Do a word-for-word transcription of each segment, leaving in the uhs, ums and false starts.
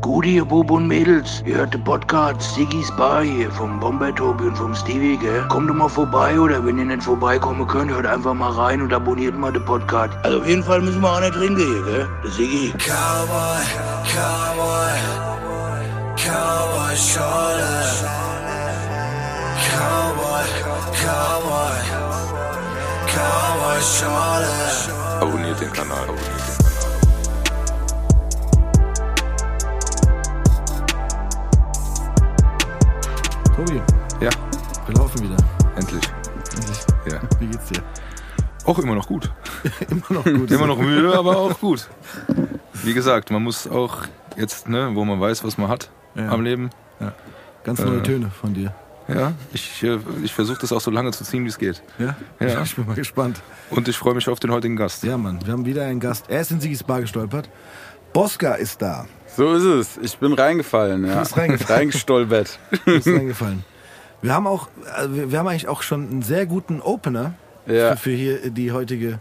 Gute, ihr Bub und Mädels, ihr hört den Podcast Sigis Bar hier vom Bomber-Tobi und vom Stevie, gell? Kommt doch mal vorbei, oder wenn ihr nicht vorbeikommen könnt, hört einfach mal rein und abonniert mal den Podcast. Also auf jeden Fall müssen wir auch nicht trinken hier, gell? Der Sigi. Cowboy, Cowboy, Cowboy Schorle. Cowboy, Cowboy, Cowboy Schorle. Abonniert den Kanal, abonniert den Kanal. Tobi, ja, wir laufen wieder. Endlich. Endlich. Ja. Wie geht's dir? Auch immer noch gut. immer noch gut. Immer noch müde, aber auch gut. Wie gesagt, man muss auch jetzt, ne, wo man weiß, was man hat, ja, am Leben. Ja. Ganz neue äh, Töne von dir. Ja, ich, ich versuche das auch so lange zu ziehen, wie es geht. Ja? ja, ich bin mal gespannt. Und ich freue mich auf den heutigen Gast. Ja, Mann, wir haben wieder einen Gast. Er ist in Sigis Bar gestolpert. Bosca ist da. So ist es. Ich bin reingefallen. Ja. Du bist reingefallen. Reingestolpert. Du bist reingefallen. Wir haben auch, wir haben eigentlich auch schon einen sehr guten Opener, ja, für, für hier die heutige.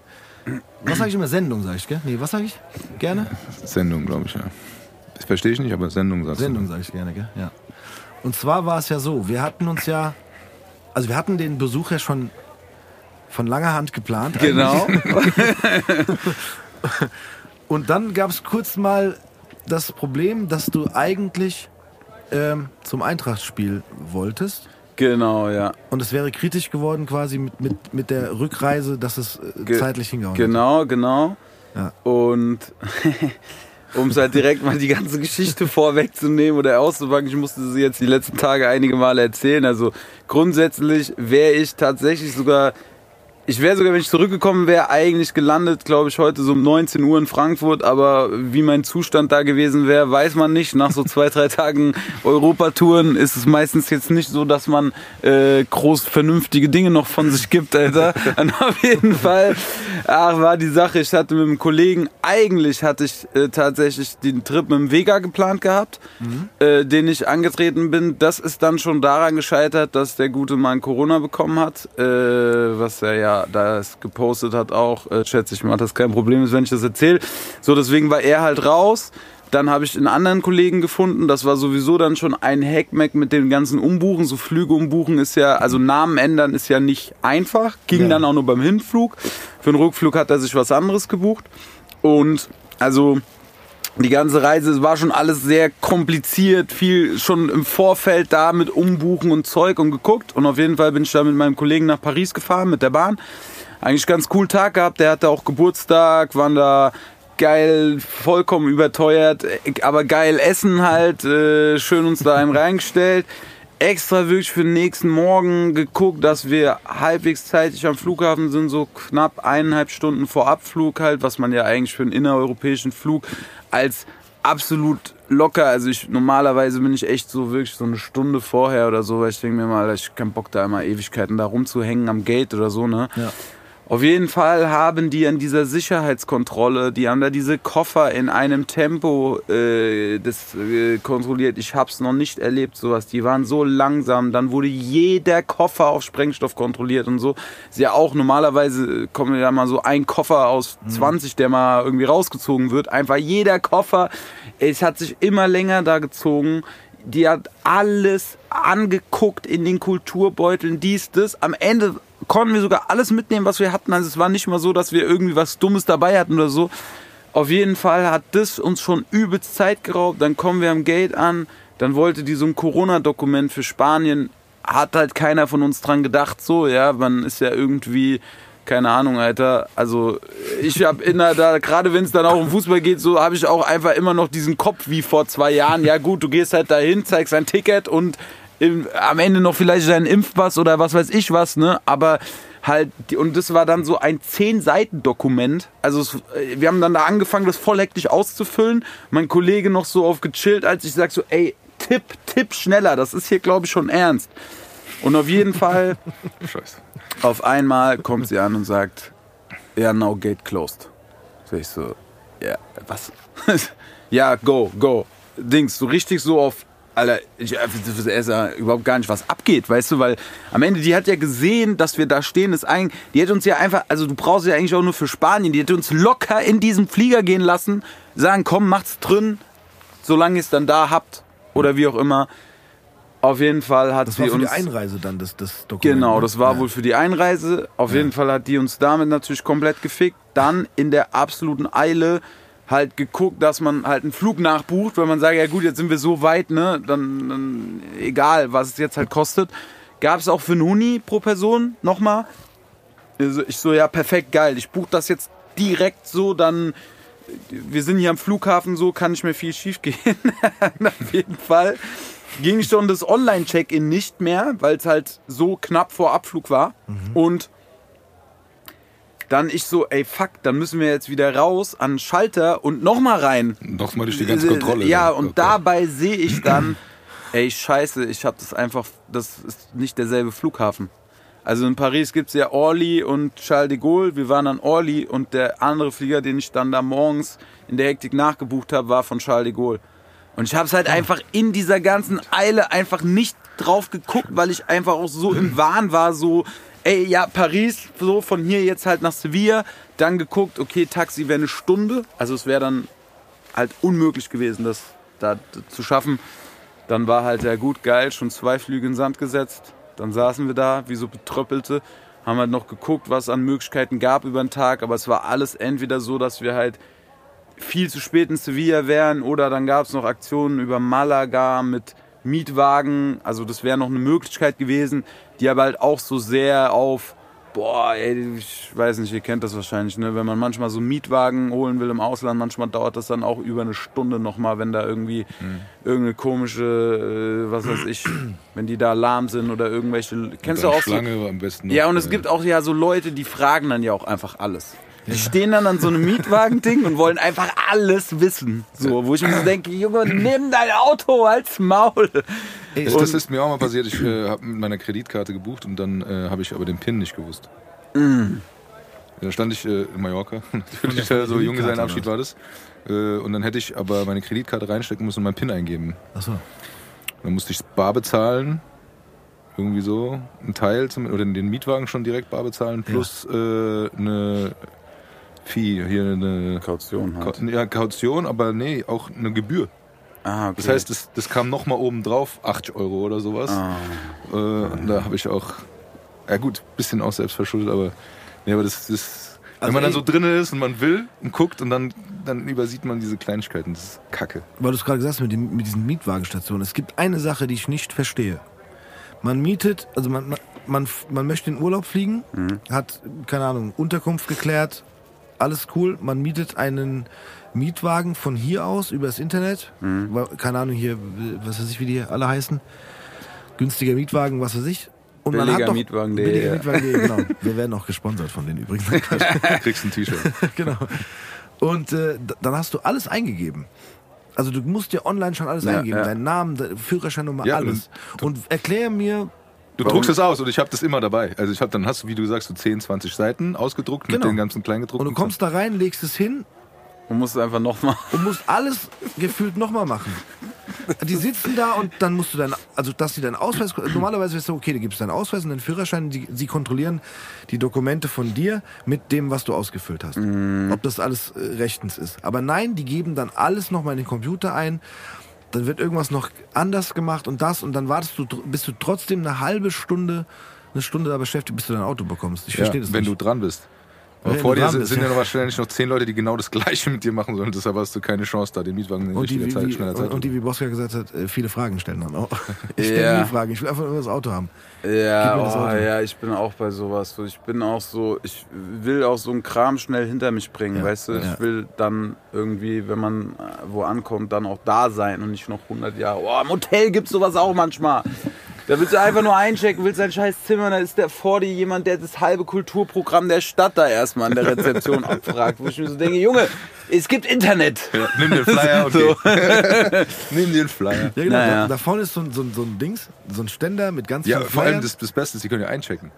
Was sage ich immer? Sendung, sage ich, gell? Nee, was sage ich gerne? Sendung, glaube ich, ja. Das verstehe ich nicht, aber Sendung sagst du. Sendung sage ich gerne, gell? Ja. Und zwar war es ja so, wir hatten uns ja, also wir hatten den Besuch ja schon von langer Hand geplant. Genau. Und dann gab es kurz mal das Problem, dass du eigentlich ähm, zum Eintracht-Spiel wolltest. Genau, ja. Und es wäre kritisch geworden quasi mit, mit, mit der Rückreise, dass es Ge- zeitlich hingehauen hat. Genau, hätte. genau. Ja. Und um es halt direkt mal die ganze Geschichte vorwegzunehmen oder auszupacken, ich musste sie jetzt die letzten Tage einige Male erzählen. Also grundsätzlich wäre ich tatsächlich sogar... Ich wäre sogar, wenn ich zurückgekommen wäre, eigentlich gelandet, glaube ich, heute so um neunzehn Uhr in Frankfurt. Aber wie mein Zustand da gewesen wäre, weiß man nicht. Nach so zwei, drei Tagen Europatouren ist es meistens jetzt nicht so, dass man äh, groß vernünftige Dinge noch von sich gibt, Alter. Und auf jeden Fall, ach, war die Sache. Ich hatte mit einem Kollegen, eigentlich hatte ich äh, tatsächlich den Trip mit dem Vega geplant gehabt, mhm. äh, den ich angetreten bin. Das ist dann schon daran gescheitert, dass der gute Mann Corona bekommen hat, äh, was er ja da es gepostet hat auch, äh, schätze ich mal, dass kein Problem ist, wenn ich das erzähle. So, deswegen war er halt raus. Dann habe ich einen anderen Kollegen gefunden. Das war sowieso dann schon ein Hackmack mit den ganzen Umbuchen. So Flüge umbuchen ist ja, also Namen ändern ist ja nicht einfach. Ging ja dann auch nur beim Hinflug. Für den Rückflug hat er sich was anderes gebucht. Und also... Die ganze Reise, es war schon alles sehr kompliziert, viel schon im Vorfeld da mit Umbuchen und Zeug und geguckt. Und auf jeden Fall bin ich da mit meinem Kollegen nach Paris gefahren mit der Bahn. Eigentlich ganz cool Tag gehabt, der hatte auch Geburtstag, waren da geil, vollkommen überteuert, aber geil essen halt, äh, schön uns da einen reingestellt. Extra wirklich für den nächsten Morgen geguckt, dass wir halbwegs zeitig am Flughafen sind, so knapp eineinhalb Stunden vor Abflug halt, was man ja eigentlich für einen innereuropäischen Flug als absolut locker, also ich normalerweise bin ich echt so wirklich so eine Stunde vorher oder so, weil ich denke mir mal, ich hab keinen Bock da immer Ewigkeiten da rumzuhängen am Gate oder so, ne? Ja. Auf jeden Fall haben die an dieser Sicherheitskontrolle, die haben da diese Koffer in einem Tempo äh, das äh, kontrolliert. Ich hab's noch nicht erlebt, sowas. Die waren so langsam. Dann wurde jeder Koffer auf Sprengstoff kontrolliert und so. Ist ja auch normalerweise kommen ja mal so ein Koffer aus zwanzig, der mal irgendwie rausgezogen wird. Einfach jeder Koffer. Es hat sich immer länger da gezogen. Die hat alles angeguckt in den Kulturbeuteln, dies, das. Am Ende konnten wir sogar alles mitnehmen, was wir hatten. Also es war nicht mal so, dass wir irgendwie was Dummes dabei hatten oder so. Auf jeden Fall hat das uns schon übelst Zeit geraubt. Dann kommen wir am Gate an. Dann wollte die so ein Corona-Dokument für Spanien. Hat halt keiner von uns dran gedacht. So, ja, man ist ja irgendwie... Keine Ahnung, Alter. Also ich habe inner da, gerade wenn es dann auch um Fußball geht, so habe ich auch einfach immer noch diesen Kopf wie vor zwei Jahren. Ja gut, du gehst halt dahin, zeigst ein Ticket und im, am Ende noch vielleicht deinen Impfpass oder was weiß ich was, ne? Aber halt, und das war dann so ein zehn Seiten Dokument. Also es, wir haben dann da angefangen, das voll hektisch auszufüllen. Mein Kollege noch so auf gechillt, als ich sag so, ey, tipp, tipp schneller. Das ist hier, glaube ich, schon ernst. Und auf jeden Fall... Scheiße. Auf einmal kommt sie an und sagt, ja, now gate closed. Sag ich so, ja, was? ja, go, go. Dings, so richtig so auf, Alter, ich weiß überhaupt gar nicht, was abgeht, weißt du, weil am Ende, die hat ja gesehen, dass wir da stehen, ist eigentlich, die hätte uns ja einfach, also du brauchst ja eigentlich auch nur für Spanien, die hätte uns locker in diesen Flieger gehen lassen, sagen, komm, macht's drin, solange ihr es dann da habt oder wie auch immer. Auf jeden Fall hat das sie war für uns... die Einreise dann, das, das Dokument. Genau, das war ja. wohl für die Einreise. Auf ja. jeden Fall hat die uns damit natürlich komplett gefickt. Dann in der absoluten Eile halt geguckt, dass man halt einen Flug nachbucht, weil man sagt, ja gut, jetzt sind wir so weit, ne, dann, dann egal, was es jetzt halt kostet. Gab es auch für einen Huni pro Person nochmal. Ich so, ja perfekt, geil, ich buche das jetzt direkt so, dann... Wir sind hier am Flughafen, so kann nicht mehr viel schief gehen. Auf jeden Fall ging schon das Online-Check-In nicht mehr, weil es halt so knapp vor Abflug war. Mhm. Und dann ich so, ey fuck, dann müssen wir jetzt wieder raus an den Schalter und nochmal rein. Nochmal durch die ganze Kontrolle. Ja, und okay. dabei sehe ich dann, ey scheiße, ich hab das einfach, das ist nicht derselbe Flughafen. Also in Paris gibt es ja Orly und Charles de Gaulle. Wir waren an Orly und der andere Flieger, den ich dann da morgens in der Hektik nachgebucht habe, war von Charles de Gaulle. Und ich habe es halt einfach in dieser ganzen Eile einfach nicht drauf geguckt, weil ich einfach auch so im Wahn war, so, ey, ja, Paris, so von hier jetzt halt nach Sevilla. Dann geguckt, okay, Taxi wäre eine Stunde. Also es wäre dann halt unmöglich gewesen, das da zu schaffen. Dann war halt, ja gut, geil, schon zwei Flüge in den Sand gesetzt. Dann saßen wir da, wie so Betröppelte, haben halt noch geguckt, was es an Möglichkeiten gab über den Tag, aber es war alles entweder so, dass wir halt viel zu spät in Sevilla wären oder dann gab es noch Aktionen über Malaga mit Mietwagen, also das wäre noch eine Möglichkeit gewesen, die aber halt auch so sehr auf, boah, ey, ich weiß nicht, ihr kennt das wahrscheinlich, ne? Wenn man manchmal so Mietwagen holen will im Ausland, manchmal dauert das dann auch über eine Stunde nochmal, wenn da irgendwie mhm. irgendeine komische, äh, was weiß ich, wenn die da lahm sind oder irgendwelche, kennst du auch Schlange so? Am besten noch, ja, und es ja. gibt auch ja so Leute, die fragen dann ja auch einfach alles. Die ja. stehen dann an so einem Mietwagen-Ding und wollen einfach alles wissen. So, wo ich mir so denke, Junge, nimm dein Auto als Maul. Und das ist mir auch mal passiert. Ich äh, habe mit meiner Kreditkarte gebucht und dann äh, habe ich aber den PIN nicht gewusst. Mm. Da stand ich äh, in Mallorca. Natürlich, ja, so Junggesellenabschied war das. Äh, und dann hätte ich aber meine Kreditkarte reinstecken müssen und meinen PIN eingeben. Ach so. Dann musste ich bar bezahlen. Irgendwie so. Ein Teil, zum, oder den Mietwagen schon direkt bar bezahlen. Plus ja. äh, eine... Fee, hier eine Kaution, halt. Ja, Kaution, aber nee, auch eine Gebühr. Ah, okay. Das heißt, das, das kam nochmal oben drauf, achtzig Euro oder sowas. Ah. Äh, mhm. Da habe ich auch, ja gut, ein bisschen auch selbst verschuldet, aber, nee, aber das ist, also wenn man ey, dann so drin ist und man will und guckt und dann, dann übersieht man diese Kleinigkeiten, das ist Kacke. Weil du es gerade gesagt hast mit, dem, mit diesen Mietwagenstationen, es gibt eine Sache, die ich nicht verstehe. Man mietet, also man, man, man, man möchte in Urlaub fliegen, mhm. hat, keine Ahnung, Unterkunft geklärt, alles cool, man mietet einen Mietwagen von hier aus über das Internet, mhm. keine Ahnung hier, was weiß ich, wie die alle heißen, günstiger Mietwagen, was weiß ich. Und billiger man hat doch, Mietwagen, billiger Mietwagen, genau. Wir werden auch gesponsert von denen übrigens. Kriegst ein T-Shirt. Genau. Und äh, dann hast du alles eingegeben. Also du musst dir online schon alles ja, eingeben, ja. deinen Namen, Führerscheinnummer, ja, alles. Und erklär mir, du warum? Druckst es aus und ich habe das immer dabei. Also ich habe dann hast du, wie du sagst, so zehn, zwanzig Seiten ausgedruckt genau. mit den ganzen Kleingedruckten. Und du kommst da rein, legst es hin. Und musst es einfach nochmal. Und musst alles gefühlt nochmal machen. Die sitzen da und dann musst du deinen, also dass sie deinen Ausweis, normalerweise wirst du, okay, du gibst deinen Ausweis und deinen Führerschein, die, sie kontrollieren die Dokumente von dir mit dem, was du ausgefüllt hast. Mm. Ob das alles rechtens ist. Aber nein, die geben dann alles nochmal in den Computer ein. Dann wird irgendwas noch anders gemacht und das und dann wartest du, bist du trotzdem eine halbe Stunde, eine Stunde da beschäftigt, bis du dein Auto bekommst. Ich verstehe ja, das wenn nicht. Wenn du dran bist. Aber wenn vor dir sind, bist, sind ja, ja wahrscheinlich noch zehn Leute, die genau das Gleiche mit dir machen sollen. Deshalb hast du keine Chance, da den Mietwagen in richtiger Zeit, schneller Zeit. Und, und die, wie Bosca gesagt hat, viele Fragen stellen dann auch. Ich stelle yeah. nie Fragen. Ich will einfach nur das Auto haben. Ja, oh, das Auto. Ja, ich bin auch bei sowas. Ich bin auch so, ich will auch so einen Kram schnell hinter mich bringen, ja. weißt du? Ja. Ich will dann irgendwie, wenn man wo ankommt, dann auch da sein und nicht noch hundert Jahre. Oh, im Hotel gibt's sowas auch manchmal. Da willst du einfach nur einchecken, willst dein scheiß Zimmer, da ist da vor dir jemand, der das halbe Kulturprogramm der Stadt da erstmal an der Rezeption abfragt. Wo ich mir so denke, Junge, es gibt Internet. Ja, nimm den Flyer und so. Nimm den Flyer. Ja, genau, naja. da, da vorne ist so, so, so ein Dings, so ein Ständer mit ganz vielen ja, Flyern. Vor allem das, das Beste ist, die können ja einchecken.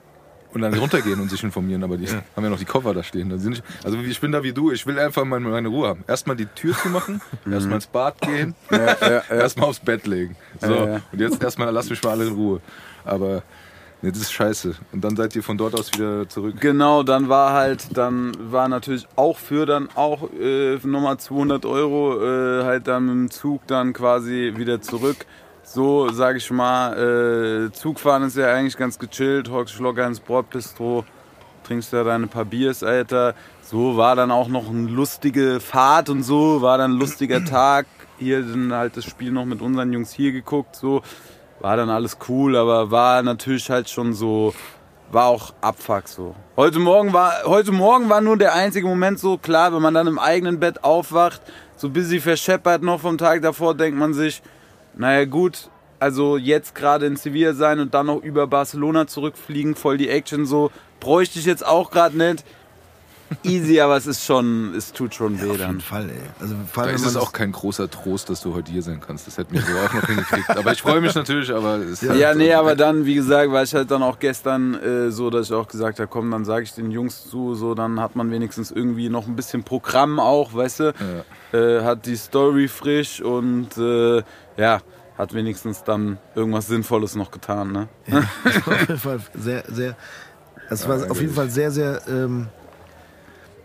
Und dann runtergehen und sich informieren, aber die ja. haben ja noch die Koffer da stehen. Dann sind ich, also ich bin da wie du, ich will einfach meine, meine Ruhe haben. Erstmal die Tür zu machen, erstmal ins Bad gehen, ja, ja, ja. erstmal aufs Bett legen. So, ja, ja. Und jetzt erstmal lass mich mal alle in Ruhe. Aber Nee, das ist scheiße. Und dann seid ihr von dort aus wieder zurück. Genau, dann war halt, dann war natürlich auch für dann auch äh, nochmal zweihundert Euro äh, halt dann mit dem Zug dann quasi wieder zurück. So, sag ich mal, äh, Zugfahren ist ja eigentlich ganz gechillt, hockst locker ins Bordbistro, trinkst ja deine paar Biers, Alter. So war dann auch noch eine lustige Fahrt und so, war dann ein lustiger Tag. Hier dann halt das Spiel noch mit unseren Jungs hier geguckt, so. War dann alles cool, aber war natürlich halt schon so, war auch Abfuck so. Heute Morgen war, heute Morgen war nur der einzige Moment so, klar, wenn man dann im eigenen Bett aufwacht, so busy verscheppert noch vom Tag davor, denkt man sich, naja gut, also jetzt gerade in Sevilla sein und dann noch über Barcelona zurückfliegen, voll die Action so, bräuchte ich jetzt auch gerade nicht. Easy, aber es ist schon, es tut schon ja, weh dann. Auf jeden Fall, ey. Also, vor allem da ist es auch kein großer Trost, dass du heute hier sein kannst. Das hätte mich so auch noch hingekriegt. Aber ich freue mich natürlich, aber... Es ja, ja, nee, aber dann, wie gesagt, war ich halt dann auch gestern äh, so, dass ich auch gesagt habe, komm, dann sage ich den Jungs zu, so, dann hat man wenigstens irgendwie noch ein bisschen Programm auch, weißt du? Ja. Äh, hat die Story frisch und äh, ja, hat wenigstens dann irgendwas Sinnvolles noch getan, ne? Ja, auf jeden Fall sehr, sehr... Es war ja, auf jeden Fall sehr, sehr... Ähm,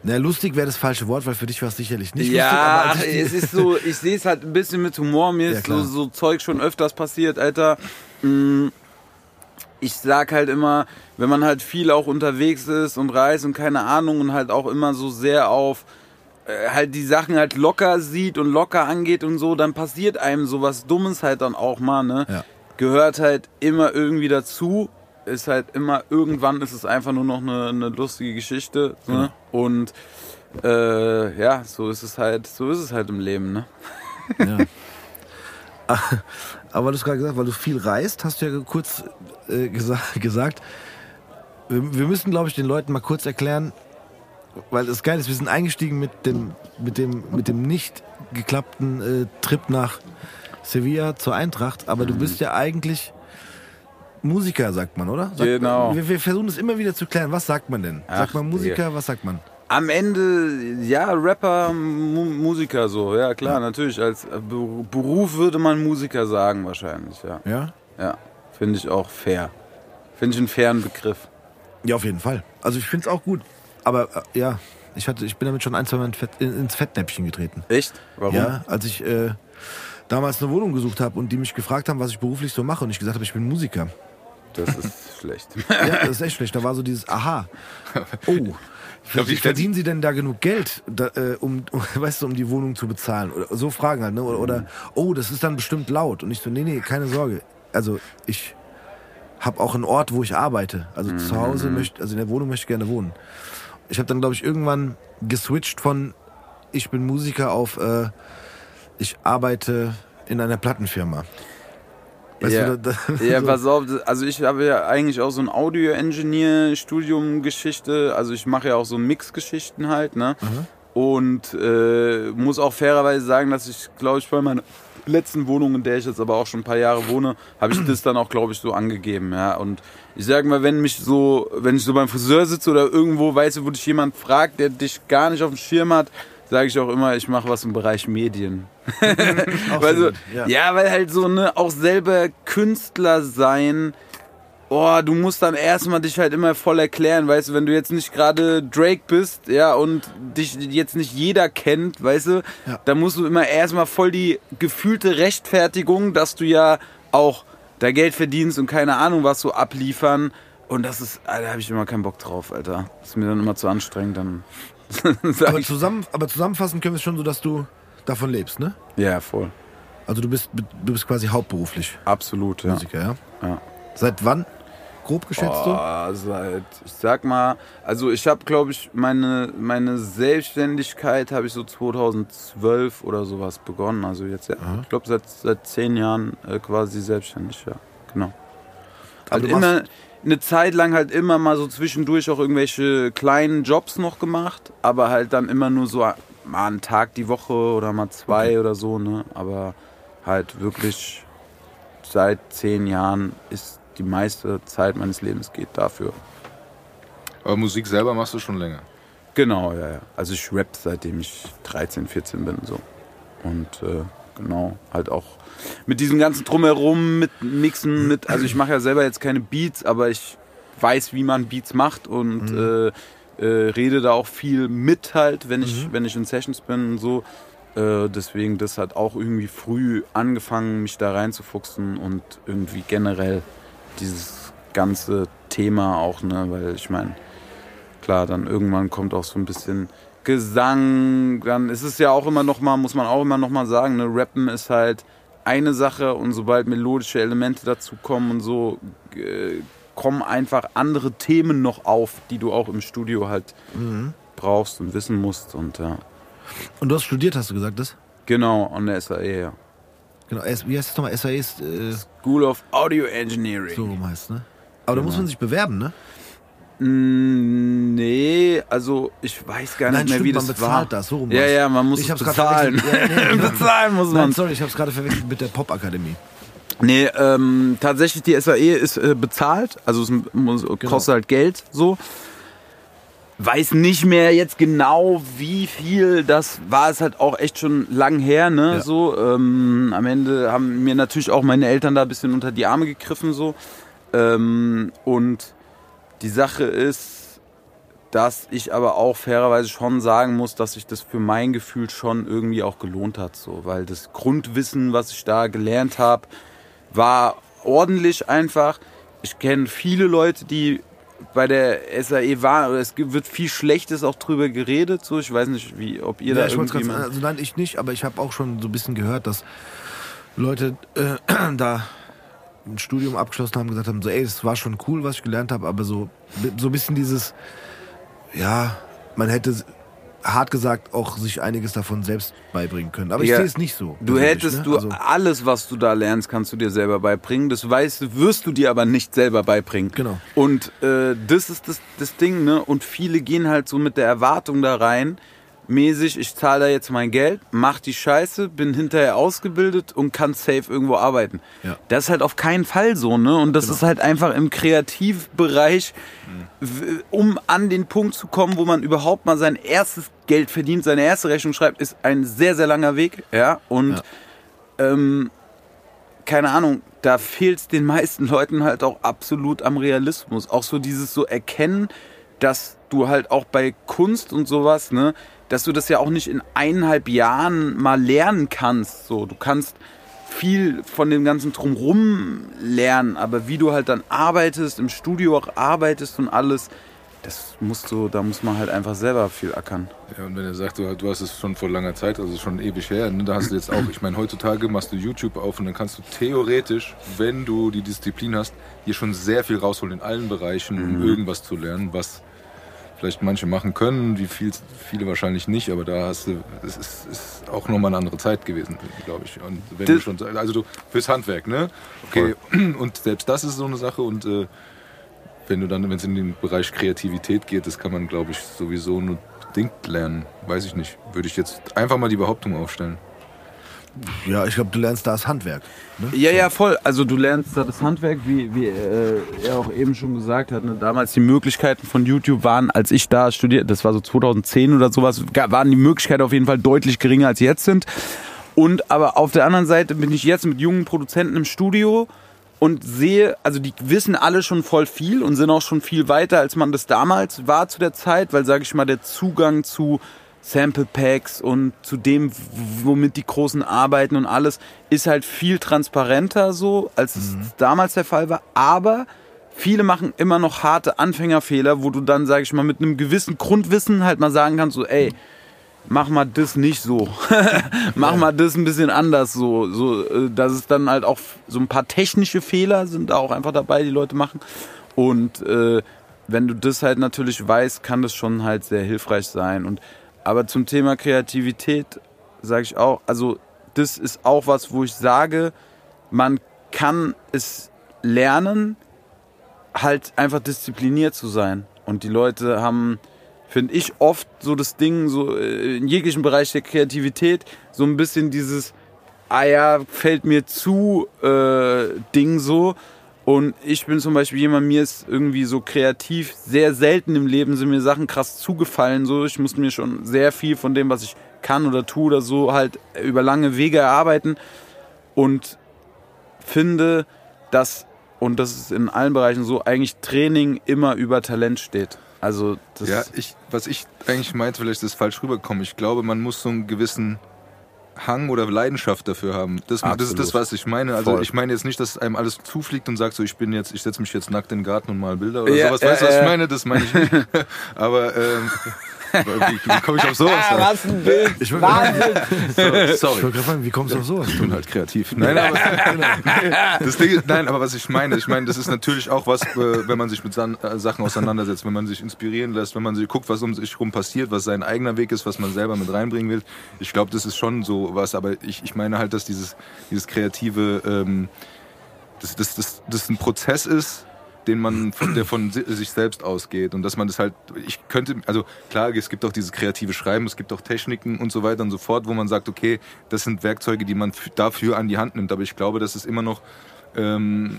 Na, lustig wäre das falsche Wort, weil für dich war es sicherlich nicht ja, lustig. Ja, es ist so, ich sehe es halt ein bisschen mit Humor. Mir ja, ist so, so Zeug schon öfters passiert, Alter. Ich sag halt immer, wenn man halt viel auch unterwegs ist und reist und keine Ahnung und halt auch immer so sehr auf äh, halt die Sachen halt locker sieht und locker angeht und so, dann passiert einem sowas Dummes halt dann auch mal, ne? Ja. Gehört halt immer irgendwie dazu. Ist halt immer, irgendwann ist es einfach nur noch eine, eine lustige Geschichte. Ne? Mhm. Und äh, ja, so ist es halt, so ist es halt im Leben, ne? Ja. Aber du hast gerade gesagt, weil du viel reist, hast du ja kurz äh, gesa- gesagt, wir, wir müssen, glaube ich, den Leuten mal kurz erklären, weil das geil ist, wir sind eingestiegen mit dem, mit dem, mit dem nicht geklappten äh, Trip nach Sevilla zur Eintracht, aber mhm. du bist ja eigentlich Musiker, sagt man, oder? Sagt genau. Man, wir, wir versuchen es immer wieder zu klären. Was sagt man denn? Sagt Ach, man Musiker, je. was sagt man? Am Ende, ja, Rapper, M- Musiker so. Ja, klar, ja. natürlich. Als Beruf würde man Musiker sagen wahrscheinlich, ja. Ja? Ja, finde ich auch fair. Finde ich einen fairen Begriff. Ja, auf jeden Fall. Also ich finde es auch gut. Aber äh, ja, ich, hatte, ich bin damit schon ein, zwei Mal in Fett, in, ins Fettnäpfchen getreten. Echt? Warum? Ja, als ich äh, damals eine Wohnung gesucht habe und die mich gefragt haben, was ich beruflich so mache und ich gesagt habe, ich bin Musiker. Das ist schlecht. Ja, das ist echt schlecht. Da war so dieses Aha. Oh, ich glaub, wie verdienen Sie denn da genug Geld, da, äh, um, um, weißt du, um die Wohnung zu bezahlen? Oder so Fragen halt, ne? Oder, oder oh, das ist dann bestimmt laut. Und ich so, nee, nee, keine Sorge. Also ich habe auch einen Ort, wo ich arbeite. Also mhm. zu Hause möchte, also in der Wohnung möchte ich gerne wohnen. Ich habe dann, glaube ich, irgendwann geswitcht von ich bin Musiker auf äh, ich arbeite in einer Plattenfirma. Weißt ja, du, da, da, ja so. Pass auf, also ich habe ja eigentlich auch so ein Audio-Engineer-Studium-Geschichte, also ich mache ja auch so Mix-Geschichten halt, ne? Mhm. Und äh, muss auch fairerweise sagen, dass ich, glaube ich, bei meiner letzten Wohnung, in der ich jetzt aber auch schon ein paar Jahre wohne, habe ich das dann auch, glaube ich, so angegeben, ja. Und ich sage mal, wenn mich so, wenn ich so beim Friseur sitze oder irgendwo, weißt du, wo dich jemand fragt, der dich gar nicht auf dem Schirm hat, sage ich auch immer, ich mache was im Bereich Medien. weil so, ja. ja, weil halt so ne, auch selber Künstler sein, oh, du musst dann erstmal dich halt immer voll erklären, weißt du, wenn du jetzt nicht gerade Drake bist, ja, und dich jetzt nicht jeder kennt, weißt du, ja. dann musst du immer erstmal voll die gefühlte Rechtfertigung, dass du ja auch da Geld verdienst und keine Ahnung was so abliefern und das ist, da habe ich immer keinen Bock drauf, Alter. Das ist mir dann immer zu anstrengend, dann aber, zusammen, aber zusammenfassen können wir es schon so, dass du davon lebst, ne? Ja, voll. Also du bist, du bist quasi hauptberuflich absolut, Musiker, ja. ja? ja. Seit wann, grob geschätzt oh, du? Seit, ich sag mal, also ich habe, glaube ich, meine, meine Selbstständigkeit habe ich so zweitausendzwölf oder sowas begonnen. Also jetzt, ja, mhm. ich glaube, seit, seit zehn Jahren äh, quasi selbstständig, ja, genau. Also halt immer... Eine Zeit lang halt immer mal so zwischendurch auch irgendwelche kleinen Jobs noch gemacht, aber halt dann immer nur so mal einen Tag die Woche oder mal zwei okay. oder so, ne? Aber halt wirklich seit zehn Jahren ist die meiste Zeit meines Lebens geht dafür. Aber Musik selber machst du schon länger? Genau, ja, ja. Also ich rappe seitdem ich dreizehn, vierzehn bin so. Und äh, genau. Halt auch mit diesem ganzen Drumherum, mit Mixen, mit, also ich mache ja selber jetzt keine Beats, aber ich weiß, wie man Beats macht und mhm. äh, äh, rede da auch viel mit halt, wenn ich, mhm. wenn ich in Sessions bin und so. Äh, deswegen, das hat auch irgendwie früh angefangen, mich da reinzufuchsen und irgendwie generell dieses ganze Thema auch, ne, weil ich meine, klar, dann irgendwann kommt auch so ein bisschen Gesang, dann ist es ja auch immer nochmal, muss man auch immer nochmal sagen, ne, Rappen ist halt eine Sache und sobald melodische Elemente dazukommen und so, äh, kommen einfach andere Themen noch auf, die du auch im Studio halt mhm. brauchst und wissen musst und ja. Und du hast studiert, hast du gesagt, das? Genau, an der S A E, ja. Genau, wie heißt das nochmal? S A E ist... Äh, School of Audio Engineering. So rum heißt, ne? Aber genau. Da muss man sich bewerben, ne? Nee, also ich weiß gar Nein, nicht mehr, stimmt, wie das war. Nein, man bezahlt das, so rum. Ja, ja, man muss ich es bezahlen. Ja, nee, genau. Bezahlen muss man. Nein, sorry, ich hab's gerade verwechselt mit der Popakademie. Nee, ähm, tatsächlich, die S A E ist äh, bezahlt, also es muss, genau. kostet halt Geld, so. Weiß nicht mehr jetzt genau, wie viel, das war es halt auch echt schon lang her, ne, ja. so. Ähm, am Ende haben mir natürlich auch meine Eltern da ein bisschen unter die Arme gegriffen, so. Ähm, und... Die Sache ist, dass ich aber auch fairerweise schon sagen muss, dass sich das für mein Gefühl schon irgendwie auch gelohnt hat. So. Weil das Grundwissen, was ich da gelernt habe, war ordentlich einfach. Ich kenne viele Leute, die bei der S A E waren, aber es wird viel Schlechtes auch drüber geredet. So. Ich weiß nicht, wie, ob ihr ja, da ich irgendwie... Mal also nein, ich nicht, aber ich habe auch schon so ein bisschen gehört, dass Leute äh, da... ein Studium abgeschlossen haben, gesagt haben, so ey, das war schon cool, was ich gelernt habe, aber so so ein bisschen dieses, ja, man hätte hart gesagt auch sich einiges davon selbst beibringen können. Aber ich ja, sehe es nicht so. Du hättest, ne? du also, alles, was du da lernst, kannst du dir selber beibringen. Das weißt, wirst du dir aber nicht selber beibringen. Genau. Und äh, das ist das, das Ding, ne? Und viele gehen halt so mit der Erwartung da rein, mäßig, ich zahle da jetzt mein Geld, mach die Scheiße, bin hinterher ausgebildet und kann safe irgendwo arbeiten. Ja. Das ist halt auf keinen Fall so, ne? Und das genau. ist halt einfach im Kreativbereich, mhm. um an den Punkt zu kommen, wo man überhaupt mal sein erstes Geld verdient, seine erste Rechnung schreibt, ist ein sehr, sehr langer Weg, ja? Und, ja. Ähm, keine Ahnung, da fehlt es den meisten Leuten halt auch absolut am Realismus. Auch so dieses so erkennen, dass du halt auch bei Kunst und sowas, ne, dass du das ja auch nicht in eineinhalb Jahren mal lernen kannst. So, du kannst viel von dem ganzen Drumherum lernen, aber wie du halt dann arbeitest, im Studio auch arbeitest und alles, das musst du, da muss man halt einfach selber viel ackern. Ja, und wenn er sagt, du, du hast es schon vor langer Zeit, also schon ewig her, ne, da hast du jetzt auch, ich meine, heutzutage machst du YouTube auf und dann kannst du theoretisch, wenn du die Disziplin hast, hier schon sehr viel rausholen in allen Bereichen, um mhm. irgendwas zu lernen, was vielleicht manche machen können, wie viel, viele wahrscheinlich nicht, aber da hast du, es ist, ist auch nochmal eine andere Zeit gewesen, glaube ich. Und wenn das du schon, also du fürs Handwerk, ne? Okay. Voll. Und selbst das ist so eine Sache. Und äh, wenn du dann, wenn es in den Bereich Kreativität geht, das kann man, glaube ich, sowieso nur bedingt lernen. Weiß ich nicht. Würde ich jetzt einfach mal die Behauptung aufstellen. Ja, ich glaube, du lernst da das Handwerk. Ne? Ja, ja, voll. Also du lernst da das Handwerk, wie, wie äh, er auch eben schon gesagt hat. Ne? Damals die Möglichkeiten von YouTube waren, als ich da studiert, das war so zwanzig zehn oder sowas, waren die Möglichkeiten auf jeden Fall deutlich geringer, als jetzt sind. Und aber auf der anderen Seite bin ich jetzt mit jungen Produzenten im Studio und sehe, also die wissen alle schon voll viel und sind auch schon viel weiter, als man das damals war zu der Zeit, weil, sage ich mal, der Zugang zu Sample Packs und zu dem, womit die Großen arbeiten und alles, ist halt viel transparenter so, als mhm. es damals der Fall war. Aber viele machen immer noch harte Anfängerfehler, wo du dann, sag ich mal, mit einem gewissen Grundwissen halt mal sagen kannst, so, ey, mach mal das nicht so. Mach ja. mal das ein bisschen anders so. so. Dass es dann halt auch so ein paar technische Fehler sind da auch einfach dabei, die Leute machen. Und äh, wenn du das halt natürlich weißt, kann das schon halt sehr hilfreich sein. Und aber zum Thema Kreativität sage ich auch, also das ist auch was, wo ich sage, man kann es lernen, halt einfach diszipliniert zu sein. Und die Leute haben, finde ich, oft so das Ding, so in jeglichen Bereich der Kreativität, so ein bisschen dieses, ah ja, fällt mir zu, äh, Ding so. Und ich bin zum Beispiel jemand, mir ist irgendwie so kreativ, sehr selten im Leben sind mir Sachen krass zugefallen. So. Ich musste mir schon sehr viel von dem, was ich kann oder tue oder so, halt über lange Wege erarbeiten und finde, dass, und das ist in allen Bereichen so, eigentlich Training immer über Talent steht. Also das ja, ich, was ich eigentlich meinte, vielleicht ist das falsch rübergekommen. Ich glaube, man muss so einen gewissen Hang oder Leidenschaft dafür haben. Das, das ist das, was ich meine. Also Voll. Ich meine jetzt nicht, dass einem alles zufliegt und sagt so, ich bin jetzt, ich setze mich jetzt nackt in den Garten und mal Bilder oder ja, sowas. Äh, weißt du, was ich meine? Das meine ich nicht. Aber ähm, wie, wie komme ich auf sowas? Ah, was ein Bild. Ich will, so, sorry. Ich wollte gerade fragen, wie kommst du auf sowas? Ich bin halt kreativ. Nein, aber, das Ding ist, nein, aber was ich meine, ich meine, das ist natürlich auch was, wenn man sich mit Sachen auseinandersetzt, wenn man sich inspirieren lässt, wenn man sich guckt, was um sich rum passiert, was sein eigener Weg ist, was man selber mit reinbringen will. Ich glaube, das ist schon so was, aber ich, ich meine halt, dass dieses, dieses kreative, ähm, das, das, das, das ein Prozess ist, den man von, der von sich selbst ausgeht und dass man das halt, ich könnte, also klar, es gibt auch dieses kreative Schreiben, es gibt auch Techniken und so weiter und so fort, wo man sagt, okay, das sind Werkzeuge, die man f- dafür an die Hand nimmt, aber ich glaube, dass es immer noch ähm,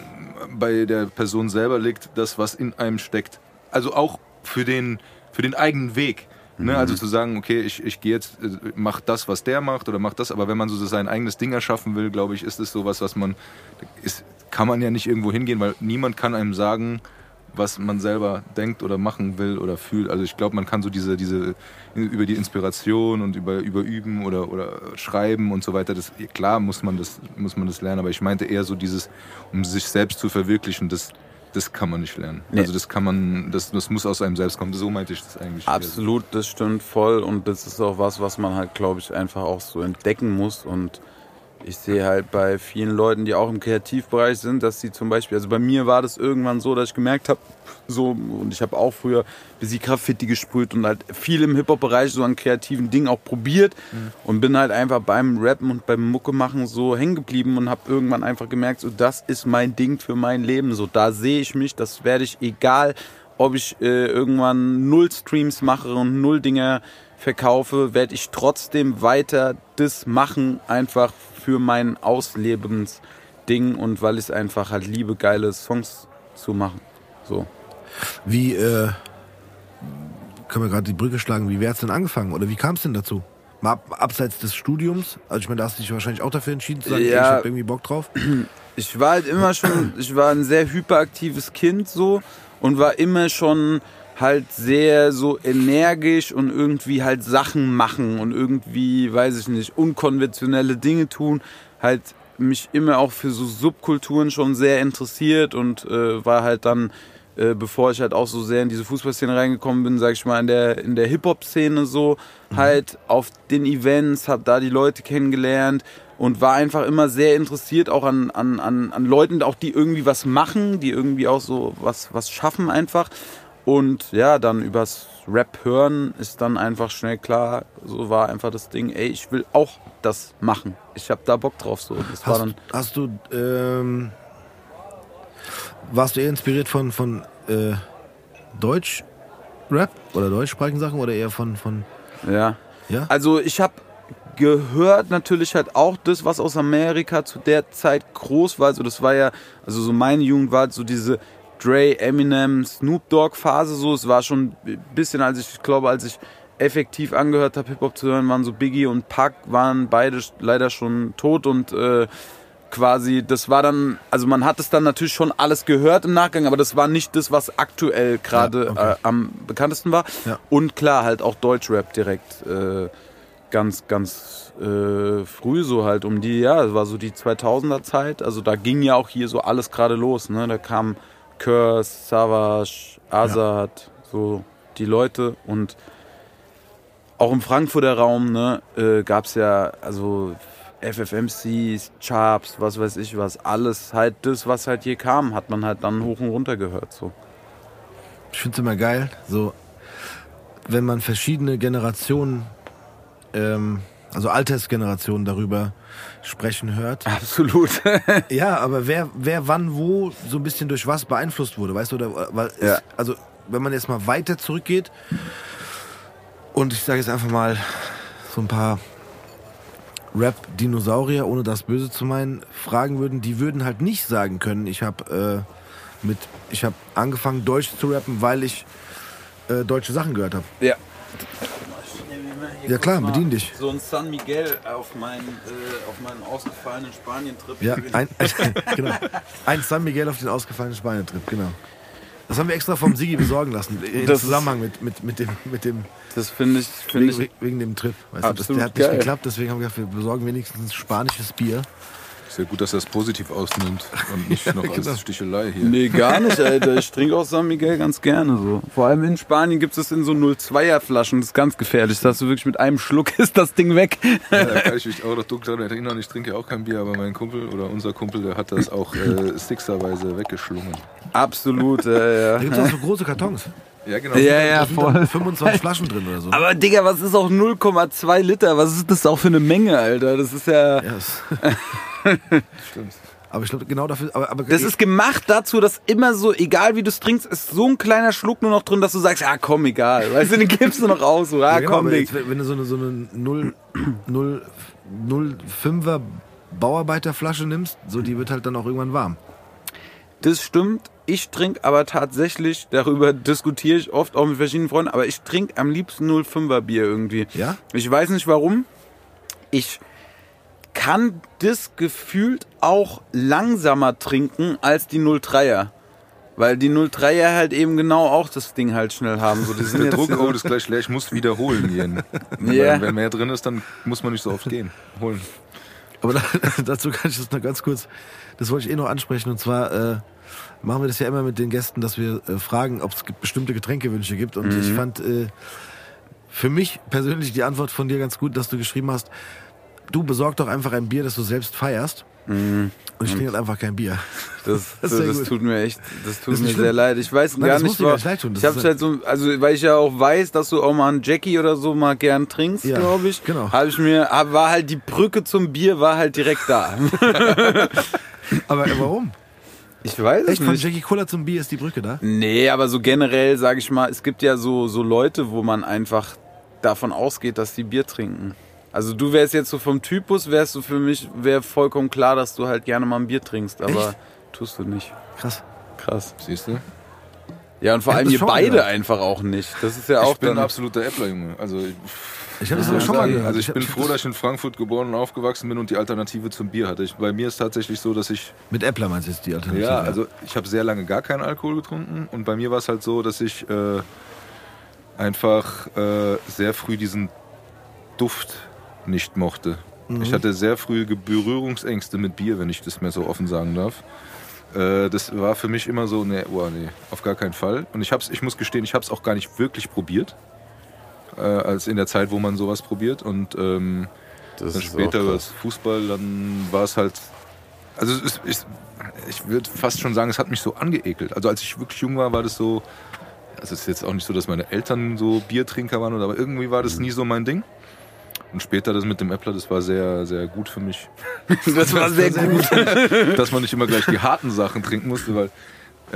bei der Person selber liegt, das, was in einem steckt, also auch für den, für den eigenen Weg. Ne, also zu sagen, okay, ich, ich gehe jetzt, mach das, was der macht oder mach das, aber wenn man so sein eigenes Ding erschaffen will, glaube ich, ist es sowas, was man, ist, kann man ja nicht irgendwo hingehen, weil niemand kann einem sagen, was man selber denkt oder machen will oder fühlt. Also ich glaube, man kann so diese, diese, über die Inspiration und über, über Üben oder, oder Schreiben und so weiter, das, klar muss man das, muss man das lernen, aber ich meinte eher so dieses, um sich selbst zu verwirklichen, das Das kann man nicht lernen. Nee. Also das kann man, das, das muss aus einem selbst kommen. So meinte ich das eigentlich. Absolut, wieder. Das stimmt voll. Und das ist auch was, was man halt, glaube ich, einfach auch so entdecken muss. Und ich sehe halt bei vielen Leuten, die auch im Kreativbereich sind, dass sie zum Beispiel, also bei mir war das irgendwann so, dass ich gemerkt habe, so, und ich habe auch früher ein bisschen Graffiti gesprüht und halt viel im Hip-Hop-Bereich so an kreativen Dingen auch probiert mhm. und bin halt einfach beim Rappen und beim Mucke machen so hängen geblieben und habe irgendwann einfach gemerkt, so, das ist mein Ding für mein Leben, so, da sehe ich mich, das werde ich, egal, ob ich äh, irgendwann null Streams mache und null Dinger verkaufe, werde ich trotzdem weiter das machen, einfach für mein Auslebensding und weil ich es einfach halt liebe, geile Songs zu machen, so. Wie, äh, können wir gerade die Brücke schlagen, wie wäre es denn angefangen oder wie kam es denn dazu? Mal ab, abseits des Studiums, also ich meine, da hast du dich wahrscheinlich auch dafür entschieden zu sagen, ja, ich hab irgendwie Bock drauf. Ich war halt immer schon, ich war ein sehr hyperaktives Kind so und war immer schon halt sehr so energisch und irgendwie halt Sachen machen und irgendwie, weiß ich nicht, unkonventionelle Dinge tun, halt mich immer auch für so Subkulturen schon sehr interessiert und äh, war halt dann Äh, bevor ich halt auch so sehr in diese Fußballszene reingekommen bin, sag ich mal, in der, in der Hip-Hop-Szene so, mhm. halt auf den Events, hab da die Leute kennengelernt und war einfach immer sehr interessiert auch an, an, an, an Leuten, auch die irgendwie was machen, die irgendwie auch so was, was schaffen einfach und ja, dann übers Rap hören ist dann einfach schnell klar, so war einfach das Ding, ey, ich will auch das machen, ich hab da Bock drauf, so. Das hast, war dann, hast du, ähm... warst du eher inspiriert von, von äh, Deutsch-Rap oder deutschsprachigen Sachen oder eher von... von ja. ja, also ich habe gehört natürlich halt auch das, was aus Amerika zu der Zeit groß war. Also das war ja, also so meine Jugend war so diese Dre, Eminem, Snoop Dogg Phase so. Es war schon ein bisschen, als ich, ich glaube, als ich effektiv angehört habe, Hip-Hop zu hören, waren so Biggie und Pac, waren beide leider schon tot und... Äh, quasi, das war dann, also man hat es dann natürlich schon alles gehört im Nachgang, aber das war nicht das, was aktuell gerade ja, okay. äh, am bekanntesten war. Ja. Und klar, halt auch Deutschrap direkt äh, ganz, ganz äh, früh so halt um die, ja, das war so die zweitausender Zeit, also da ging ja auch hier so alles gerade los, ne, da kamen Curse, Savage, Azad, ja. so die Leute und auch im Frankfurter Raum, ne, äh, gab's ja, also F F M Cs, Charps, was weiß ich was, alles halt das, was halt hier kam, hat man halt dann hoch und runter gehört. So. Ich finde es immer geil, so wenn man verschiedene Generationen, ähm, also Altersgenerationen darüber sprechen hört. Absolut. Ja, aber wer, wer wann wo so ein bisschen durch was beeinflusst wurde, weißt du? Oder, weil ja. es, also wenn man jetzt mal weiter zurückgeht und ich sage jetzt einfach mal so ein paar Rap-Dinosaurier, ohne das Böse zu meinen, fragen würden, die würden halt nicht sagen können, ich habe äh, mit, ich habe angefangen Deutsch zu rappen, weil ich äh, deutsche Sachen gehört habe. Ja. mir hier ja klar, bedien dich. So ein San Miguel auf meinen, äh, auf meinen ausgefallenen Spanien-Trip. Ja, ein, ein, genau. ein San Miguel auf den ausgefallenen Spanien-Trip, genau. Das haben wir extra vom Sigi besorgen lassen, im das Zusammenhang mit, mit, mit dem... Mit dem das finde ich, find ich... Wegen dem Trip. Weißt du, das, der hat nicht geil. geklappt, deswegen haben wir gedacht, wir besorgen wenigstens spanisches Bier. Ist ja gut, dass er es positiv ausnimmt und nicht ja, noch genau. als Stichelei hier. Nee, gar nicht, Alter. Ich trinke auch San Miguel ganz gerne so. Vor allem in Spanien gibt es das in so null Komma zweier Flaschen. Das ist ganz gefährlich. Da hast du wirklich mit einem Schluck ist das Ding weg. Ja, da kann ich mich auch noch dunkel erinnern. Ich trinke auch kein Bier, aber mein Kumpel oder unser Kumpel, der hat das auch äh, sixerweise weggeschlungen. Absolut, ja, ja. Da gibt es auch so große Kartons. Ja, genau. Ja, ja, voll. fünfundzwanzig Flaschen drin oder so. Aber Digga, was ist auch null Komma zwei Liter? Was ist das auch für eine Menge, Alter? Das ist ja... Yes. Stimmt. Aber ich glaube, genau dafür... Aber, aber das ist gemacht dazu, dass immer so, egal wie du es trinkst, ist so ein kleiner Schluck nur noch drin, dass du sagst, ah komm, egal. Weißt du, den gibst du noch aus. So, ah, ja, komm, genau, jetzt, wenn du so eine, so eine null Komma null fünfer Bauarbeiterflasche nimmst, so die wird halt dann auch irgendwann warm. Das stimmt. Ich trinke aber tatsächlich, darüber diskutiere ich oft auch mit verschiedenen Freunden, aber ich trinke am liebsten null Komma fünfer Bier irgendwie. Ja? Ich weiß nicht warum. Ich kann das gefühlt auch langsamer trinken als die null Komma dreier. Weil die null Komma dreier halt eben genau auch das Ding halt schnell haben. So, die sind der Druck, oh, das ist gleich leer, ich muss wiederholen gehen. Yeah. Wenn mehr drin ist, dann muss man nicht so oft gehen. Holen. Aber da, dazu kann ich das noch ganz kurz, das wollte ich eh noch ansprechen, und zwar... Äh, machen wir das ja immer mit den Gästen, dass wir äh, fragen, ob es bestimmte Getränkewünsche gibt. Und mhm. ich fand äh, für mich persönlich die Antwort von dir ganz gut, dass du geschrieben hast, du besorg doch einfach ein Bier, das du selbst feierst. Mhm. Und ich trinke halt einfach kein Bier. Das, das, das tut mir echt, das tut das mir schlimm. sehr leid. Ich weiß Nein, gar nicht, war, leid tun. Ich hab's halt so, also weil ich ja auch weiß, dass du auch mal einen Jackie oder so mal gern trinkst, ja, glaube ich. Genau. Habe ich mir, war halt die Brücke zum Bier war halt direkt da. Aber warum? Ich weiß es Echt, nicht. Von Jackie Cola zum Bier ist die Brücke da? Nee, aber so generell, sage ich mal, es gibt ja so, so Leute, wo man einfach davon ausgeht, dass die Bier trinken. Also du wärst jetzt so vom Typus, wärst du für mich, wäre vollkommen klar, dass du halt gerne mal ein Bier trinkst, aber Echt? tust du nicht. Krass. Krass. Siehst du? Ja, und vor ich allem ihr beide gedacht. einfach auch nicht. Das ist ja auch... Ich bin ein absoluter Äppler, Junge. Also... Ich Ich habe das ja, schon mal gehört. Also ich, ich bin froh, dass ich in Frankfurt geboren und aufgewachsen bin und die Alternative zum Bier hatte. Ich, bei mir ist tatsächlich so, dass ich... Mit Äppler meinst du jetzt die Alternative? Ja, also ich habe sehr lange gar keinen Alkohol getrunken und bei mir war es halt so, dass ich äh, einfach äh, sehr früh diesen Duft nicht mochte. Mhm. Ich hatte sehr früh Berührungsängste mit Bier, wenn ich das mehr so offen sagen darf. Äh, das war für mich immer so, nee, oh, nee, auf gar keinen Fall. Und ich, hab's, ich muss gestehen, ich habe es auch gar nicht wirklich probiert. Äh, als in der Zeit, wo man sowas probiert, und ähm, dann später über das Fußball, dann war es halt, also es, ich, ich würde fast schon sagen, es hat mich so angeekelt. Also als ich wirklich jung war, war das so, also es ist jetzt auch nicht so, dass meine Eltern so Biertrinker waren, oder, aber irgendwie war das nie so mein Ding. Und später das mit dem Äppler, das war sehr, sehr gut für mich. Das war sehr gut. Dass man nicht immer gleich die harten Sachen trinken musste, weil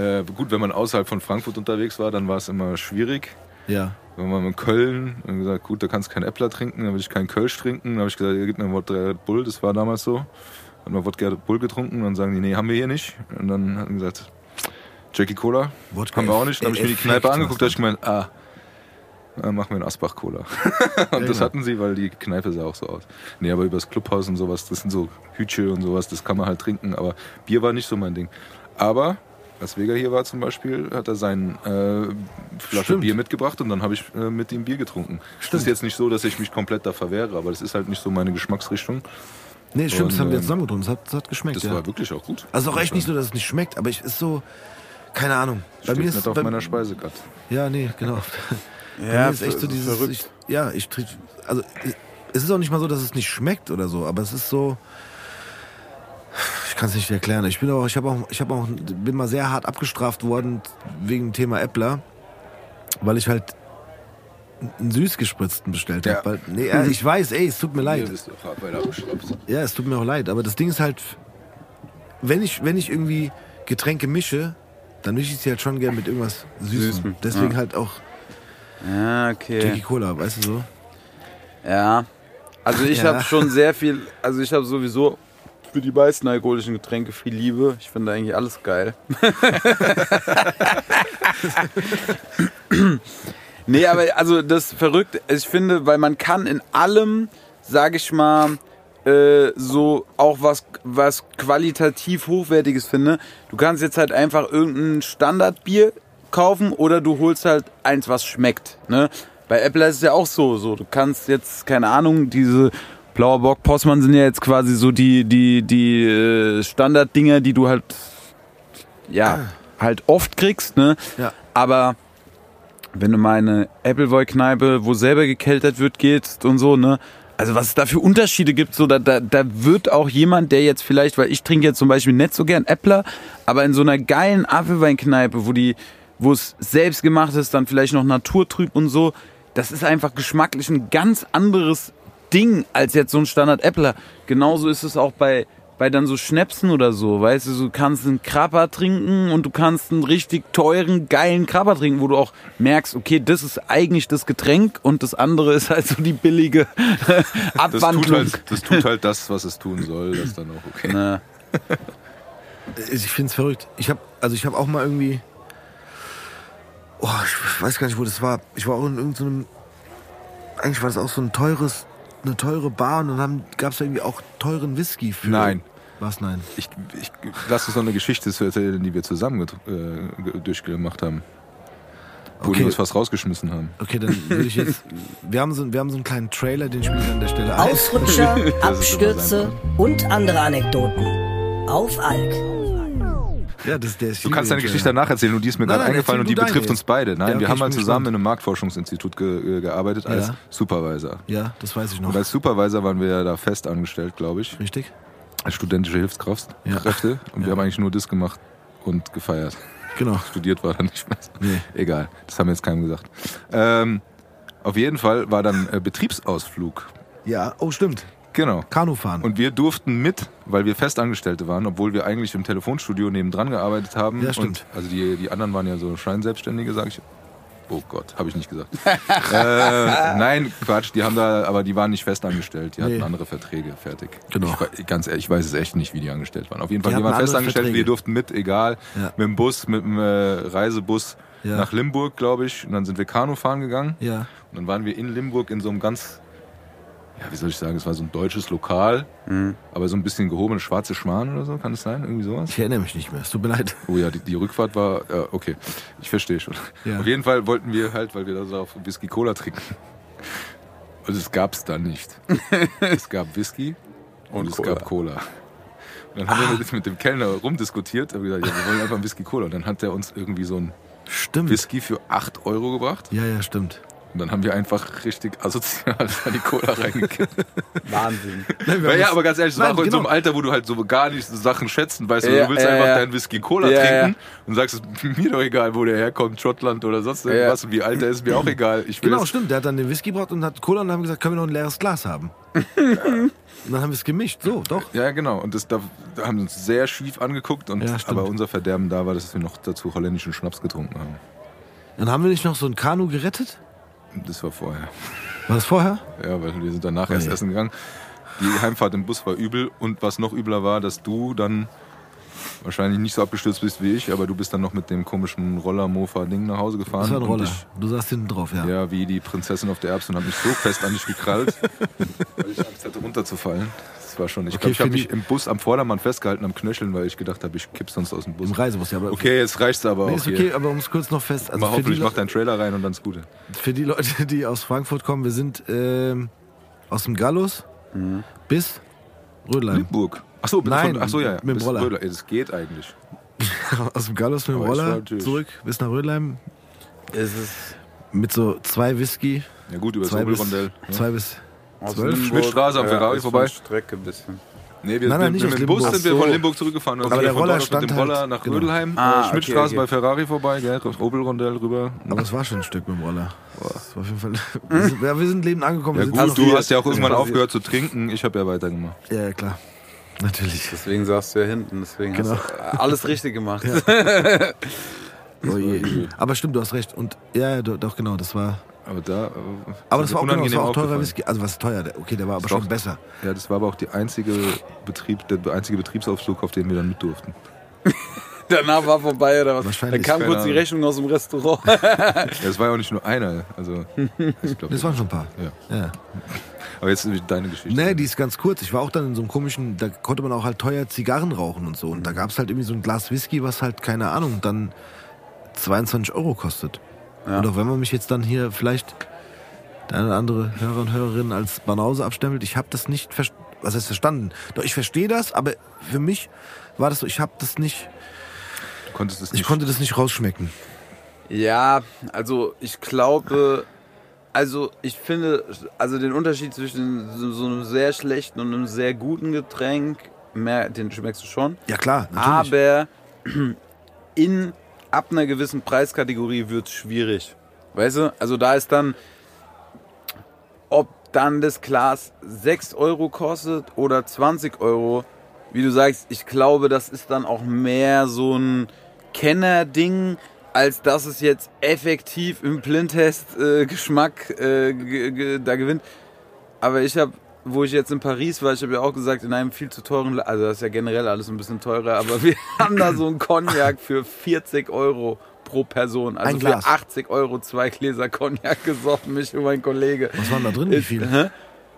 äh, gut, wenn man außerhalb von Frankfurt unterwegs war, dann war es immer schwierig. Ja. Dann waren wir in Köln und gesagt, gut, da kannst du keinen Äppler trinken, dann will ich keinen Kölsch trinken. Dann habe ich gesagt, ihr gebt mir Wodka Red Bull, das war damals so. Hat man Wodka Red Bull getrunken, dann sagen die, nee, haben wir hier nicht. Und dann hatten die gesagt, Jackie Cola, Wodka haben wir auch nicht. Dann habe ich mir die Kneipe angeguckt, da habe ich gemeint, ah, dann machen wir einen Asbach Cola. Und das hatten sie, weil die Kneipe sah auch so aus. Nee, aber über das Clubhaus und sowas, das sind so Hütchen und sowas, das kann man halt trinken. Aber Bier war nicht so mein Ding. Aber... Als Vega hier war zum Beispiel, hat er seine äh, Flasche Stimmt. Bier mitgebracht und dann habe ich äh, mit ihm Bier getrunken. Stimmt. Das ist jetzt nicht so, dass ich mich komplett da verwehre, aber das ist halt nicht so meine Geschmacksrichtung. Nee, stimmt, und, das haben wir jetzt zusammengetrunken, das hat, das hat geschmeckt. Das ja. war wirklich auch gut. Also auch echt nicht nur, dass es nicht schmeckt, aber es ist so, keine Ahnung. Bei mir ist nicht auf bei, meiner Speisekarte. Ja, nee, genau. Ja, mir ist echt so dieses, ich, ja, ich also es ist auch nicht mal so, dass es nicht schmeckt oder so, aber es ist so... Ich kann es nicht erklären. Ich bin auch, ich habe auch, ich habe auch, bin mal sehr hart abgestraft worden wegen dem Thema Äppler, weil ich halt einen süßgespritzten bestellt ja. habe. Nee, ja, ich weiß, ey, es tut mir leid. Ja, es tut mir auch leid. Aber das Ding ist halt, wenn ich, wenn ich irgendwie Getränke mische, dann mische ich sie halt schon gerne mit irgendwas Süßem. Süßen. Deswegen ja. halt auch ja, okay. Jackie Cola, weißt du so? Ja. Also ich ja. habe schon sehr viel. Also ich habe sowieso für die meisten alkoholischen Getränke viel Liebe. Ich finde eigentlich alles geil. Nee, aber also das ist verrückt. Ich finde, weil man kann in allem, sag ich mal, äh, so auch was, was qualitativ Hochwertiges finde. Du kannst jetzt halt einfach irgendein Standardbier kaufen oder du holst halt eins, was schmeckt. Ne? Bei Apple ist es ja auch so, so. Du kannst jetzt, keine Ahnung, diese Blauer Bock, Postmann sind ja jetzt quasi so die, die, die Standarddinger, die du halt, ja, ah. halt oft kriegst, ne? Ja. Aber wenn du mal eine Appleboy-Kneipe, wo selber gekeltert wird, gehst und so, ne? Also was es da für Unterschiede gibt, so, da, da, da wird auch jemand, der jetzt vielleicht, weil ich trinke jetzt zum Beispiel nicht so gern Äppler, aber in so einer geilen Apfelweinkneipe, wo die, wo es selbst gemacht ist, dann vielleicht noch naturtrüb und so, das ist einfach geschmacklich ein ganz anderes Ding als jetzt so ein Standard-Äppler. Genauso ist es auch bei, bei dann so Schnäpsen oder so, weißt du, du kannst einen Krapper trinken und du kannst einen richtig teuren, geilen Krapper trinken, wo du auch merkst, okay, das ist eigentlich das Getränk und das andere ist halt so die billige Abwandlung. Das tut halt, das tut halt das, was es tun soll, das ist dann auch okay. Na. Ich find's verrückt. Ich hab, also ich hab auch mal irgendwie, oh, ich weiß gar nicht, wo das war. Ich war auch in irgendeinem, eigentlich war das auch so ein teures, eine teure Bar, und dann gab es da irgendwie auch teuren Whisky für. Nein. Was, nein? Ich, ich lass uns noch eine Geschichte erzählen, die wir zusammen äh, durchgemacht haben. Wo okay. die uns fast rausgeschmissen haben. Okay, dann würde ich jetzt, wir haben, so, wir haben so einen kleinen Trailer, den spielen wir an der Stelle ein. Ausrutscher, Abstürze und andere Anekdoten. Auf Alk. Ja, das, der ist du kannst deine Geschichte danach erzählen, und die ist mir gerade eingefallen und die betrifft uns beide. Nein, ja, okay, wir haben mal zusammen in einem Marktforschungsinstitut ge- gearbeitet als ja. Supervisor. Ja, das weiß ich noch. Und als Supervisor waren wir ja da fest angestellt, glaube ich. Richtig. Als studentische Hilfskräfte. Ja. Und ja. wir haben eigentlich nur das gemacht und gefeiert. Genau. Studiert war dann nicht mehr. Nee. Egal, das haben wir jetzt keinem gesagt. Ähm, auf jeden Fall war dann äh, Betriebsausflug. Ja, oh stimmt. Genau. Kanufahren. Und wir durften mit, weil wir Festangestellte waren, obwohl wir eigentlich im Telefonstudio nebendran gearbeitet haben. Ja, stimmt. Und also die, die anderen waren ja so Scheinselbstständige, sag ich. Oh Gott, habe ich nicht gesagt. äh, nein, Quatsch, die haben da, aber die waren nicht festangestellt, die hatten nee. andere Verträge, fertig. Genau. Ich, ganz ehrlich, ich weiß es echt nicht, wie die angestellt waren. Auf jeden Fall, die, die waren festangestellt, Verträge. Wir durften mit, egal, ja. mit dem Bus, mit dem äh, Reisebus ja. nach Limburg, glaube ich. Und dann sind wir Kanufahren gegangen. Ja. Und dann waren wir in Limburg in so einem ganz... Ja, wie soll ich sagen, es war so ein deutsches Lokal, mhm. aber so ein bisschen gehobene schwarze Schwan oder so, kann es sein? Irgendwie sowas? Ich erinnere mich nicht mehr, es tut mir leid. Oh ja, die, die Rückfahrt war, äh, okay, ich verstehe schon. Ja. Auf jeden Fall wollten wir halt, weil wir da so auf Whisky Cola trinken. Und es gab es da nicht. Es gab Whisky und, und es Cola. gab Cola. Und dann ah. haben wir mit dem Kellner rumdiskutiert, haben gesagt, ja, wir wollen einfach Whisky Cola. Und dann hat der uns irgendwie so ein stimmt. Whisky für acht Euro gebracht. Ja, ja, stimmt. Und dann haben wir einfach richtig asozial da die Cola reingekippt. Wahnsinn. Nein, ja, aber ganz ehrlich, das Nein, war auch genau. in so einem Alter, wo du halt so gar nicht so Sachen schätzen weißt. Ja, du willst ja, einfach ja. deinen Whisky Cola ja, trinken ja. und sagst, mir doch egal, wo der herkommt, Schottland oder sonst irgendwas. Ja. Und wie alt der ist, mir auch egal. Ich will genau, jetzt. Stimmt. Der hat dann den Whisky gebracht und hat Cola und haben gesagt, können wir noch ein leeres Glas haben? Ja. Und dann haben wir es gemischt, so, doch. Ja, genau. Und das, da haben wir uns sehr schief angeguckt. Und, ja, aber unser Verderben da war, dass wir noch dazu holländischen Schnaps getrunken haben. Dann haben wir nicht noch so ein Kanu gerettet? Das war vorher. War das vorher? Ja, weil wir sind danach oh, erst ja. essen gegangen. Die Heimfahrt im Bus war übel. Und was noch übler war, dass du dann wahrscheinlich nicht so abgestürzt bist wie ich, aber du bist dann noch mit dem komischen Roller-Mofa-Ding nach Hause gefahren. Das war ein Roller. Ich, du saßt hinten drauf, ja. Ja, wie die Prinzessin auf der Erbse, und hab mich so fest an dich gekrallt, weil ich Angst hatte, runterzufallen. Das war schon... Ich okay, glaube, ich habe mich im Bus am Vordermann festgehalten, am Knöcheln, weil ich gedacht habe, ich kipp sonst aus dem Bus. Im Reisebus, ja. Aber okay, jetzt reicht's aber nee, auch ist okay, hier. Aber um es kurz noch fest... Also hoffentlich, ich mach deinen Trailer rein und dann ist gut. Für die Leute, die aus Frankfurt kommen, wir sind ähm, aus dem Gallus mhm. bis Rödelheim. Limburg. Achso, Nein, von, ach so, ja, ja. mit dem Roller. Rödler. Das geht eigentlich. Aus dem Gallus mit dem Roller zurück bis nach Rödelheim. Es ist mit so zwei Whisky. Ja gut, über das Opel-Rondell. Zwei bis zwölf. Schmidtstraße am Ferrari ja, vorbei. Strecke ein bisschen. Nee, wir nein, nein, mit, mit dem Bus Limburg. sind wir so. von Limburg zurückgefahren. Also aber der Roller stand mit dem Roller halt nach genau. Rödelheim. Ah, okay, Schmidtstraße okay. bei Ferrari vorbei, gell? Opel-Rondell rüber. Aber es war schon ein Stück mit dem Roller. Das war auf jeden Fall wir, sind, ja, wir sind lebend angekommen. Ja, wir sind gut, du hast ja auch irgendwann aufgehört zu trinken. Ich habe ja weitergemacht. Ja, klar. Natürlich. Deswegen saßt du ja hinten, deswegen genau. hast du alles richtig gemacht. Ja. Oh je. Aber stimmt, du hast recht. Und ja, ja doch, genau, das war. Aber da. Äh, aber das war auch, genau, das war auch teurer Whisky. Also was teuer, okay, der war aber schon besser. Ja, das war aber auch die einzige Betrieb, der einzige Betriebsausflug, auf den wir dann mit durften. Danach war vorbei oder was? Wahrscheinlich. Dann kam kurz die Rechnung aus dem Restaurant. Es war ja auch nicht nur einer. Also, ich glaub, das waren schon ein paar. Ja. Ja. Aber jetzt deine Geschichte. Nee, die ist ganz kurz. Ich war auch dann in so einem komischen, da konnte man auch halt teuer Zigarren rauchen und so. Und da gab es halt irgendwie so ein Glas Whisky, was halt, keine Ahnung, dann zweiundzwanzig Euro kostet. Ja. Und auch wenn man mich jetzt dann hier vielleicht der eine oder andere Hörer und Hörerin als Banause abstempelt, ich habe das nicht ver- was heißt verstanden. Doch, ich verstehe das, aber für mich war das so, ich habe das nicht... Du konntest das nicht... Ich konnte das nicht rausschmecken. Ja, also ich glaube... Also ich finde, also den Unterschied zwischen so einem sehr schlechten und einem sehr guten Getränk, mehr, den schmeckst du schon. Ja klar, natürlich. Aber in, ab einer gewissen Preiskategorie wird es schwierig. Weißt du, also da ist dann, ob dann das Glas sechs Euro kostet oder zwanzig Euro, wie du sagst, ich glaube, das ist dann auch mehr so ein Kennerding, als dass es jetzt effektiv im Blindtest äh, Geschmack äh, g- g- da gewinnt. Aber ich habe, wo ich jetzt in Paris war, ich habe ja auch gesagt, in einem viel zu teuren, La- also das ist ja generell alles ein bisschen teurer, aber wir haben da so einen Cognac für vierzig Euro pro Person. Also ein Glas. Für achtzig Euro zwei Gläser Cognac gesoffen, mich und mein Kollege. Was waren da drin? Wie viele? Hä?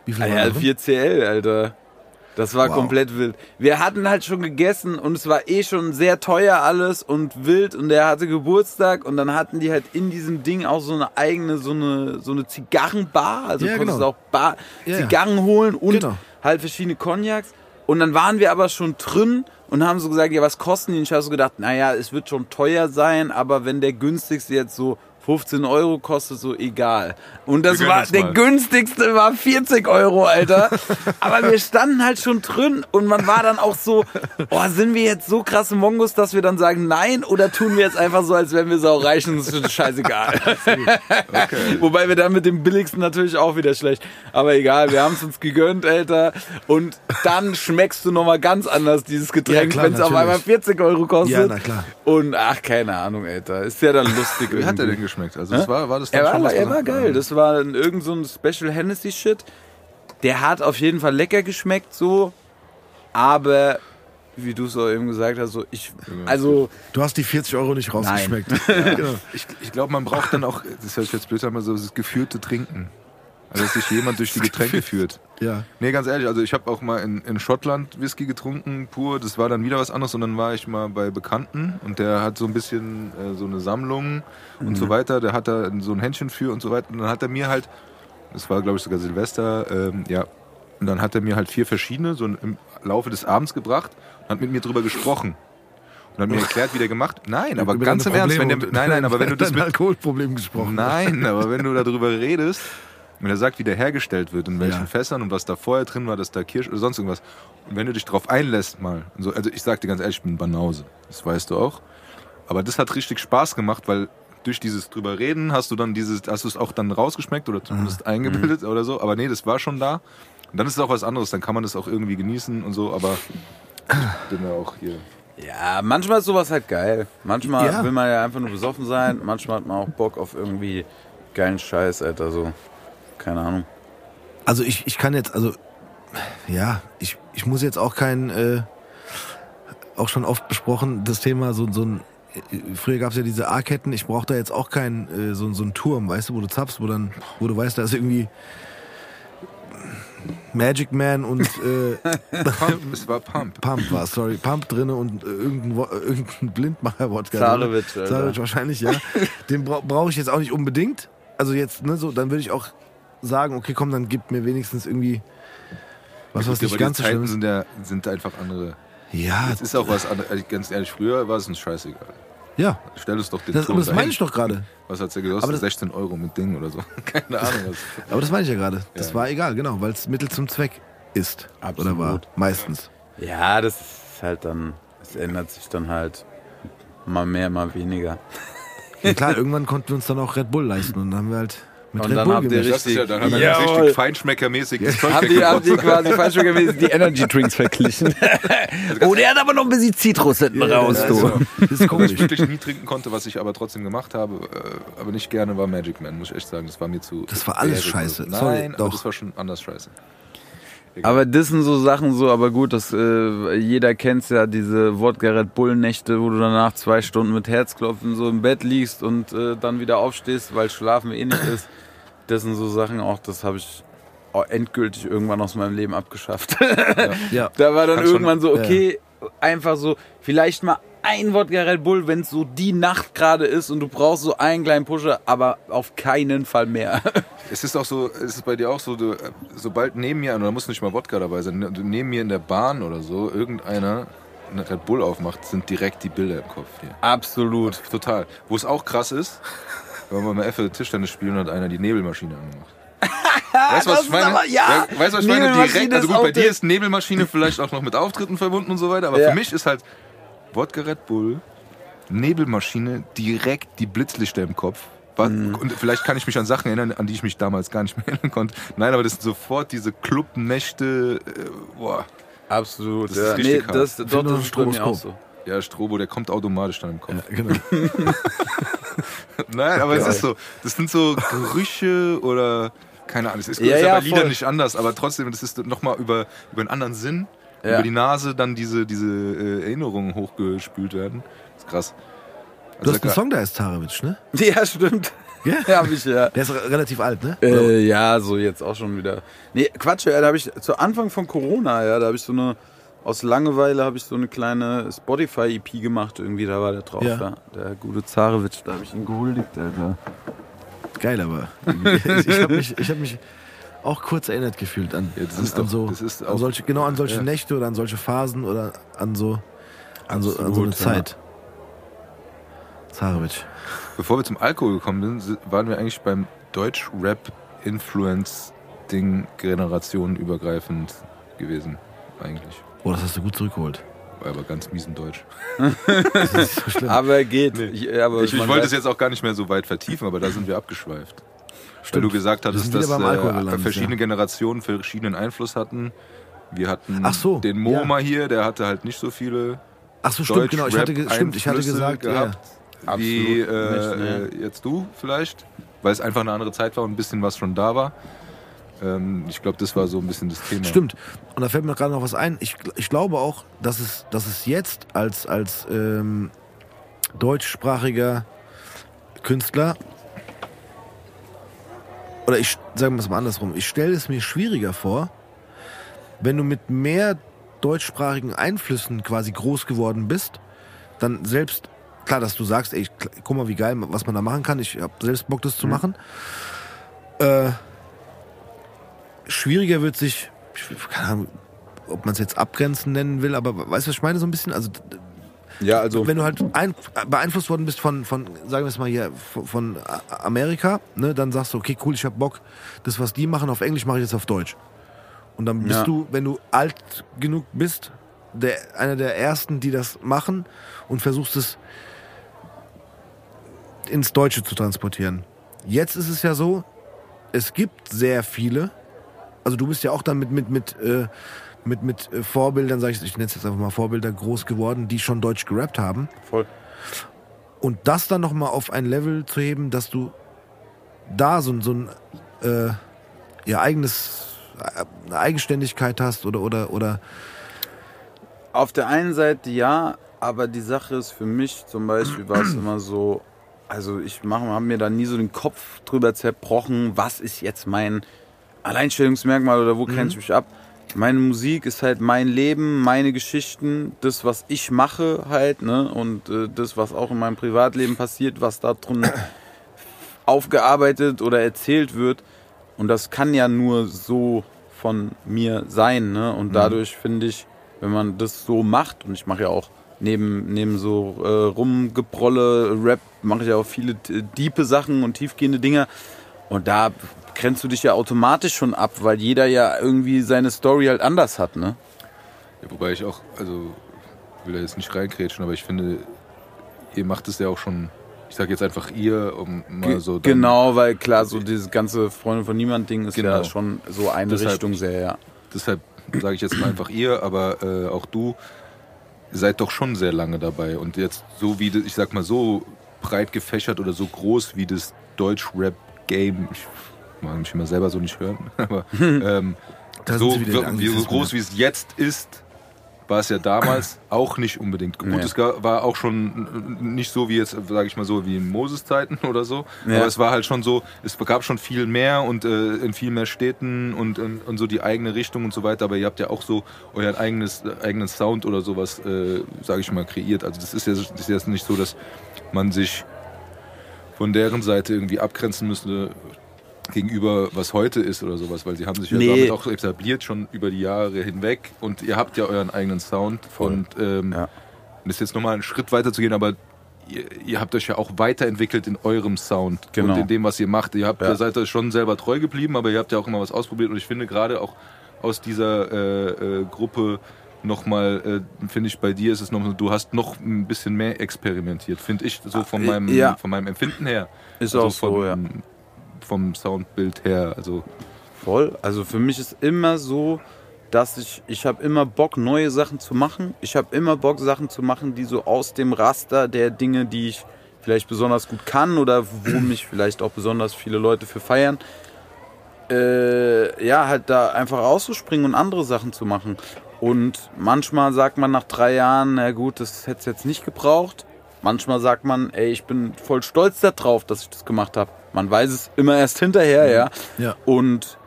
Wie viele ah, waren ja, drin? vier C L, Alter. Das war wow. Komplett wild. Wir hatten halt schon gegessen und es war eh schon sehr teuer alles und wild und er hatte Geburtstag und dann hatten die halt in diesem Ding auch so eine eigene, so eine, so eine Zigarrenbar, also ja, konntest genau. auch Bar, ja, Zigarren holen und genau. halt verschiedene Cognacs und dann waren wir aber schon drin und haben so gesagt, ja was kosten die? Und ich habe so gedacht, naja, es wird schon teuer sein, aber wenn der günstigste jetzt so fünfzehn Euro kostet, so egal. Und das war, der günstigste war vierzig Euro, Alter. Aber wir standen halt schon drin und man war dann auch so, oh, sind wir jetzt so krasse Mongos, dass wir dann sagen nein oder tun wir jetzt einfach so, als wären wir saureich und es ist scheißegal. Okay. Wobei wir dann mit dem billigsten natürlich auch wieder schlecht. Aber egal, wir haben es uns gegönnt, Alter. Und dann schmeckst du nochmal ganz anders dieses Getränk, ja, wenn es auf einmal vierzig Euro kostet. Ja, na klar. Und ach, keine Ahnung, Alter. Ist ja dann lustig. Wie hat der denn geschmeckt? Also es war, war das dann er schon war, was er war geil. Das war irgend so ein Special Hennessy Shit. Der hat auf jeden Fall lecker geschmeckt so, aber wie du es auch eben gesagt hast, so ich also du hast die vierzig Euro nicht rausgeschmeckt. Ja. Genau. Ich, ich glaube, man braucht dann auch, das hört sich jetzt blöd an, so das geführte Trinken. Also dass sich jemand durch die Getränke führt. Ja. Nee, ganz ehrlich, also ich habe auch mal in, in Schottland Whisky getrunken, pur, das war dann wieder was anderes und dann war ich mal bei Bekannten und der hat so ein bisschen äh, so eine Sammlung und mhm. so weiter, der hat da so ein Händchen für und so weiter und dann hat er mir halt, das war glaube ich sogar Silvester, ähm, ja, und dann hat er mir halt vier verschiedene so im Laufe des Abends gebracht und hat mit mir drüber gesprochen. Und hat mir erklärt, wie der gemacht. Nein, aber über ganz im Ernst, wenn der, nein, nein, aber wenn du das mit Alkoholproblem gesprochen hast. Nein, aber wenn du darüber redest, wenn er sagt, wie der hergestellt wird, in welchen ja. Fässern und was da vorher drin war, dass da Kirsch oder sonst irgendwas. Und wenn du dich drauf einlässt mal, also, also ich sag dir ganz ehrlich, ich bin Banause, das weißt du auch. Aber das hat richtig Spaß gemacht, weil durch dieses drüber reden hast du dann dieses, hast du es auch dann rausgeschmeckt oder zumindest mhm. eingebildet mhm. oder so. Aber nee, das war schon da. Und dann ist es auch was anderes, dann kann man das auch irgendwie genießen und so, aber ich bin ja auch hier. Ja, manchmal ist sowas halt geil. Manchmal ja. will man ja einfach nur besoffen sein, manchmal hat man auch Bock auf irgendwie geilen Scheiß, Alter, so. Keine Ahnung. Also ich, ich kann jetzt, also ja, ich, ich muss jetzt auch kein, äh, auch schon oft besprochen, das Thema so, so ein, früher gab es ja diese A-Ketten, ich brauche da jetzt auch keinen, äh, so, so einen Turm, weißt du, wo du zappst, wo dann, wo du weißt, da ist irgendwie Magic Man und äh, Pump, es war Pump. Pump war, sorry, Pump drin und äh, irgendein, Wo- irgendein Blindmacher-Wodka. Zarewitz, Alter. Zarewitz wahrscheinlich, ja. Den bra- brauche ich jetzt auch nicht unbedingt, also jetzt, ne, so, dann würde ich auch sagen, okay, komm, dann gib mir wenigstens irgendwie was, was nicht ganz so schlimm ist. Ja, sind einfach andere. Ja. Das ist auch was anderes. Ganz ehrlich, früher war es uns scheißegal. Ja. Stell es doch den das, Ton das meine ich doch gerade. Was hat es ja gekostet? sechzehn Euro mit Ding oder so. Keine Ahnung. Was. Aber das meine ich ja gerade. Das ja. war egal, genau, weil es Mittel zum Zweck ist. Absolut. Oder war meistens. Ja, das ist halt dann, es ändert sich dann halt mal mehr, mal weniger. Ja, klar, irgendwann konnten wir uns dann auch Red Bull leisten und dann haben wir halt mit und Red dann habt ihr richtig, ja, dann haben wir richtig feinschmeckermäßig ja. haben die, haben die quasi feinschmeckermäßig die Energy Drinks verglichen. Oh, der hat aber noch ein bisschen Zitrus hinten yeah, raus, du. Also, das ist komisch. Was ich wirklich nie trinken konnte, was ich aber trotzdem gemacht habe, aber nicht gerne, war Magic Man, muss ich echt sagen. Das war mir zu... Das war alles scheiße. Nein, Sorry, doch. Aber das war schon anders scheiße. Aber das sind so Sachen so, aber gut, das, äh, jeder kennt ja diese Wodka-Red-Bull-Nächte, wo du danach zwei Stunden mit Herzklopfen so im Bett liegst und äh, dann wieder aufstehst, weil Schlafen eh nicht ist. Das sind so Sachen auch, das habe ich auch endgültig irgendwann aus meinem Leben abgeschafft. Ja. Ja. Da war dann Kann irgendwann schon, so, okay, ja. einfach so, vielleicht mal ein Wodka Red Bull, wenn es so die Nacht gerade ist und du brauchst so einen kleinen Pusher, aber auf keinen Fall mehr. Es ist auch so, es ist bei dir auch so, du, sobald neben mir, und da muss nicht mal Wodka dabei sein, neben mir in der Bahn oder so, irgendeiner eine Red Bull aufmacht, sind direkt die Bilder im Kopf hier. Absolut. Also, total. Wo es auch krass ist, wenn wir mal F Tischtennis spielen, hat einer die Nebelmaschine angemacht. Weißt du, was ich meine? Aber, ja. Ja, weißt du, was ich meine? Direkt, also gut, bei dir ist Nebelmaschine vielleicht auch noch mit Auftritten verbunden und so weiter, aber ja. für mich ist halt Wodka Red Bull, Nebelmaschine, direkt die Blitzlichter im Kopf. Und vielleicht kann ich mich an Sachen erinnern, an die ich mich damals gar nicht mehr erinnern konnte. Nein, aber das sind sofort diese Clubnächte. Äh, boah. Absolut. Das ja. ist richtig nee, das, doch, das, das ist Stroboskop. So. Ja, Strobo, der kommt automatisch dann im Kopf. Ja, genau. Nein, aber ja, es ist so, das sind so Gerüche oder keine Ahnung. Es ist, ja, ist ja bei Liedern voll. Nicht anders, aber trotzdem, das ist nochmal über, über einen anderen Sinn. Ja. Über die Nase dann diese, diese äh, Erinnerungen hochgespült werden. Das ist krass. Also du hast einen Song, der heißt Zarewitz, ne? Ja, stimmt. Ja? Ja, hab ich, ja. Der ist relativ alt, ne? Äh, ja, so jetzt auch schon wieder. Nee, Quatsch, ja, da habe ich zu Anfang von Corona, ja, da habe ich so eine, aus Langeweile habe ich so eine kleine Spotify-E P gemacht irgendwie, da war der drauf, ja. da, der gute Zarewitz, da habe ich ihn gehuldigt, Alter. Geil, aber ich, ich habe mich... Ich hab mich auch kurz erinnert gefühlt an, ja, das an, ist an doch, so das ist auch, an solche, genau an solche ja. Nächte oder an solche Phasen oder an so an so, an so eine ja. Zeit. Zarewitz. Bevor wir zum Alkohol gekommen sind, waren wir eigentlich beim Deutsch-Rap-Influence-Ding generationenübergreifend gewesen eigentlich. Oh, das hast du gut zurückgeholt. Aber ganz miesen Deutsch. Das ist so schlimm. Aber geht. Nee. Ich, aber ich, ich wollte es jetzt auch gar nicht mehr so weit vertiefen, aber da sind wir abgeschweift. Stimmt. Weil du gesagt hattest, dass äh, verschiedene ja. Generationen verschiedenen Einfluss hatten. Wir hatten so, den MoMA ja. hier, der hatte halt nicht so viele. Ach so, stimmt, genau. Ich hatte, ge- stimmt, ich hatte gesagt, gehabt, ja. wie äh, nicht, ne. jetzt du vielleicht, weil es einfach eine andere Zeit war und ein bisschen was schon da war. Ähm, ich glaube, das war so ein bisschen das Thema. Stimmt. Und da fällt mir gerade noch was ein. Ich, ich glaube auch, dass es, dass es jetzt als, als ähm, deutschsprachiger Künstler oder ich sage mal andersrum, ich stelle es mir schwieriger vor, wenn du mit mehr deutschsprachigen Einflüssen quasi groß geworden bist, dann selbst, klar, dass du sagst, ey, guck mal, wie geil, was man da machen kann, ich habe selbst Bock, das zu mhm. machen. Äh, schwieriger wird sich, ich, keine Ahnung, ob man es jetzt abgrenzen nennen will, aber weißt du, was ich meine, so ein bisschen? Also, ja, also wenn du halt ein, beeinflusst worden bist von, von, sagen wir es mal hier, von Amerika, ne, dann sagst du, okay, cool, ich hab Bock, das, was die machen, auf Englisch mache ich jetzt auf Deutsch. Und dann bist ja. du, wenn du alt genug bist, der, einer der Ersten, die das machen und versuchst es ins Deutsche zu transportieren. Jetzt ist es ja so, es gibt sehr viele, also du bist ja auch dann mit, mit, mit, äh, mit, mit Vorbildern, sag ich, ich nenne es jetzt einfach mal Vorbilder, groß geworden, die schon deutsch gerappt haben. Voll. Und das dann nochmal auf ein Level zu heben, dass du da so, so ein äh, ja, eigenes, eine Eigenständigkeit hast oder, oder, oder... Auf der einen Seite ja, aber die Sache ist für mich zum Beispiel war es immer so, also ich habe mir da nie so den Kopf drüber zerbrochen, was ist jetzt mein Alleinstellungsmerkmal oder wo mhm. grenze ich mich ab? Meine Musik ist halt mein Leben, meine Geschichten, das, was ich mache halt, ne, und äh, das, was auch in meinem Privatleben passiert, was da drin aufgearbeitet oder erzählt wird, und das kann ja nur so von mir sein, ne, und dadurch finde ich, wenn man das so macht, und ich mache ja auch neben, neben so äh, Rumgeprolle, Rap, mache ich ja auch viele t- diepe Sachen und tiefgehende Dinger, und da grenzt du dich ja automatisch schon ab, weil jeder ja irgendwie seine Story halt anders hat, ne? Ja, wobei ich auch, also will da jetzt nicht reingrätschen, aber ich finde, ihr macht es ja auch schon, ich sag jetzt einfach ihr, um mal so... Dann, genau, weil klar, so dieses ganze Freunde von Niemand-Ding ist genau. ja schon so eine deshalb, Richtung sehr, ja. Deshalb sage ich jetzt mal einfach ihr, aber äh, auch du seid doch schon sehr lange dabei und jetzt so wie, ich sag mal so breit gefächert oder so groß wie das Deutsch-Rap-Game, ich Mag mich immer selber so nicht hören. Aber ähm, so, wie, so groß, wie es jetzt ist, war es ja damals auch nicht unbedingt gut. Nee. Es war auch schon nicht so wie jetzt, sage ich mal so, wie in Moses-Zeiten oder so. Ja. Aber es war halt schon so, es gab schon viel mehr und äh, in viel mehr Städten und, und, und so die eigene Richtung und so weiter. Aber ihr habt ja auch so euren eigenes, eigenen Sound oder sowas, äh, sage ich mal, kreiert. Also das ist ja das ist jetzt nicht so, dass man sich von deren Seite irgendwie abgrenzen müsste gegenüber, was heute ist oder sowas, weil sie haben sich nee. ja damit auch etabliert, schon über die Jahre hinweg, und ihr habt ja euren eigenen Sound und ähm, ja. um das jetzt nochmal einen Schritt weiter zu gehen, aber ihr, ihr habt euch ja auch weiterentwickelt in eurem Sound genau. und in dem, was ihr macht. Ihr habt, ja. seid ja schon selber treu geblieben, aber ihr habt ja auch immer was ausprobiert, und ich finde gerade auch aus dieser äh, äh, Gruppe nochmal, äh, finde ich, bei dir ist es noch, du hast noch ein bisschen mehr experimentiert, finde ich, so von meinem, ja. von meinem Empfinden her. Ist also auch so, von, ja. vom Soundbild her, also voll. Also für mich ist immer so, dass ich, ich habe immer Bock, neue Sachen zu machen. Ich habe immer Bock, Sachen zu machen, die so aus dem Raster der Dinge, die ich vielleicht besonders gut kann oder wo mich vielleicht auch besonders viele Leute für feiern, äh, ja, halt da einfach rauszuspringen und andere Sachen zu machen. Und manchmal sagt man nach drei Jahren, na gut, das hätte es jetzt nicht gebraucht. Manchmal sagt man, ey, ich bin voll stolz darauf, dass ich das gemacht habe. Man weiß es immer erst hinterher, ja. ja. Und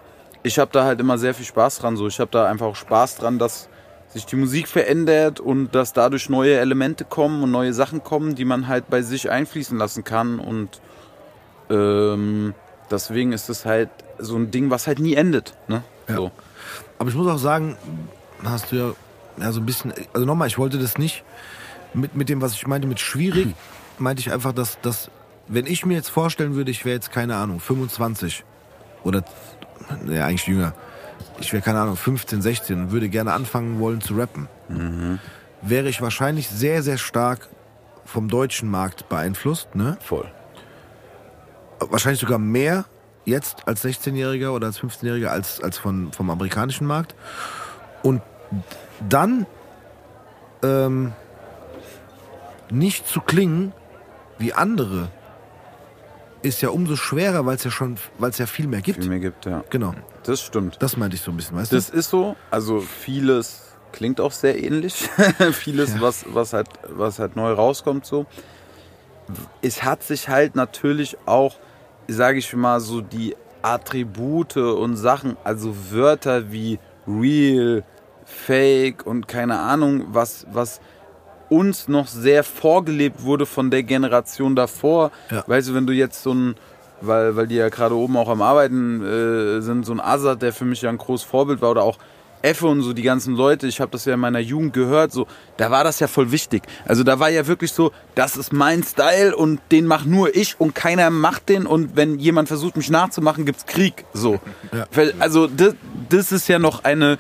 ich habe da halt immer sehr viel Spaß dran. So. Ich habe da einfach auch Spaß dran, dass sich die Musik verändert und dass dadurch neue Elemente kommen und neue Sachen kommen, die man halt bei sich einfließen lassen kann. Und ähm, deswegen ist es halt so ein Ding, was halt nie endet. Ne? Ja. So. Aber ich muss auch sagen, hast du ja, ja so ein bisschen... Also nochmal, ich wollte das nicht... Mit, mit dem, was ich meinte, mit schwierig, hm. meinte ich einfach, dass, dass, wenn ich mir jetzt vorstellen würde, ich wäre jetzt, keine Ahnung, fünfundzwanzig oder, ne, eigentlich jünger, ich wäre, keine Ahnung, fünfzehn, sechzehn und würde gerne anfangen wollen zu rappen, mhm. wäre ich wahrscheinlich sehr, sehr stark vom deutschen Markt beeinflusst, ne? Voll. Wahrscheinlich sogar mehr jetzt als sechzehnjähriger oder als fünfzehnjähriger als, als von, vom amerikanischen Markt. Und dann, ähm, nicht zu klingen wie andere ist ja umso schwerer, weil es ja schon, weil es ja viel mehr gibt. Viel mehr gibt, ja. Genau. Das stimmt. Das meinte ich so ein bisschen, weißt du? Das ist so, also vieles klingt auch sehr ähnlich. vieles, ja. was, was, halt, was halt neu rauskommt so. Es hat sich halt natürlich auch, sage ich mal, so die Attribute und Sachen, also Wörter wie real, fake und keine Ahnung, was, was uns noch sehr vorgelebt wurde von der Generation davor. Ja. Weißt du, wenn du jetzt so ein, weil, weil die ja gerade oben auch am Arbeiten äh, sind, so ein Azad, der für mich ja ein großes Vorbild war, oder auch Effe und so, die ganzen Leute, ich habe das ja in meiner Jugend gehört, so, da war das ja voll wichtig. Also da war ja wirklich so, das ist mein Style und den mach nur ich und keiner macht den, und wenn jemand versucht, mich nachzumachen, gibt's Krieg. So. Ja. Also das, das ist ja noch eine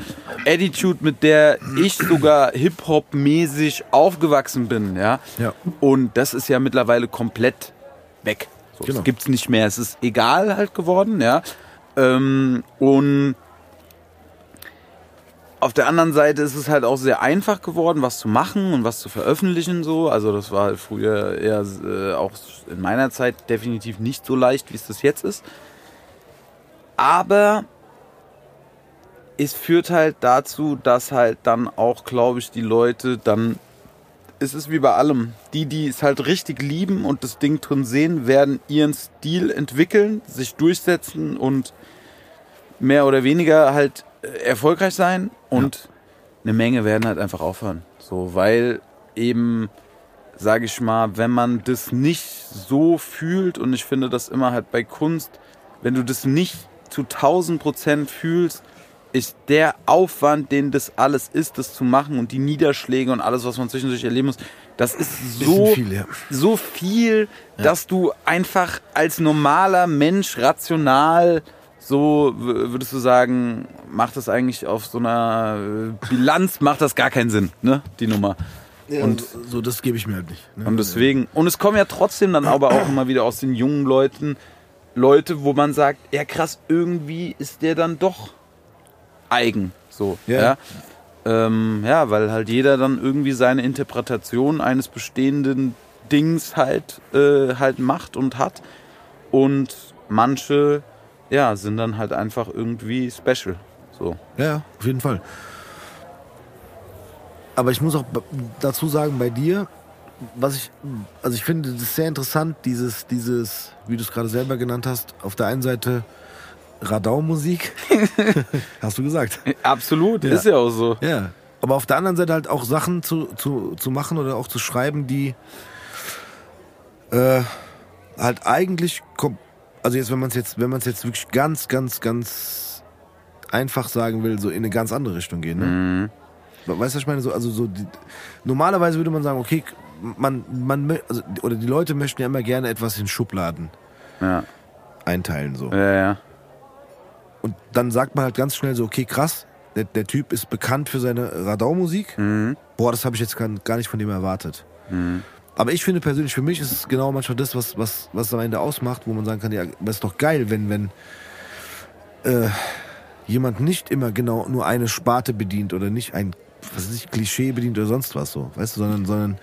Attitude, mit der ich sogar Hip-Hop-mäßig aufgewachsen bin. Ja? Ja. Und das ist ja mittlerweile komplett weg. So, genau. Das gibt's nicht mehr. Es ist egal halt geworden. Ja? Ähm, und auf der anderen Seite ist es halt auch sehr einfach geworden, was zu machen und was zu veröffentlichen. So. Also das war früher eher äh, auch in meiner Zeit definitiv nicht so leicht, wie es das jetzt ist. Aber es führt halt dazu, dass halt dann auch, glaube ich, die Leute dann, es ist wie bei allem, die, die es halt richtig lieben und das Ding drin sehen, werden ihren Stil entwickeln, sich durchsetzen und mehr oder weniger halt erfolgreich sein, und ja. eine Menge werden halt einfach aufhören. So, weil eben, sage ich mal, wenn man das nicht so fühlt, und ich finde das immer halt bei Kunst, wenn du das nicht zu tausend Prozent fühlst, ist der Aufwand, den das alles ist, das zu machen, und die Niederschläge und alles, was man zwischendurch erleben muss, das ist so viel, ja. so viel, ja. dass du einfach als normaler Mensch rational so, würdest du sagen, macht das eigentlich auf so einer Bilanz, macht das gar keinen Sinn, ne, die Nummer. Ja, und so, so, das gebe ich mir halt nicht. Ne? Und deswegen, und es kommen ja trotzdem dann aber auch immer wieder aus den jungen Leuten Leute, wo man sagt, ja krass, irgendwie ist der dann doch eigen, so, yeah. ja. Ähm, ja, weil halt jeder dann irgendwie seine Interpretation eines bestehenden Dings halt, äh, halt macht und hat, und manche ja, sind dann halt einfach irgendwie special. So. Ja, auf jeden Fall. Aber ich muss auch dazu sagen, bei dir, was ich, also ich finde das sehr interessant, dieses, dieses, wie du es gerade selber genannt hast, auf der einen Seite Radau-Musik, hast du gesagt. Absolut, ja. Ist ja auch so. Ja, aber auf der anderen Seite halt auch Sachen zu, zu, zu machen oder auch zu schreiben, die äh, halt eigentlich, also jetzt, wenn man es jetzt, wenn man es jetzt wirklich ganz, ganz, ganz einfach sagen will, so in eine ganz andere Richtung gehen, ne? Mhm. Weißt du, was ich meine? So, also so die, normalerweise würde man sagen, okay, man, man also, oder die Leute möchten ja immer gerne etwas in Schubladen ja. einteilen. So. Ja, ja. Und dann sagt man halt ganz schnell so, okay, krass, der, der Typ ist bekannt für seine Radau-Musik. Mhm. Boah, das habe ich jetzt gar nicht von dem erwartet. Mhm. Aber ich finde persönlich, für mich ist es genau manchmal das, was, was, was am Ende ausmacht, wo man sagen kann, ja, das ist doch geil, wenn, wenn äh, jemand nicht immer genau nur eine Sparte bedient oder nicht ein was ist, Klischee bedient oder sonst was so, weißt du, sondern, sondern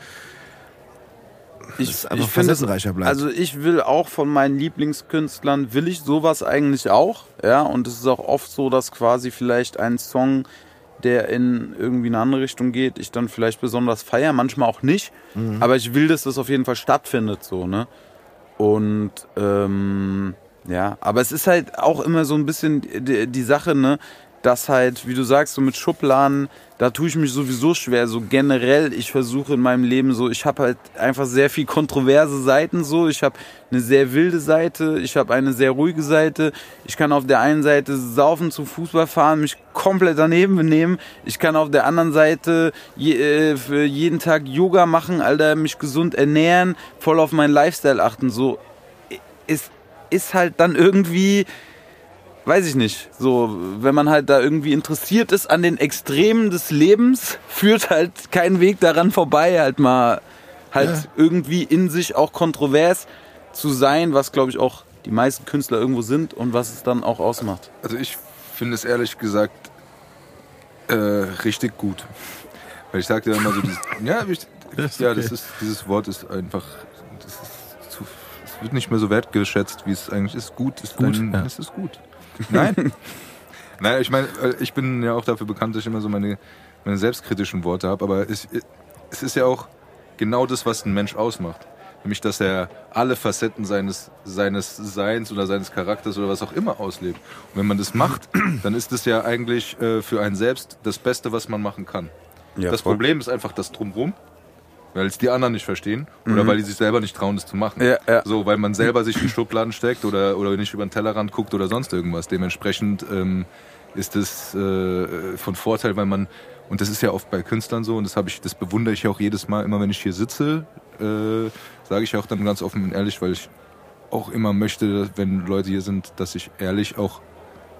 ich, einfach ich facettenreicher bleibt. Also ich will auch von meinen Lieblingskünstlern, will ich sowas eigentlich auch, ja, und es ist auch oft so, dass quasi vielleicht ein Song, der in irgendwie eine andere Richtung geht, ich dann vielleicht besonders feiere, manchmal auch nicht, mhm. aber ich will, dass das auf jeden Fall stattfindet, so, ne, und, ähm, ja, aber es ist halt auch immer so ein bisschen die, die Sache, ne, dass halt, wie du sagst, so mit Schubladen, da tue ich mich sowieso schwer, so generell, ich versuche in meinem Leben so, ich habe halt einfach sehr viel kontroverse Seiten so, ich habe eine sehr wilde Seite, ich habe eine sehr ruhige Seite, ich kann auf der einen Seite saufen, zu Fußball fahren, mich komplett daneben benehmen, ich kann auf der anderen Seite je, äh, für jeden Tag Yoga machen, Alter, mich gesund ernähren, voll auf meinen Lifestyle achten, so, ist, ist halt dann irgendwie... Weiß ich nicht, so, wenn man halt da irgendwie interessiert ist an den Extremen des Lebens, führt halt kein Weg daran vorbei, halt mal halt ja. irgendwie in sich auch kontrovers zu sein, was, glaube ich, auch die meisten Künstler irgendwo sind und was es dann auch ausmacht. Also ich finde es ehrlich gesagt äh, richtig gut, weil ich sage dir immer so, dieses, ja, ich, das ja okay. das ist, dieses Wort ist einfach... Das ist zu, es wird nicht mehr so wertgeschätzt, wie es eigentlich ist. Gut ist gut. Dann, ja. Es ist gut. Nein. Nein, ich meine, ich bin ja auch dafür bekannt, dass ich immer so meine, meine selbstkritischen Worte habe, aber es, es ist ja auch genau das, was ein Mensch ausmacht. Nämlich, dass er alle Facetten seines, seines Seins oder seines Charakters oder was auch immer auslebt. Und wenn man das macht, dann ist das ja eigentlich äh, für einen selbst das Beste, was man machen kann. Ja, das voll. Problem ist einfach das Drumherum, weil es die anderen nicht verstehen oder mhm. weil die sich selber nicht trauen, das zu machen. Ja, ja. So, weil man selber sich in Schubladen steckt oder, oder nicht über den Tellerrand guckt oder sonst irgendwas. Dementsprechend ähm, ist das äh, von Vorteil, weil man, und das ist ja oft bei Künstlern so, und das, hab ich, das bewundere ich auch jedes Mal, immer wenn ich hier sitze, äh, sage ich auch dann ganz offen und ehrlich, weil ich auch immer möchte, wenn Leute hier sind, dass ich ehrlich auch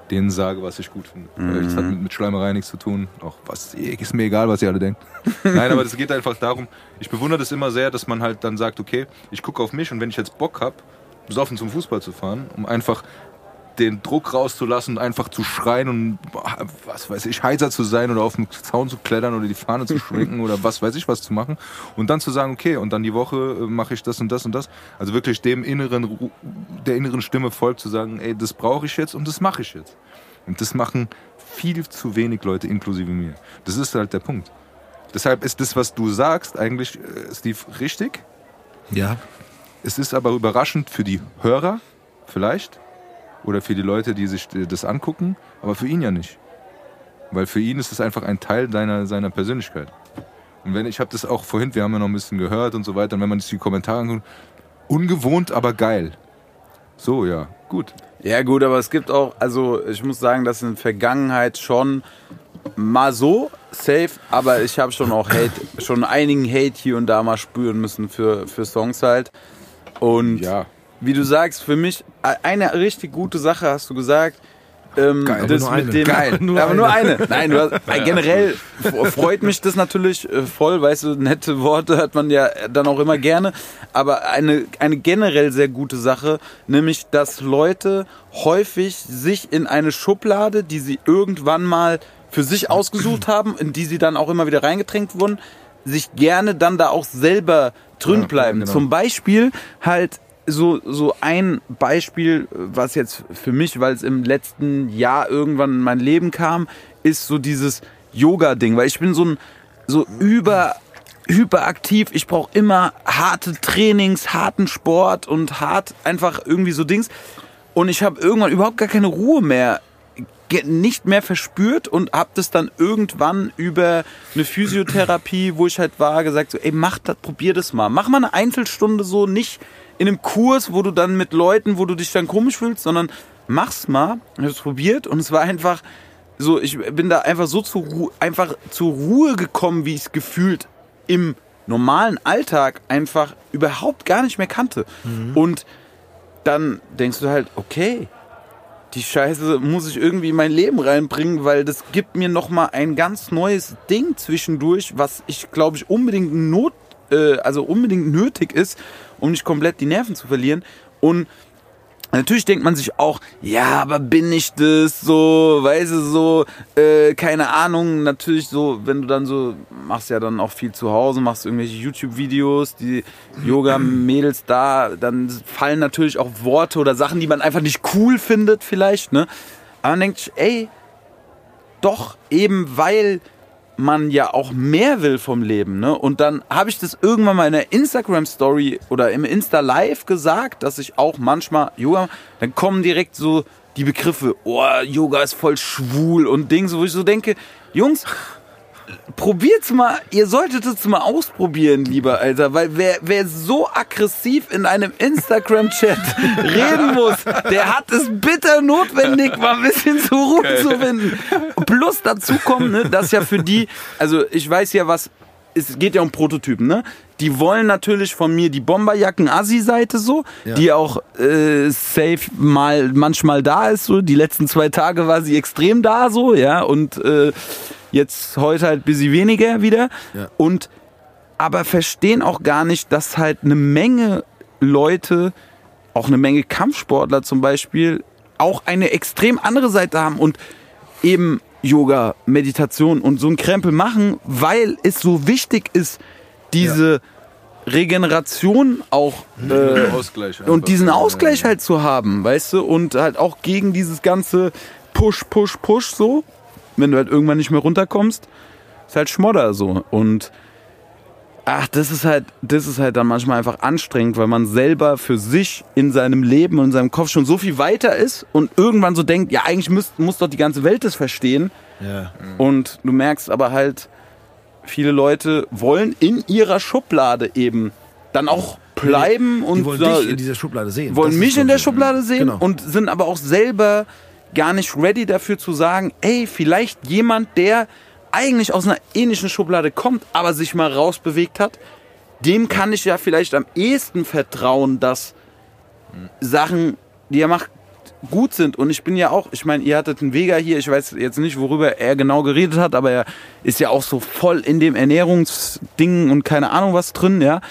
denen sage, was ich gut finde. Mhm. Das hat mit, mit Schleimerei nichts zu tun. Auch was ist mir egal, was ihr alle denkt. Nein, aber das geht einfach darum, ich bewundere das immer sehr, dass man halt dann sagt, okay, ich gucke auf mich und wenn ich jetzt Bock habe, besoffen zum Fußball zu fahren, um einfach den Druck rauszulassen und einfach zu schreien und was weiß ich, heiser zu sein oder auf den Zaun zu klettern oder die Fahne zu schwenken oder was weiß ich was zu machen und dann zu sagen, okay, und dann die Woche mache ich das und das und das. Also wirklich dem inneren, der inneren Stimme folgt, zu sagen, ey, das brauche ich jetzt und das mache ich jetzt. Und das machen viel zu wenig Leute, inklusive mir. Das ist halt der Punkt. Deshalb ist das, was du sagst, eigentlich, Steve, richtig. Ja. Es ist aber überraschend für die Hörer, vielleicht, oder für die Leute, die sich das angucken, aber für ihn ja nicht. Weil für ihn ist es einfach ein Teil deiner, seiner Persönlichkeit. Und wenn ich habe das auch vorhin, wir haben ja noch ein bisschen gehört und so weiter, und wenn man sich die Kommentare anguckt, ungewohnt, aber geil. So, ja, gut. Ja gut, aber es gibt auch, also ich muss sagen, dass in der Vergangenheit schon mal so safe, aber ich habe schon auch Hate, schon einigen Hate hier und da mal spüren müssen für, für Songs halt. Und ja. Wie du sagst, für mich, eine richtig gute Sache hast du gesagt. Ähm, Geil, das aber nur mit eine. Dem, Geil, nur aber nur eine. eine. Nein, du hast, ja, generell ja. freut mich das natürlich voll, weißt du, nette Worte hört man ja dann auch immer gerne. Aber eine, eine generell sehr gute Sache, nämlich, dass Leute häufig sich in eine Schublade, die sie irgendwann mal für sich ausgesucht haben, in die sie dann auch immer wieder reingedrängt wurden, sich gerne dann da auch selber drin ja, bleiben. Ja, genau. Zum Beispiel halt so, so ein Beispiel, was jetzt für mich, weil es im letzten Jahr irgendwann in mein Leben kam, ist so dieses Yoga-Ding, weil ich bin so ein, so über, hyperaktiv, ich brauche immer harte Trainings, harten Sport und hart einfach irgendwie so Dings und ich habe irgendwann überhaupt gar keine Ruhe mehr, nicht mehr verspürt und habe das dann irgendwann über eine Physiotherapie, wo ich halt war, gesagt so, ey, mach das, probier das mal, mach mal eine Einzelstunde so, nicht in einem Kurs, wo du dann mit Leuten, wo du dich dann komisch fühlst, sondern mach's mal. Ich habe es probiert und es war einfach so, ich bin da einfach so zur Ruhe, einfach zur Ruhe gekommen, wie ich es gefühlt im normalen Alltag einfach überhaupt gar nicht mehr kannte. Mhm. Und dann denkst du halt, okay, die Scheiße muss ich irgendwie in mein Leben reinbringen, weil das gibt mir nochmal ein ganz neues Ding zwischendurch, was ich, glaube ich, unbedingt not, äh, also unbedingt nötig ist, um nicht komplett die Nerven zu verlieren. Und natürlich denkt man sich auch, ja, aber bin ich das so, weißt du, so, äh, keine Ahnung, natürlich so, wenn du dann so, machst ja dann auch viel zu Hause, machst irgendwelche YouTube-Videos, die Yoga-Mädels da, dann fallen natürlich auch Worte oder Sachen, die man einfach nicht cool findet vielleicht, ne, aber man denkt sich, ey, doch, eben weil man ja auch mehr will vom Leben, ne, und dann habe ich das irgendwann mal in der Instagram-Story oder im Insta-Live gesagt, dass ich auch manchmal Yoga, dann kommen direkt so die Begriffe, oh, Yoga ist voll schwul und Dings, wo ich so denke, Jungs, probiert's mal, ihr solltet es mal ausprobieren, lieber Alter, weil wer, wer so aggressiv in einem Instagram-Chat reden muss, der hat es bitter notwendig, mal ein bisschen zur Ruhe okay. zu finden. Plus dazu kommt, ne, dass ja für die, also ich weiß ja was, es geht ja um Prototypen, ne? Die wollen natürlich von mir die Bomberjacken-Assi-Seite so, ja. die auch äh, safe mal manchmal da ist, so die letzten zwei Tage war sie extrem da so, ja, und äh, jetzt heute halt ein bisschen weniger wieder. Ja. Und aber verstehen auch gar nicht, dass halt eine Menge Leute, auch eine Menge Kampfsportler zum Beispiel, auch eine extrem andere Seite haben und eben Yoga, Meditation und so einen Krempel machen, weil es so wichtig ist, diese ja. Regeneration auch äh, Ausgleich und diesen Ausgleich halt zu haben, weißt du? Und halt auch gegen dieses ganze Push, Push, Push so. Wenn du halt irgendwann nicht mehr runterkommst, ist halt Schmodder so. Und ach, das ist halt, das ist halt dann manchmal einfach anstrengend, weil man selber für sich in seinem Leben und in seinem Kopf schon so viel weiter ist und irgendwann so denkt, ja, eigentlich müsst, muss doch die ganze Welt das verstehen. Ja. Und du merkst aber halt, viele Leute wollen in ihrer Schublade eben dann auch bleiben. Die, und die wollen da, dich in dieser Schublade sehen. Wollen das mich in der Schublade sehen, genau. Und sind aber auch selber gar nicht ready dafür zu sagen, ey, vielleicht jemand, der eigentlich aus einer ähnlichen Schublade kommt, aber sich mal rausbewegt hat, dem kann ich ja vielleicht am ehesten vertrauen, dass Sachen, die er macht, gut sind. Und ich bin ja auch, ich meine, ihr hattet einen Vega hier, ich weiß jetzt nicht, worüber er genau geredet hat, aber er ist ja auch so voll in dem Ernährungsding und keine Ahnung was drin, ja.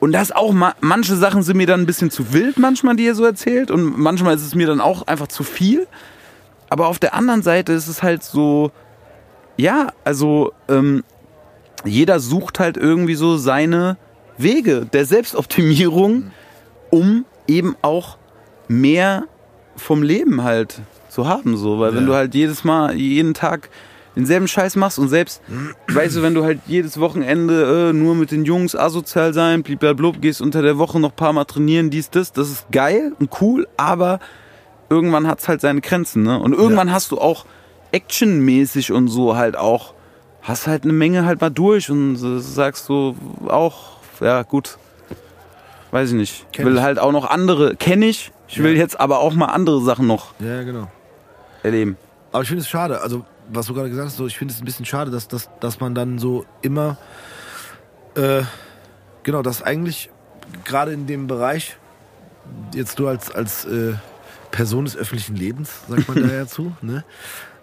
Und das auch, manche Sachen sind mir dann ein bisschen zu wild manchmal, die ihr so erzählt. Und manchmal ist es mir dann auch einfach zu viel. Aber auf der anderen Seite ist es halt so, ja, also ähm, jeder sucht halt irgendwie so seine Wege der Selbstoptimierung, um eben auch mehr vom Leben halt zu haben. So. Weil ja. wenn du halt jedes Mal, jeden Tag denselben Scheiß machst und selbst, weißt du, wenn du halt jedes Wochenende äh, nur mit den Jungs asozial sein, bliblablub, gehst unter der Woche noch ein paar Mal trainieren, dies, das, das ist geil und cool, aber irgendwann hat's halt seine Grenzen, ne? Und irgendwann ja. hast du auch actionmäßig und so halt auch, hast halt eine Menge halt mal durch und sagst du so, auch, ja gut, weiß ich nicht, kenn will ich. halt auch noch andere, kenne ich, ich ja. will jetzt aber auch mal andere Sachen noch ja, genau. erleben. Aber ich finde es schade, also was du gerade gesagt hast, so, ich finde es ein bisschen schade, dass, dass, dass man dann so immer, äh, genau, dass eigentlich gerade in dem Bereich, jetzt du als, als äh, Person des öffentlichen Lebens, sagt man da ja zu, ne?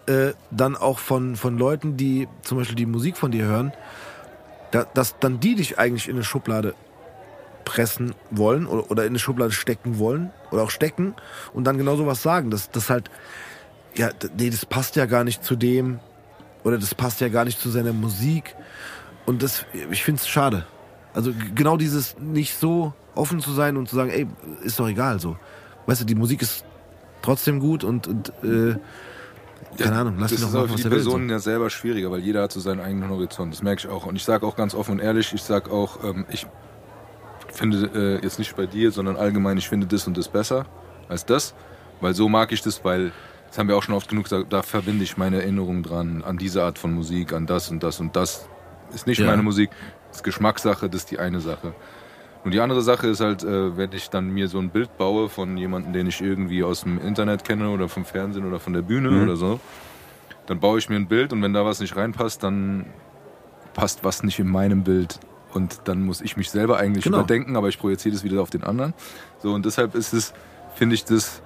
äh, dann auch von, von Leuten, die zum Beispiel die Musik von dir hören, da, dass dann die dich eigentlich in eine Schublade pressen wollen oder, oder in eine Schublade stecken wollen oder auch stecken und dann genau sowas sagen, dass das halt... Ja, nee, das passt ja gar nicht zu dem oder das passt ja gar nicht zu seiner Musik und das, ich find's schade. Also genau dieses nicht so offen zu sein und zu sagen, ey, ist doch egal so. Weißt du, die Musik ist trotzdem gut und, und äh, keine Ahnung, lass dich doch mal was der Welt. Das ist für die Personen ja selber schwieriger, weil jeder hat so seinen eigenen Horizont. Das merke ich auch. Und ich sage auch ganz offen und ehrlich, ich sage auch, ähm, ich finde äh, jetzt nicht bei dir, sondern allgemein, ich finde das und das besser als das, weil so mag ich das, weil, das haben wir auch schon oft genug gesagt, da verbinde ich meine Erinnerungen dran, an diese Art von Musik, an das und das und das. Ist nicht ja. meine Musik, ist Geschmackssache, das ist die eine Sache. Und die andere Sache ist halt, wenn ich dann mir so ein Bild baue von jemandem, den ich irgendwie aus dem Internet kenne oder vom Fernsehen oder von der Bühne mhm. oder so, dann baue ich mir ein Bild und wenn da was nicht reinpasst, dann passt was nicht in meinem Bild und dann muss ich mich selber eigentlich genau. überdenken, aber ich projiziere das wieder auf den anderen. So, und deshalb ist es, finde ich das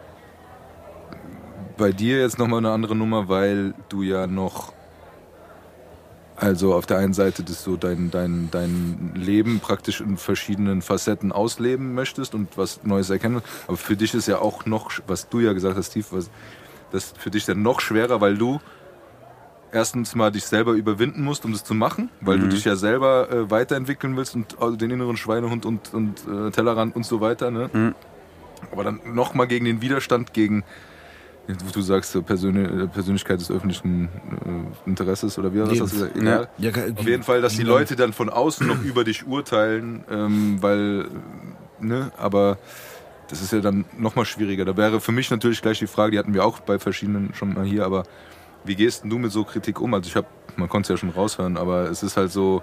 bei dir jetzt nochmal eine andere Nummer, weil du ja noch, also auf der einen Seite das so dein, dein, dein Leben praktisch in verschiedenen Facetten ausleben möchtest und was Neues erkennen. Aber für dich ist ja auch noch, was du ja gesagt hast, Steve, was, das ist für dich dann noch schwerer, weil du erstens mal dich selber überwinden musst, um das zu machen, weil mhm. du dich ja selber äh, weiterentwickeln willst und also den inneren Schweinehund und, und äh, Tellerrand und so weiter. Ne? Mhm. Aber dann nochmal gegen den Widerstand, gegen... Du sagst, Persönlich- Persönlichkeit des öffentlichen äh, Interesses oder wie hast du das gesagt? Egal. Ja, kann, auf jeden Fall, dass die Leute dann von außen noch über dich urteilen, ähm, weil, ne, aber das ist ja dann nochmal schwieriger. Da wäre für mich natürlich gleich die Frage, die hatten wir auch bei verschiedenen schon mal hier, aber wie gehst denn du mit so Kritik um? Also ich habe, man konnte es ja schon raushören, aber es ist halt so,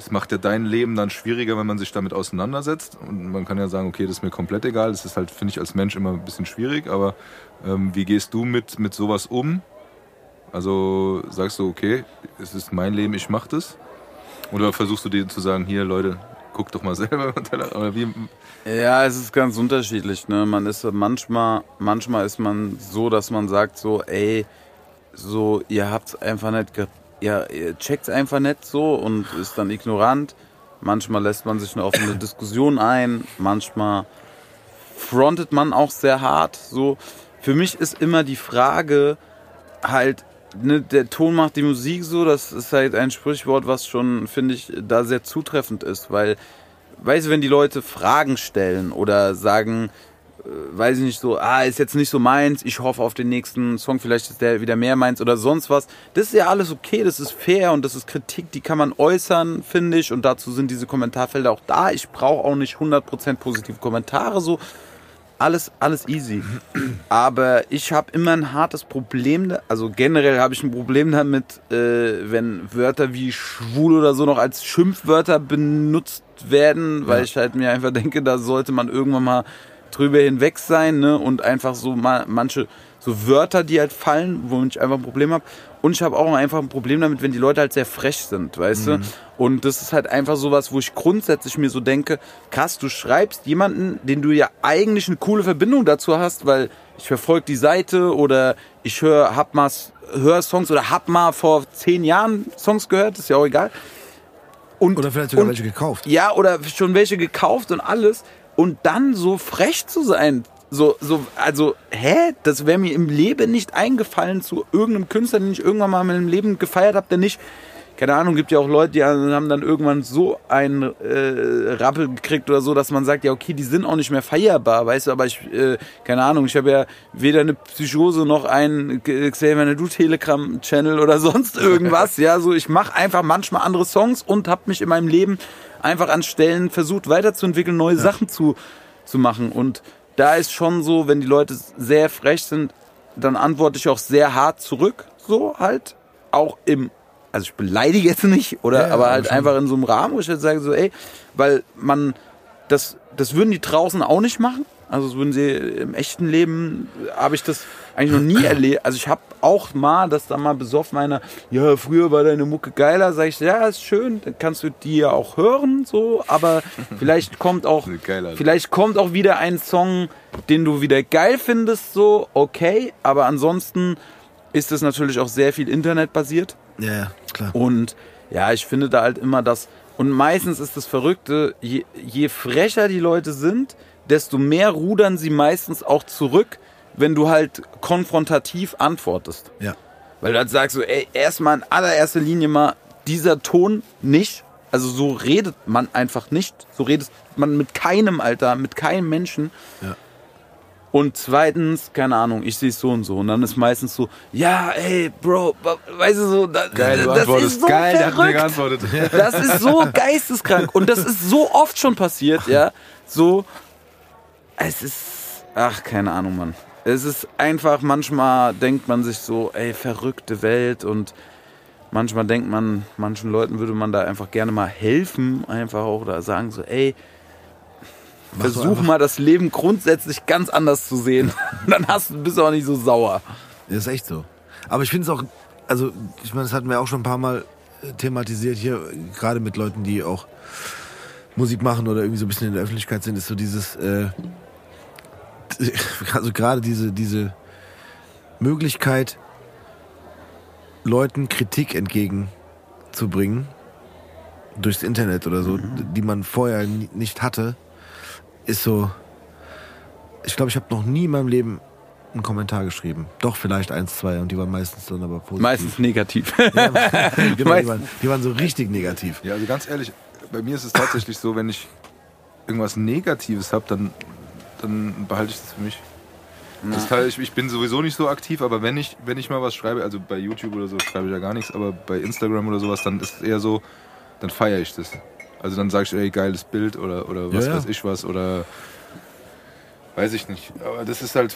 es macht ja dein Leben dann schwieriger, wenn man sich damit auseinandersetzt. Und man kann ja sagen, okay, das ist mir komplett egal. Das ist halt, finde ich, als Mensch immer ein bisschen schwierig. Aber ähm, wie gehst du mit, mit sowas um? Also sagst du, okay, es ist mein Leben, ich mach das? Oder versuchst du denen zu sagen, hier, Leute, guckt doch mal selber. Oder wie? Ja, es ist ganz unterschiedlich. Ne? Man ist manchmal, manchmal ist man so, dass man sagt so, ey, so, ihr habt's einfach nicht ge- ja, ihr checkt einfach nicht so und ist dann ignorant. Manchmal lässt man sich eine offene Diskussion ein. Manchmal frontet man auch sehr hart. So. Für mich ist immer die Frage halt, ne, der Ton macht die Musik so. Das ist halt ein Sprichwort, was schon, finde ich, da sehr zutreffend ist. Weil, weißt du, wenn die Leute Fragen stellen oder sagen, weiß ich nicht so, ah, ist jetzt nicht so meins, ich hoffe auf den nächsten Song, vielleicht ist der wieder mehr meins oder sonst was. Das ist ja alles okay, das ist fair und das ist Kritik, die kann man äußern, finde ich, und dazu sind diese Kommentarfelder auch da. Ich brauche auch nicht hundert Prozent positive Kommentare, so alles, alles easy. Aber ich habe immer ein hartes Problem, also generell habe ich ein Problem damit, äh, wenn Wörter wie schwul oder so noch als Schimpfwörter benutzt werden, weil ja. ich halt mir einfach denke, da sollte man irgendwann mal drüber hinweg sein, ne, und einfach so ma- manche so Wörter, die halt fallen, wo ich einfach ein Problem habe. Und ich habe auch einfach ein Problem damit, wenn die Leute halt sehr frech sind, weißt mhm. du? Und das ist halt einfach sowas, wo ich grundsätzlich mir so denke, krass, du schreibst jemanden, den du ja eigentlich eine coole Verbindung dazu hast, weil ich verfolge die Seite oder ich höre hab mal hör Songs oder hab mal vor zehn Jahren Songs gehört, ist ja auch egal. Und, oder vielleicht sogar und, welche gekauft. Ja, oder schon welche gekauft und alles. Und dann so frech zu sein, so, so, also, hä? Das wäre mir im Leben nicht eingefallen zu irgendeinem Künstler, den ich irgendwann mal in meinem Leben gefeiert habe, der nicht, keine Ahnung, gibt ja auch Leute, die haben dann irgendwann so einen äh, Rappel gekriegt oder so, dass man sagt, ja okay, die sind auch nicht mehr feierbar, weißt du, aber ich, äh, keine Ahnung, ich habe ja weder eine Psychose noch einen Xavier-Nadu-Telegram-Channel oder sonst irgendwas, ja, so, ich mache einfach manchmal andere Songs und habe mich in meinem Leben einfach an Stellen versucht weiterzuentwickeln, neue ja. Sachen zu, zu machen. Und da ist schon so, wenn die Leute sehr frech sind, dann antworte ich auch sehr hart zurück, so halt, auch im, also ich beleidige jetzt nicht, oder, ja, aber ja, halt schon. Einfach in so einem Rahmen, wo ich halt sage so, ey, weil man, das, das würden die draußen auch nicht machen, also das würden sie im echten Leben, habe ich das eigentlich noch nie erlebt, also ich habe auch mal, dass da mal besoffen einer, ja, früher war deine Mucke geiler, sag ich, ja, ist schön, dann kannst du die ja auch hören, so, aber vielleicht kommt auch, geiler, vielleicht kommt auch wieder ein Song, den du wieder geil findest, so, okay, aber ansonsten ist es natürlich auch sehr viel internetbasiert. Ja, klar. Und ja, ich finde da halt immer das, und meistens ist das Verrückte, je, je frecher die Leute sind, desto mehr rudern sie meistens auch zurück, wenn du halt konfrontativ antwortest. Ja. Weil du halt sagst so, ey, erstmal in allererster Linie mal dieser Ton nicht, Also so redet man einfach nicht. So redet man mit keinem, Alter, mit keinem Menschen. Ja. Und zweitens, keine Ahnung, ich sehe es so und so. Und dann ist meistens so, ja, ey, Bro, weißt du so, da, geil, du das ist so geil, verrückt. Das ist so geisteskrank. Und das ist so oft schon passiert, ja. So, es ist, ach, keine Ahnung, Mann. Es ist einfach, manchmal denkt man sich so, ey, verrückte Welt. Und manchmal denkt man, manchen Leuten würde man da einfach gerne mal helfen, einfach auch, oder sagen so, ey, versuch mal, das Leben grundsätzlich ganz anders zu sehen. Dann hast, bist du auch nicht so sauer. Das ist echt so. Aber ich finde es auch, also ich meine, das hatten wir auch schon ein paar Mal thematisiert hier, gerade mit Leuten, die auch Musik machen oder irgendwie so ein bisschen in der Öffentlichkeit sind, ist so dieses, äh, also gerade diese, diese Möglichkeit, Leuten Kritik entgegenzubringen, durchs Internet oder so, mhm. die man vorher nicht hatte, ist so, ich glaube, ich habe noch nie in meinem Leben einen Kommentar geschrieben. Doch, vielleicht eins, zwei, und die waren meistens dann aber positiv. Meistens negativ. Ja, die, waren, die waren so richtig negativ. Ja, also ganz ehrlich, bei mir ist es tatsächlich so, wenn ich irgendwas Negatives habe, dann, dann behalte ich das für mich. Das kann ich, ich bin sowieso nicht so aktiv, aber wenn ich, wenn ich mal was schreibe, also bei YouTube oder so schreibe ich ja gar nichts, aber bei Instagram oder sowas, dann ist es eher so, dann feiere ich das. Also dann sage ich, ey, geiles Bild oder, oder was ja, ja. weiß ich was oder weiß ich nicht. Aber das ist halt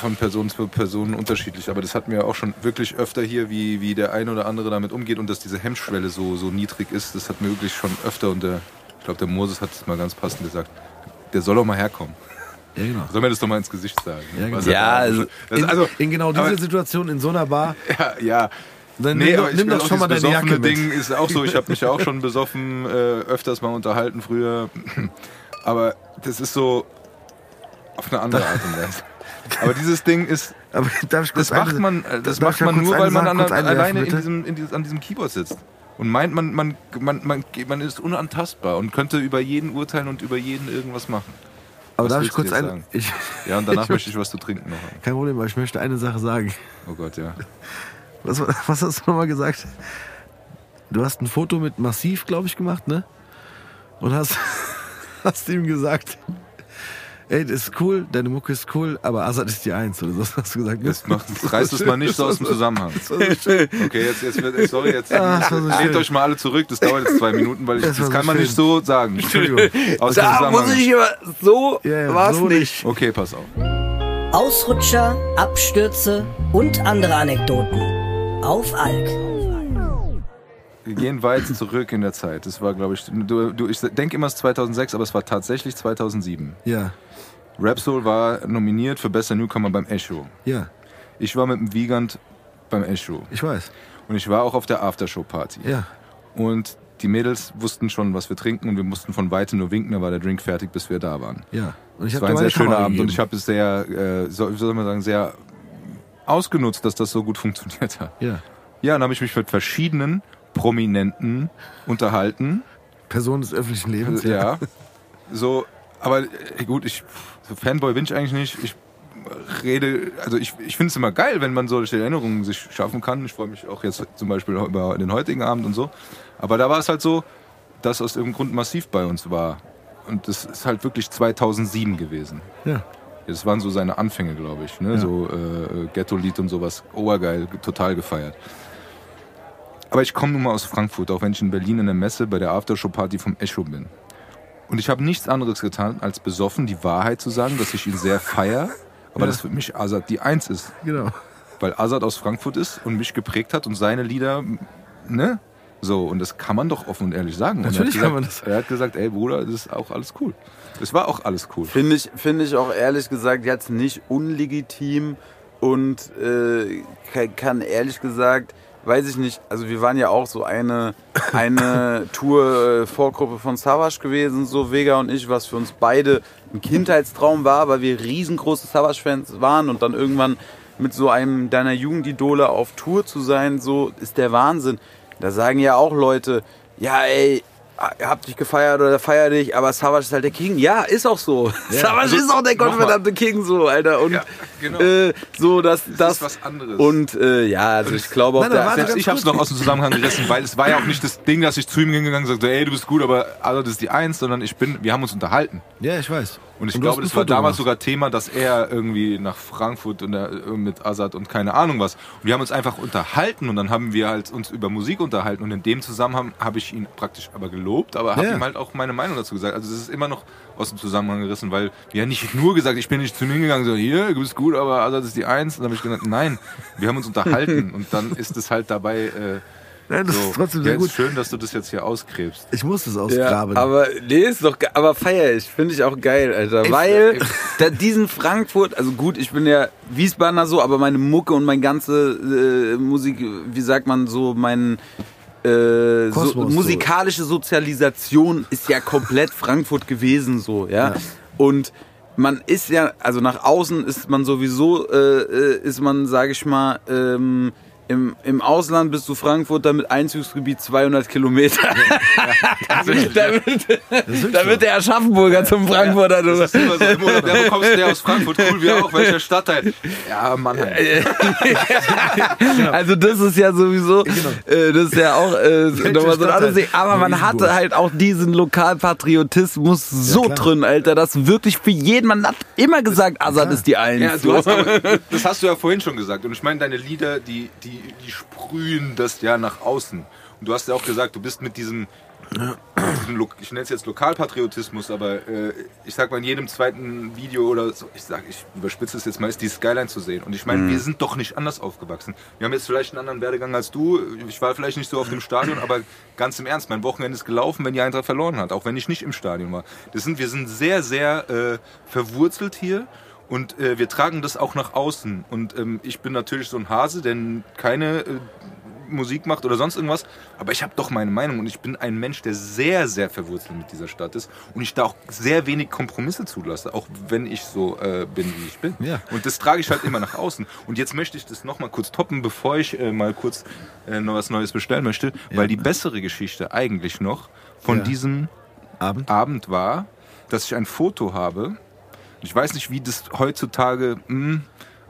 von Person zu Person unterschiedlich. Aber das hatten wir auch schon wirklich öfter hier, wie, wie der ein oder andere damit umgeht und dass diese Hemmschwelle so, so niedrig ist. Das hat mir wirklich schon öfter, und der, ich glaube, der Moses hat es mal ganz passend gesagt, der soll auch mal herkommen. Ja, genau. Soll mir das doch mal ins Gesicht sagen. Ja, genau. Ja, also, das, also, in, in genau dieser aber, Situation, in so einer Bar. Ja, ja. Dann nee, nimm, aber ich nimm doch schon mal deine Jacke mit. Ding ist auch so, ich habe mich ja auch schon besoffen, äh, öfters mal unterhalten früher, aber das ist so auf eine andere Art und Weise. Aber dieses Ding ist, aber darf ich kurz das macht man, das macht man nur, weil man an, alleine in diesem, in dieses, an diesem Keyboard sitzt und meint, man, man, man, man, man ist unantastbar und könnte über jeden urteilen und über jeden irgendwas machen. Aber was darf ich kurz ein... Ich, ja, und danach ich möchte ich was zu trinken noch haben. Kein Problem, aber ich möchte eine Sache sagen. Oh Gott, ja. Was, was hast du nochmal gesagt? Du hast ein Foto mit Massiv, glaube ich, gemacht, ne? Und hast, hast ihm gesagt, ey, das ist cool, deine Mucke ist cool, aber Azad ist die Eins, oder so hast du gesagt. Ne? Jetzt macht, reißt es mal nicht so aus dem Zusammenhang. Okay, jetzt, jetzt wird, sorry, jetzt ah, so nehmt euch mal alle zurück, das dauert jetzt zwei Minuten, weil ich, das, das kann so man schön. Nicht so sagen. Entschuldigung. Aus da muss ich immer, so ja, ja, war es so nicht. Okay, pass auf. Ausrutscher, Abstürze und andere Anekdoten. Auf Alk. Wir gehen weit zurück in der Zeit. Das war, glaube ich, du, du, ich denke immer, es ist zweitausendsechs, aber es war tatsächlich zweitausendsieben. Ja. Rapsoul war nominiert für bester Newcomer beim Echo. Ja. Ich war mit dem Wiegand beim Echo. Ich weiß. Und ich war auch auf der Aftershow-Party. Ja. Und die Mädels wussten schon, was wir trinken, und wir mussten von Weitem nur winken, da war der Drink fertig, bis wir da waren. Ja. Und ich es war ein sehr schöner Abend, und ich habe es sehr, äh, soll, soll man sagen, sehr... ausgenutzt, dass das so gut funktioniert hat. Ja. Ja, dann habe ich mich mit verschiedenen Prominenten unterhalten. Personen des öffentlichen Lebens. Ja. ja. So, aber gut, ich, so Fanboy bin ich eigentlich nicht. Ich rede, also ich, ich finde es immer geil, wenn man solche Erinnerungen sich schaffen kann. Ich freue mich auch jetzt zum Beispiel über den heutigen Abend und so. Aber da war es halt so, dass aus irgendeinem Grund Massiv bei uns war. Und das ist halt wirklich zweitausendsieben gewesen. Ja. Das waren so seine Anfänge, glaube ich. Ne? Ja. So äh, Ghetto-Lied und sowas. Obergeil, total gefeiert. Aber ich komme nun mal aus Frankfurt, auch wenn ich in Berlin in der Messe bei der Aftershow-Party vom Echo bin. Und ich habe nichts anderes getan, als besoffen die Wahrheit zu sagen, dass ich ihn sehr feiere, aber ja. dass für mich Azad die Eins ist. Genau. Weil Azad aus Frankfurt ist und mich geprägt hat und seine Lieder, ne? So, und das kann man doch offen und ehrlich sagen. Natürlich kann man das. Er hat gesagt, ey Bruder, das ist auch alles cool. Es war auch alles cool. Finde ich, finde ich auch ehrlich gesagt jetzt nicht unlegitim, und äh, kann, kann ehrlich gesagt, weiß ich nicht, also wir waren ja auch so eine, eine Tour-Vorgruppe von Savage gewesen, so Vega und ich, was für uns beide ein Kindheitstraum war, weil wir riesengroße Savage-Fans waren, und dann irgendwann mit so einem deiner Jugendidole auf Tour zu sein, so ist der Wahnsinn. Da sagen ja auch Leute, ja ey, hab dich gefeiert oder feier dich, aber Savage ist halt der King. Ja, ist auch so. Ja, Savage also, ist auch der gottverdammte King, so, Alter. Und ja, genau. äh, so, dass das. Das ist was anderes. Und äh, ja, also ich glaube auch, da. Selbst ich hab's noch aus dem Zusammenhang gerissen, weil es war ja auch nicht das Ding, dass ich zu ihm hingegangen und sagte, ey, du bist gut, aber also, das ist die Eins, sondern ich bin, wir haben uns unterhalten. Ja, ich weiß. Und ich und glaube, das Foto war damals sogar Thema, dass er irgendwie nach Frankfurt und er, mit Azad und keine Ahnung was. Und wir haben uns einfach unterhalten und dann haben wir halt uns über Musik unterhalten. Und in dem Zusammenhang habe ich ihn praktisch aber gelobt, aber habe ja. ihm halt auch meine Meinung dazu gesagt. Also das ist immer noch aus dem Zusammenhang gerissen, weil wir haben nicht nur gesagt, ich bin nicht zu ihm gegangen, sondern hier, du bist gut, aber Azad ist die Eins. Und dann habe ich gesagt, nein, wir haben uns unterhalten. Und dann ist es halt dabei... Äh, Nein, das so. Ist trotzdem sehr ja, gut. Ist schön, dass du das jetzt hier ausgräbst. Ich muss das ausgraben. Ja, aber nee, ist doch ge- aber feier ich, finde ich auch geil, Alter, ich, weil ich, da diesen Frankfurt, also gut, ich bin ja Wiesbadener so, aber meine Mucke und meine ganze äh, Musik, wie sagt man so, mein äh, Kosmos, so, musikalische Sozialisation ist ja komplett Frankfurt gewesen so, ja? Ja. Und man ist ja, also nach außen ist man sowieso äh, ist man, sage ich mal, ähm, Im, Im Ausland bist du Frankfurter mit Einzugsgebiet zweihundert Kilometer. Ja, ja, da wird, wird der Aschaffenburger ja, zum Frankfurter. Du. Das ist immer so, Bruder, da bekommst du der aus Frankfurt, cool wie auch, welcher Stadtteil. Ja, Mann. Ja. Also das ist ja sowieso, genau. äh, das ist ja auch äh, nochmal so ein anderes Ding. Aber man hatte halt auch diesen Lokalpatriotismus so ja, drin, Alter, dass wirklich für jeden, man hat immer gesagt, Azad ist die Eins. Ja, du hast aber, das hast du ja vorhin schon gesagt. Und ich meine, deine Lieder, die, die Die, die sprühen das ja nach außen. Und du hast ja auch gesagt, du bist mit diesem, ich nenne es jetzt Lokalpatriotismus, aber äh, ich sag mal, in jedem zweiten Video oder so, ich sag, ich überspitze es jetzt mal, ist die Skyline zu sehen. Und ich meine, mhm. wir sind doch nicht anders aufgewachsen. Wir haben jetzt vielleicht einen anderen Werdegang als du. Ich war vielleicht nicht so auf dem Stadion, aber ganz im Ernst, mein Wochenende ist gelaufen, wenn die Eintracht verloren hat, auch wenn ich nicht im Stadion war. Das sind, wir sind sehr, sehr äh, verwurzelt hier. Und äh, wir tragen das auch nach außen. Und ähm, ich bin natürlich so ein Hase, der keine äh, Musik macht oder sonst irgendwas. Aber ich habe doch meine Meinung. Und ich bin ein Mensch, der sehr, sehr verwurzelt mit dieser Stadt ist. Und ich da auch sehr wenig Kompromisse zulasse, auch wenn ich so äh, bin, wie ich bin. Ja. Und das trage ich halt immer nach außen. Und jetzt möchte ich das nochmal kurz toppen, bevor ich äh, mal kurz äh, noch was Neues bestellen möchte. Ja. Weil die bessere Geschichte eigentlich noch von ja. diesem Abend? Abend war, dass ich ein Foto habe. Ich weiß nicht, wie das heutzutage mh,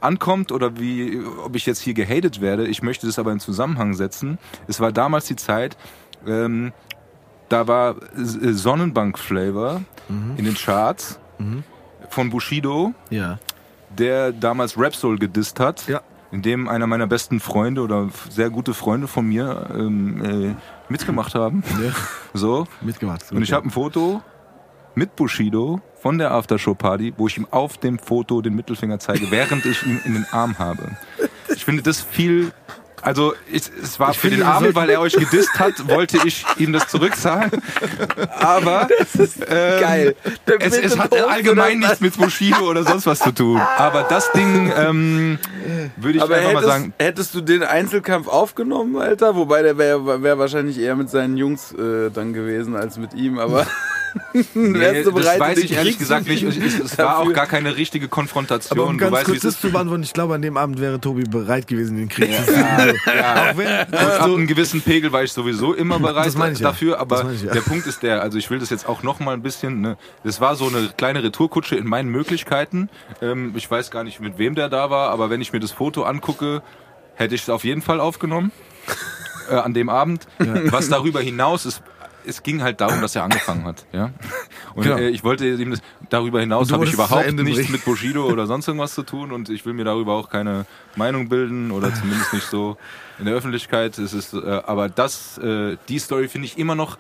ankommt oder wie, ob ich jetzt hier gehatet werde. Ich möchte das aber in Zusammenhang setzen. Es war damals die Zeit, ähm, da war Sonnenbank-Flavor mhm. in den Charts mhm. von Bushido, ja. der damals Rapsoul gedisst hat, ja. in dem einer meiner besten Freunde oder sehr gute Freunde von mir ähm, äh, mitgemacht haben. Ja. So. Mitgemacht. Und ich habe ein Foto mit Bushido von der Aftershow-Party, wo ich ihm auf dem Foto den Mittelfinger zeige, während ich ihn in den Arm habe. Ich finde das viel... Also ich, es war ich für den Abend, weil er euch gedisst hat, wollte ich ihm das zurückzahlen. Aber das ist ähm, geil. Es, es hat allgemein nichts mit Bushido oder sonst was zu tun. Aber das Ding ähm, würde ich aber einfach hättest, mal sagen. Hättest du den Einzelkampf aufgenommen, Alter? Wobei der wäre wär wahrscheinlich eher mit seinen Jungs äh, dann gewesen als mit ihm. Aber nee, so bereit, das weiß ich ehrlich gesagt nicht. Es, es war auch gar keine richtige Konfrontation. Aber um ganz du weißt, kurz das zu beantworten, ich glaube, an dem Abend wäre Tobi bereit gewesen, den Krieg zu führen. Ja, auch wenn, also ab einem gewissen Pegel war ich sowieso immer bereit ich, dafür, aber ich, ja. der Punkt ist der, also ich will das jetzt auch noch mal ein bisschen, ne, das war so eine kleine Retourkutsche in meinen Möglichkeiten, ähm, ich weiß gar nicht, mit wem der da war, aber wenn ich mir das Foto angucke, hätte ich es auf jeden Fall aufgenommen, äh, an dem Abend, ja. was darüber hinaus ist, es ging halt darum, dass er angefangen hat, ja. Und genau. äh, ich wollte ihm das, darüber hinaus habe ich überhaupt nichts mit Bushido oder sonst irgendwas zu tun und ich will mir darüber auch keine Meinung bilden oder zumindest nicht so in der Öffentlichkeit. Es ist, äh, aber das, äh, die Story finde ich immer noch,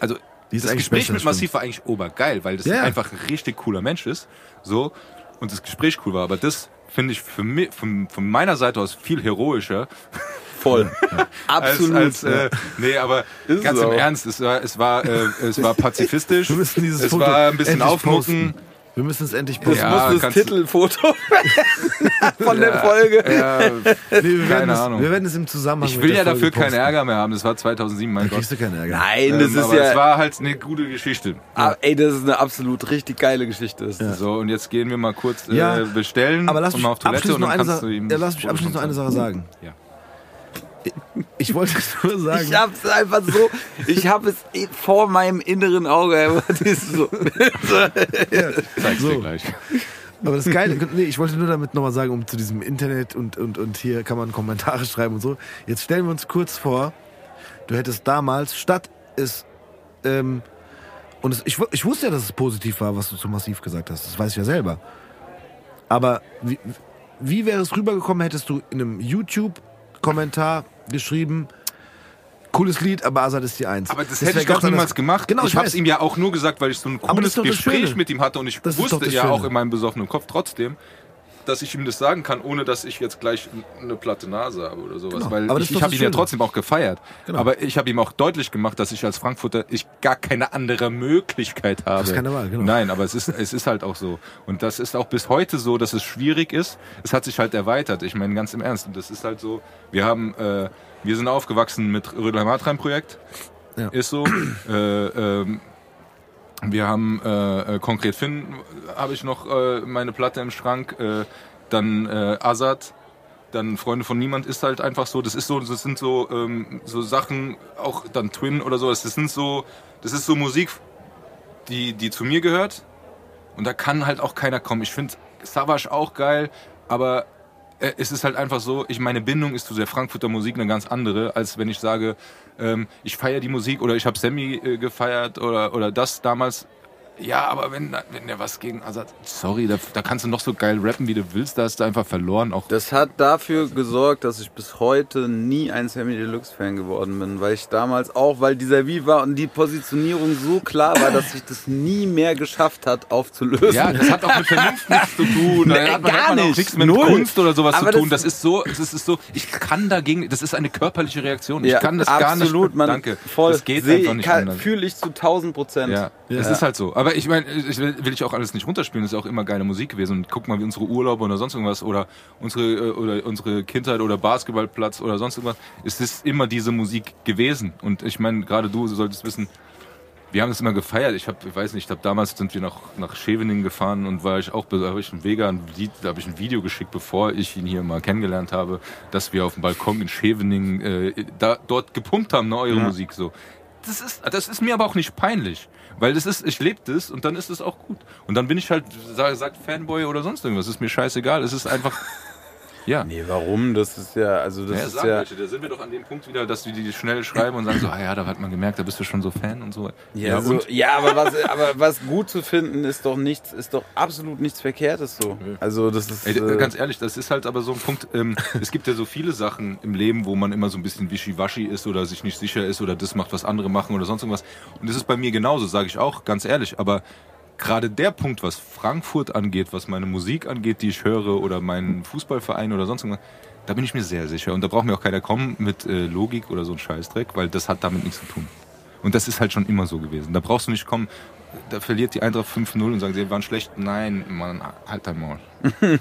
also das Gespräch mit Massiv war eigentlich obergeil, weil das yeah. einfach ein richtig cooler Mensch ist, so, und das Gespräch cool war, aber das finde ich für mich, von, von meiner Seite aus viel heroischer. Voll. Ja. Absolut. Als, als, äh, nee, aber ist ganz so. Im Ernst, es war, es war, äh, es war pazifistisch. Wir müssen dieses es Foto war ein bisschen aufmucken. Wir müssen es endlich posten. Ja, das muss das Titelfoto von ja, der Folge. Ja, nee, wir keine es, Ahnung. Wir werden es im Zusammenhang Ich will mit der ja Folge dafür posten. Keinen Ärger mehr haben. Das war zweitausendsieben, mein da Gott. Kriegst du keinen Ärger. Nein, das ähm, ist aber ja... es war halt eine gute Geschichte. Ah, ey, das ist eine absolut richtig geile Geschichte. Ist ja. So, und jetzt gehen wir mal kurz äh, ja. bestellen aber lass und mal auf Toilette und dann kannst Sa- du ihm... Ja, lass mich abschließend noch eine Sache sagen. Ja. Ich wollte nur sagen. Ich hab's einfach so, ich habe es vor meinem inneren Auge. So. Ja, zeig's so. Dir gleich. Aber das Geile, nee, ich wollte nur damit nochmal sagen, um zu diesem Internet und, und, und hier kann man Kommentare schreiben und so. Jetzt stellen wir uns kurz vor, du hättest damals, statt es, ähm, und es, ich, ich wusste ja, dass es positiv war, was du zu Massiv gesagt hast, das weiß ich ja selber. Aber wie, wie wäre es rübergekommen, hättest du in einem YouTube-Kommentar geschrieben, cooles Lied, aber Azad ist die Eins. Aber das, das hätte ich doch niemals gemacht. Genau, ich ich habe es ihm ja auch nur gesagt, weil ich so ein cooles Gespräch mit ihm hatte und ich das wusste ja auch in meinem besoffenen Kopf trotzdem, dass ich ihm das sagen kann, ohne dass ich jetzt gleich eine platte Nase habe oder sowas. Genau. Weil aber ich, ich habe ihn Schöne. Ja trotzdem auch gefeiert. Genau. Aber ich habe ihm auch deutlich gemacht, dass ich als Frankfurter ich gar keine andere Möglichkeit habe. Das ist keine Wahl, genau. Nein, aber es ist, es ist halt auch so. Und das ist auch bis heute so, dass es schwierig ist. Es hat sich halt erweitert. Ich meine, ganz im Ernst. Und das ist halt so, wir haben, äh, wir sind aufgewachsen mit Rödelheim-Hartheim-Projekt. Ja. Ist so. äh, ähm, Wir haben äh, konkret Finn, habe ich noch äh, meine Platte im Schrank, äh, dann äh, Azad, dann Freunde von Niemand ist halt einfach so. Das ist so, das sind so ähm, so Sachen, auch dann Twin oder so. Das sind so, das ist so Musik, die die zu mir gehört. Und da kann halt auch keiner kommen. Ich finde Savage auch geil, aber äh, es ist halt einfach so. Ich meine Bindung ist zu der Frankfurter Musik eine ganz andere, als wenn ich sage, ich feiere die Musik oder ich habe Sammy äh, gefeiert oder, oder das damals. Ja, aber wenn, wenn der was gegen Azad, sorry, da, da kannst du noch so geil rappen, wie du willst, da hast du einfach verloren. Auch. Das hat dafür gesorgt, dass ich bis heute nie ein Sammy Deluxe-Fan geworden bin, weil ich damals auch, weil dieser Wie war und die Positionierung so klar war, dass ich das nie mehr geschafft hat aufzulösen. Ja, das hat auch mit Vernunft nichts zu tun. Nee, da hat man, gar hat man auch nicht. Nichts mit Null. Kunst oder sowas aber zu tun. Das, das, ist so, das ist so, ich kann dagegen, das ist eine körperliche Reaktion. Ich ja, kann das gar nicht. Absolut, man, danke. Voll, das geht einfach nicht anders. Fühle ich zu tausend Prozent. Ja, ja. Das ist halt so. Aber ich meine, ich will, will ich auch alles nicht runterspielen, das ist auch immer geile Musik gewesen. Und guck mal, wie unsere Urlaube oder sonst irgendwas oder unsere, oder unsere Kindheit oder Basketballplatz oder sonst irgendwas, es ist immer diese Musik gewesen. Und ich meine, gerade du solltest wissen, wir haben das immer gefeiert. Ich habe, ich weiß nicht, ich hab, damals sind wir nach, nach Scheveningen gefahren und war ich auch bei einem Vega, ein Lied, da habe ich ein Video geschickt, bevor ich ihn hier mal kennengelernt habe, dass wir auf dem Balkon in Scheveningen äh, da, dort gepumpt haben, ne, eure ja. Musik so. Das ist, das ist mir aber auch nicht peinlich. Weil das ist, ich lebe das und dann ist es auch gut. Und dann bin ich halt, sag, sagt Fanboy oder sonst irgendwas, ist mir scheißegal. Es ist einfach, ja. Nee, warum? Das ist ja, also das ja, ist sagen ja... Leute, da sind wir doch an dem Punkt wieder, dass wir die schnell schreiben und sagen so, ah ja, da hat man gemerkt, da bist du schon so Fan und so. Ja, ja, so, ja aber, was, aber was gut zu finden ist doch nichts, ist doch absolut nichts Verkehrtes so. Nö. Also das ist... Ey, ganz ehrlich, das ist halt aber so ein Punkt, ähm, es gibt ja so viele Sachen im Leben, wo man immer so ein bisschen wischiwaschi ist oder sich nicht sicher ist oder das macht, was andere machen oder sonst irgendwas. Und das ist bei mir genauso, sage ich auch, ganz ehrlich, aber... Gerade der Punkt, was Frankfurt angeht, was meine Musik angeht, die ich höre oder meinen Fußballverein oder sonst irgendwas, da bin ich mir sehr sicher. Und da braucht mir auch keiner kommen mit äh, Logik oder so ein Scheißdreck, weil das hat damit nichts zu tun. Und das ist halt schon immer so gewesen. Da brauchst du nicht kommen, da verliert die Eintracht fünf null und sagen, sie waren schlecht. Nein, Mann, halt dein Maul.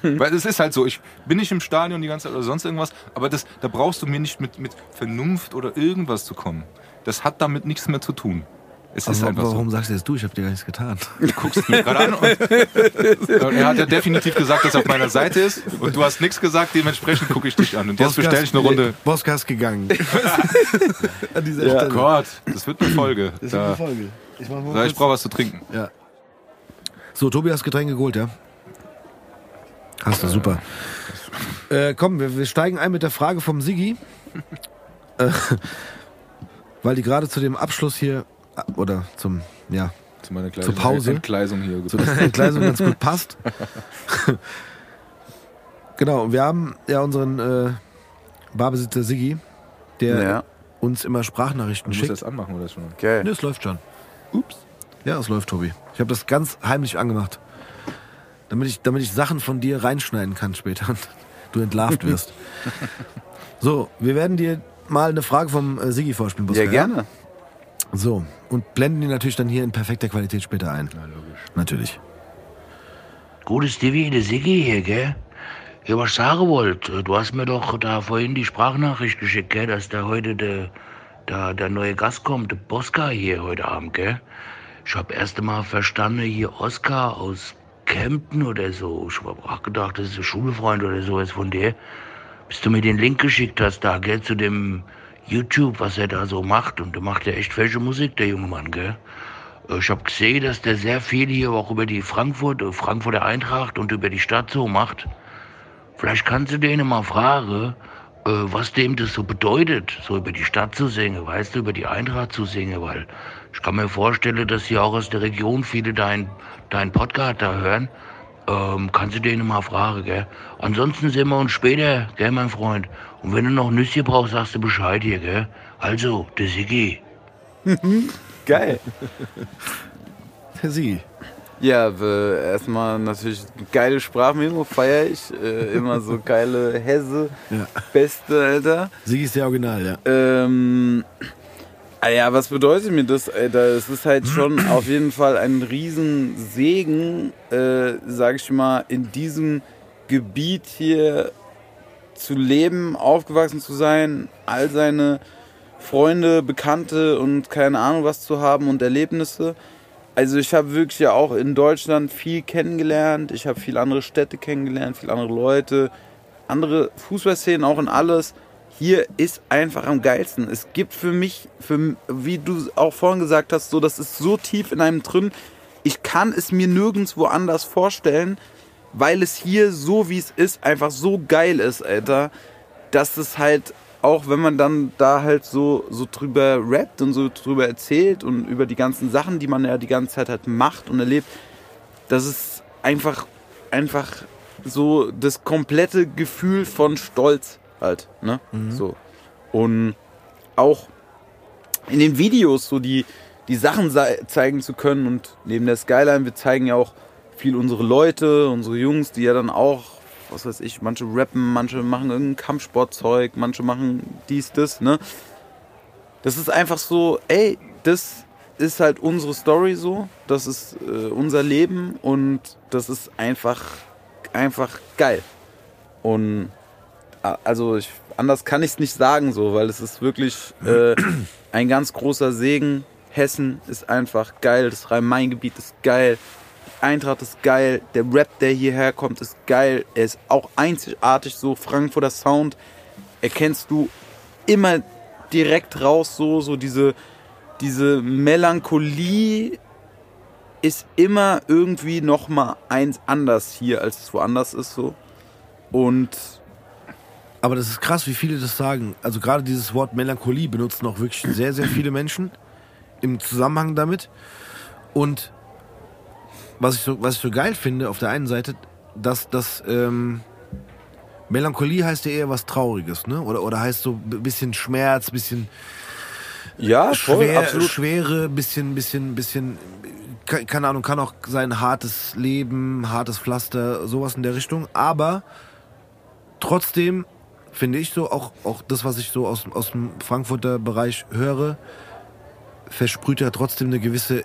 Weil es ist halt so, ich bin nicht im Stadion die ganze Zeit oder sonst irgendwas, aber das, da brauchst du mir nicht mit, mit Vernunft oder irgendwas zu kommen. Das hat damit nichts mehr zu tun. Es ist warum warum so. Sagst du jetzt du? Ich hab dir gar nichts getan. Du guckst mich gerade an und, und er hat ja definitiv gesagt, dass er auf meiner Seite ist und du hast nichts gesagt, dementsprechend gucke ich dich an. Und jetzt bestelle ich eine Runde. Bosca ist gegangen. An dieser ja. Stelle. Oh Gott, das wird eine Folge. Das da. Wird eine Folge. Ich, so, ich brauche was zu trinken. Ja. So, Tobi, hast Getränke geholt, ja? Hast du, äh, super. Äh, komm, wir, wir steigen ein mit der Frage vom Siggi. äh, weil die gerade zu dem Abschluss hier oder zum, ja, zu meiner zur Pause. Entgleisung hier. Zu der Entgleisung ganz gut passt. Genau, und wir haben ja unseren äh, Barbesitzer Siggi, der ja. uns immer Sprachnachrichten du schickt. Musst du das anmachen oder schon? Okay. Ne, es läuft schon. Ups. Ja, es läuft, Tobi. Ich habe das ganz heimlich angemacht. Damit ich, damit ich Sachen von dir reinschneiden kann später und du entlarvt wirst. So, wir werden dir mal eine Frage vom äh, Siggi vorspielen, Bosca. Ja, gerne. So, und blenden die natürlich dann hier in perfekter Qualität später ein. Na, logisch. Natürlich. Gutes Divi, der Siggi hier, gell? Ja, was ich sagen wollte, du hast mir doch da vorhin die Sprachnachricht geschickt, gell? Dass da heute de, da, der neue Gast kommt, der Bosca hier heute Abend, gell? Ich hab erst einmal verstanden, hier Oskar aus Kempten oder so. Ich hab auch gedacht, das ist ein Schulfreund oder sowas von dir. Bis du mir den Link geschickt hast da, gell? Zu dem... YouTube, was er da so macht, und da macht er echt welche Musik, der junge Mann, gell? Ich habe gesehen, dass der sehr viel hier auch über die Frankfurt, Frankfurter Eintracht und über die Stadt so macht. Vielleicht kannst du denen mal fragen, was dem das so bedeutet, so über die Stadt zu singen, weißt du, über die Eintracht zu singen, weil ich kann mir vorstellen, dass hier auch aus der Region viele deinen dein Podcast da hören. Ähm, kannst du denen mal fragen, gell? Ansonsten sehen wir uns später, gell, mein Freund? Und wenn du noch Nüsschen brauchst, sagst du Bescheid hier, gell? Also, der Siggi. Geil. Der Siggi. Ja, erstmal natürlich geile Sprachmemo, feiere ich. Äh, immer so geile Hesse. Ja. Beste, Alter. Siggi ist der Original, ja. Ähm... Ah ja, was bedeutet mir das, Alter? Es ist halt schon auf jeden Fall ein Riesensegen, äh, sag ich mal, in diesem Gebiet hier zu leben, aufgewachsen zu sein, all seine Freunde, Bekannte und keine Ahnung was zu haben und Erlebnisse. Also ich habe wirklich ja auch in Deutschland viel kennengelernt, ich habe viele andere Städte kennengelernt, viele andere Leute, andere Fußballszenen auch und alles. Hier ist einfach am geilsten. Es gibt für mich, für, wie du auch vorhin gesagt hast, so, das ist so tief in einem drin. Ich kann es mir nirgendwo anders vorstellen, weil es hier so, wie es ist, einfach so geil ist, Alter. Dass es halt, auch wenn man dann da halt so, so drüber rappt und so drüber erzählt und über die ganzen Sachen, die man ja die ganze Zeit halt macht und erlebt, das ist einfach, einfach so das komplette Gefühl von Stolz. Halt, ne? Mhm. So. Und auch in den Videos so die, die Sachen zeigen zu können und neben der Skyline, wir zeigen ja auch viel unsere Leute, unsere Jungs, die ja dann auch, was weiß ich, manche rappen, manche machen irgendein Kampfsportzeug, manche machen dies, das, ne? Das ist einfach so, ey, das ist halt unsere Story so, das ist äh, unser Leben und das ist einfach, einfach geil. Und also ich, anders kann ich es nicht sagen, so, weil es ist wirklich äh, ein ganz großer Segen. Hessen ist einfach geil, das Rhein-Main-Gebiet ist geil, die Eintracht ist geil, der Rap, der hierher kommt, ist geil. Er ist auch einzigartig so, Frankfurter Sound erkennst du immer direkt raus, so, so diese, diese Melancholie ist immer irgendwie nochmal eins anders hier, als es woanders ist, so. Und aber das ist krass, wie viele das sagen. Also gerade dieses Wort Melancholie benutzen auch wirklich sehr, sehr viele Menschen im Zusammenhang damit. Und was ich so, was ich so geil finde, auf der einen Seite, dass das ähm, Melancholie heißt ja eher was Trauriges, ne? Oder, oder heißt so ein bisschen Schmerz, ein bisschen ja, voll, schwer, absolut. Schwere, ein bisschen, bisschen, bisschen, keine Ahnung, kann auch sein hartes Leben, hartes Pflaster, sowas in der Richtung. Aber trotzdem finde ich so, auch, auch das, was ich so aus, aus dem Frankfurter Bereich höre, versprüht ja trotzdem eine gewisse,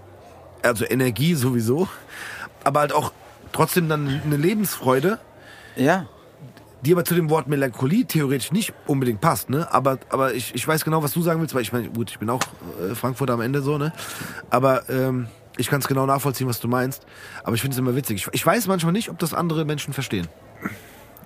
also Energie sowieso, aber halt auch trotzdem dann eine Lebensfreude, ja, die aber zu dem Wort Melancholie theoretisch nicht unbedingt passt, ne? Aber, aber ich, ich weiß genau, was du sagen willst, weil ich meine, gut, ich bin auch äh, Frankfurter am Ende so, ne? Aber ähm, ich kann es genau nachvollziehen, was du meinst, aber ich finde es immer witzig. Ich, ich weiß manchmal nicht, ob das andere Menschen verstehen.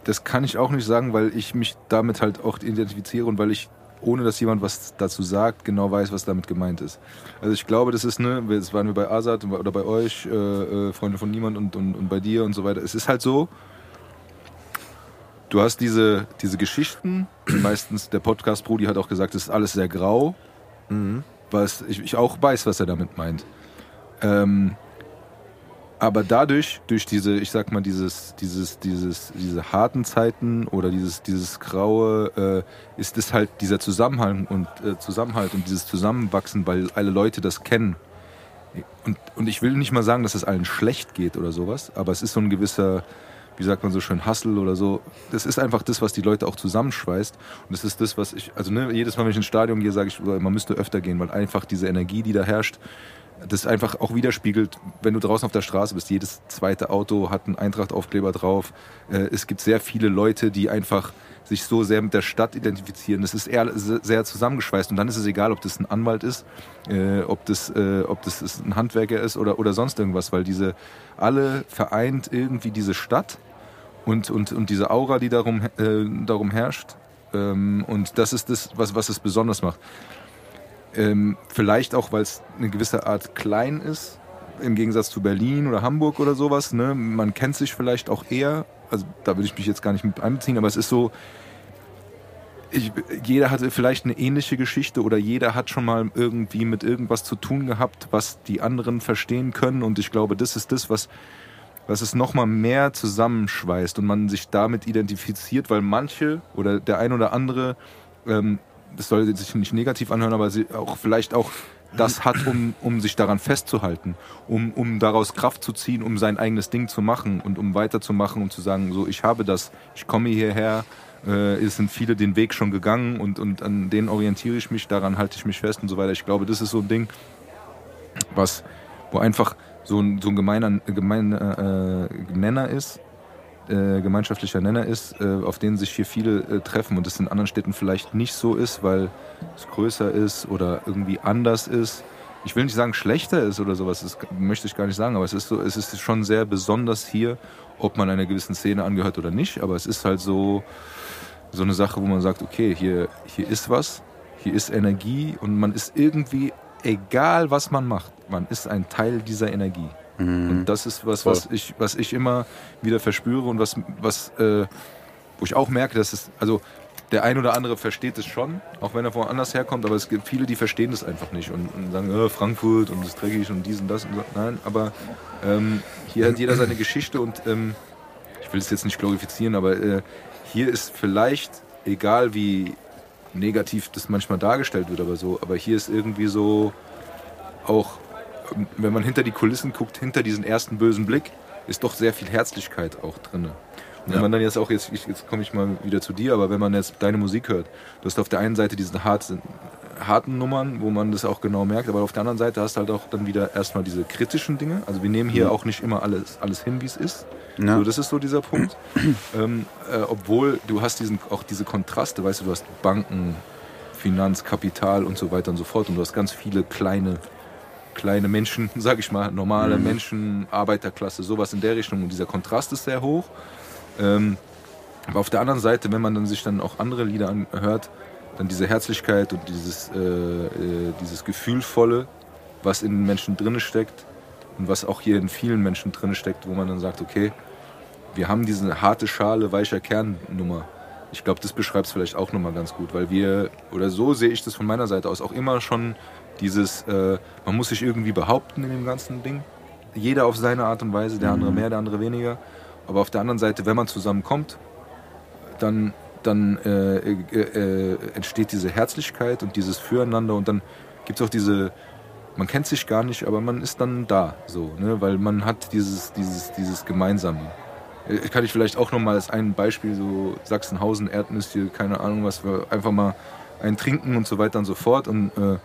Das kann ich auch nicht sagen, weil ich mich damit halt auch identifiziere und weil ich, ohne dass jemand was dazu sagt, genau weiß, was damit gemeint ist. Also ich glaube, das ist, ne, das waren wir bei Azad oder bei euch, äh, Freunde von Niemand und, und, und bei dir und so weiter. Es ist halt so, du hast diese, diese Geschichten, meistens der Podcast Brudi hat auch gesagt, es ist alles sehr grau, mhm. was ich, ich auch weiß, was er damit meint. Ähm, Aber dadurch, durch diese, ich sag mal, dieses, dieses, dieses, diese harten Zeiten oder dieses, dieses Graue, äh, ist es halt dieser Zusammenhang und äh, Zusammenhalt und dieses Zusammenwachsen, weil alle Leute das kennen. Und, und ich will nicht mal sagen, dass es allen schlecht geht oder sowas, aber es ist so ein gewisser, wie sagt man so schön, Hustle oder so. Das ist einfach das, was die Leute auch zusammenschweißt. Und das ist das, was ich, also ne, jedes Mal, wenn ich ins Stadion gehe, sage ich, man müsste öfter gehen, weil einfach diese Energie, die da herrscht, das einfach auch widerspiegelt, wenn du draußen auf der Straße bist. Jedes zweite Auto hat einen Eintracht-Aufkleber drauf. Es gibt sehr viele Leute, die einfach sich so sehr mit der Stadt identifizieren. Das ist eher sehr zusammengeschweißt. Und dann ist es egal, ob das ein Anwalt ist, ob das, ob das ein Handwerker ist oder, oder sonst irgendwas. Weil diese alle vereint irgendwie diese Stadt und, und, und diese Aura, die darum, darum herrscht. Ähm, und das ist das, was, was es besonders macht. Ähm, vielleicht auch, weil es eine gewisse Art klein ist, im Gegensatz zu Berlin oder Hamburg oder sowas. Ne? Man kennt sich vielleicht auch eher. Also da will ich mich jetzt gar nicht mit einbeziehen, aber es ist so, ich, jeder hatte vielleicht eine ähnliche Geschichte oder jeder hat schon mal irgendwie mit irgendwas zu tun gehabt, was die anderen verstehen können. Und ich glaube, das ist das, was, was es nochmal mehr zusammenschweißt und man sich damit identifiziert, weil manche oder der ein oder andere, ähm, das soll sich nicht negativ anhören, aber sie auch vielleicht auch das hat, um, um sich daran festzuhalten, um, um daraus Kraft zu ziehen, um sein eigenes Ding zu machen und um weiterzumachen und zu sagen, so, ich habe das, ich komme hierher. Es sind viele den Weg schon gegangen und, und an denen orientiere ich mich, daran halte ich mich fest und so weiter. Ich glaube, das ist so ein Ding, was, wo einfach so ein, so ein gemeiner, gemeiner äh, Nenner ist, äh, gemeinschaftlicher Nenner ist, äh, auf den sich hier viele äh, treffen und das in anderen Städten vielleicht nicht so ist, weil es größer ist oder irgendwie anders ist. Ich will nicht sagen, schlechter ist oder sowas, das möchte ich gar nicht sagen, aber es ist so, es ist schon sehr besonders hier, ob man einer gewissen Szene angehört oder nicht, aber es ist halt so, so eine Sache, wo man sagt, okay, hier, hier ist was, hier ist Energie und man ist irgendwie, egal was man macht, man ist ein Teil dieser Energie. Mhm. Und das ist was, was ich, was ich immer wieder verspüre und was, was äh, wo ich auch merke, dass es, also der ein oder andere versteht es schon, auch wenn er woanders herkommt, aber es gibt viele, die verstehen das einfach nicht und, und sagen, äh, Frankfurt und das dreckig und dies und das und so. Nein, aber ähm, hier hat jeder seine Geschichte und ähm, ich will es jetzt nicht glorifizieren, aber äh, hier ist vielleicht, egal wie negativ das manchmal dargestellt wird, aber so, aber hier ist irgendwie so auch, wenn man hinter die Kulissen guckt, hinter diesen ersten bösen Blick, ist doch sehr viel Herzlichkeit auch drin. Und wenn man dann jetzt auch, jetzt, jetzt komme ich mal wieder zu dir, aber wenn man jetzt deine Musik hört, du hast auf der einen Seite diese harten, harten Nummern, wo man das auch genau merkt, aber auf der anderen Seite hast du halt auch dann wieder erstmal diese kritischen Dinge. Also wir nehmen hier mhm. auch nicht immer alles, alles hin, wie es ist. Ja. So, das ist so dieser Punkt. ähm, äh, obwohl du hast diesen, auch diese Kontraste, weißt du, du hast Banken, Finanz, Kapital und so weiter und so fort und du hast ganz viele kleine... kleine Menschen, sag ich mal, normale mhm. Menschen, Arbeiterklasse, sowas in der Richtung. Und dieser Kontrast ist sehr hoch. Ähm, aber auf der anderen Seite, wenn man dann sich dann auch andere Lieder anhört, dann diese Herzlichkeit und dieses, äh, äh, dieses Gefühlvolle, was in den Menschen drin steckt und was auch hier in vielen Menschen drin steckt, wo man dann sagt, okay, wir haben diese harte Schale, weicher Kernnummer. Ich glaube, das beschreibt es vielleicht auch nochmal ganz gut, weil wir, oder so sehe ich das von meiner Seite aus, auch immer schon dieses, äh, man muss sich irgendwie behaupten in dem ganzen Ding. Jeder auf seine Art und Weise, der andere mehr, der andere weniger. Aber auf der anderen Seite, wenn man zusammenkommt, dann, dann äh, äh, äh, entsteht diese Herzlichkeit und dieses Füreinander und dann gibt es auch diese, man kennt sich gar nicht, aber man ist dann da, so, ne? Weil man hat dieses, dieses, dieses Gemeinsame. Kann ich vielleicht auch nochmal als ein Beispiel, so Sachsenhausen, Erdnüsse, keine Ahnung was, wir einfach mal ein Trinken und so weiter und so fort und äh,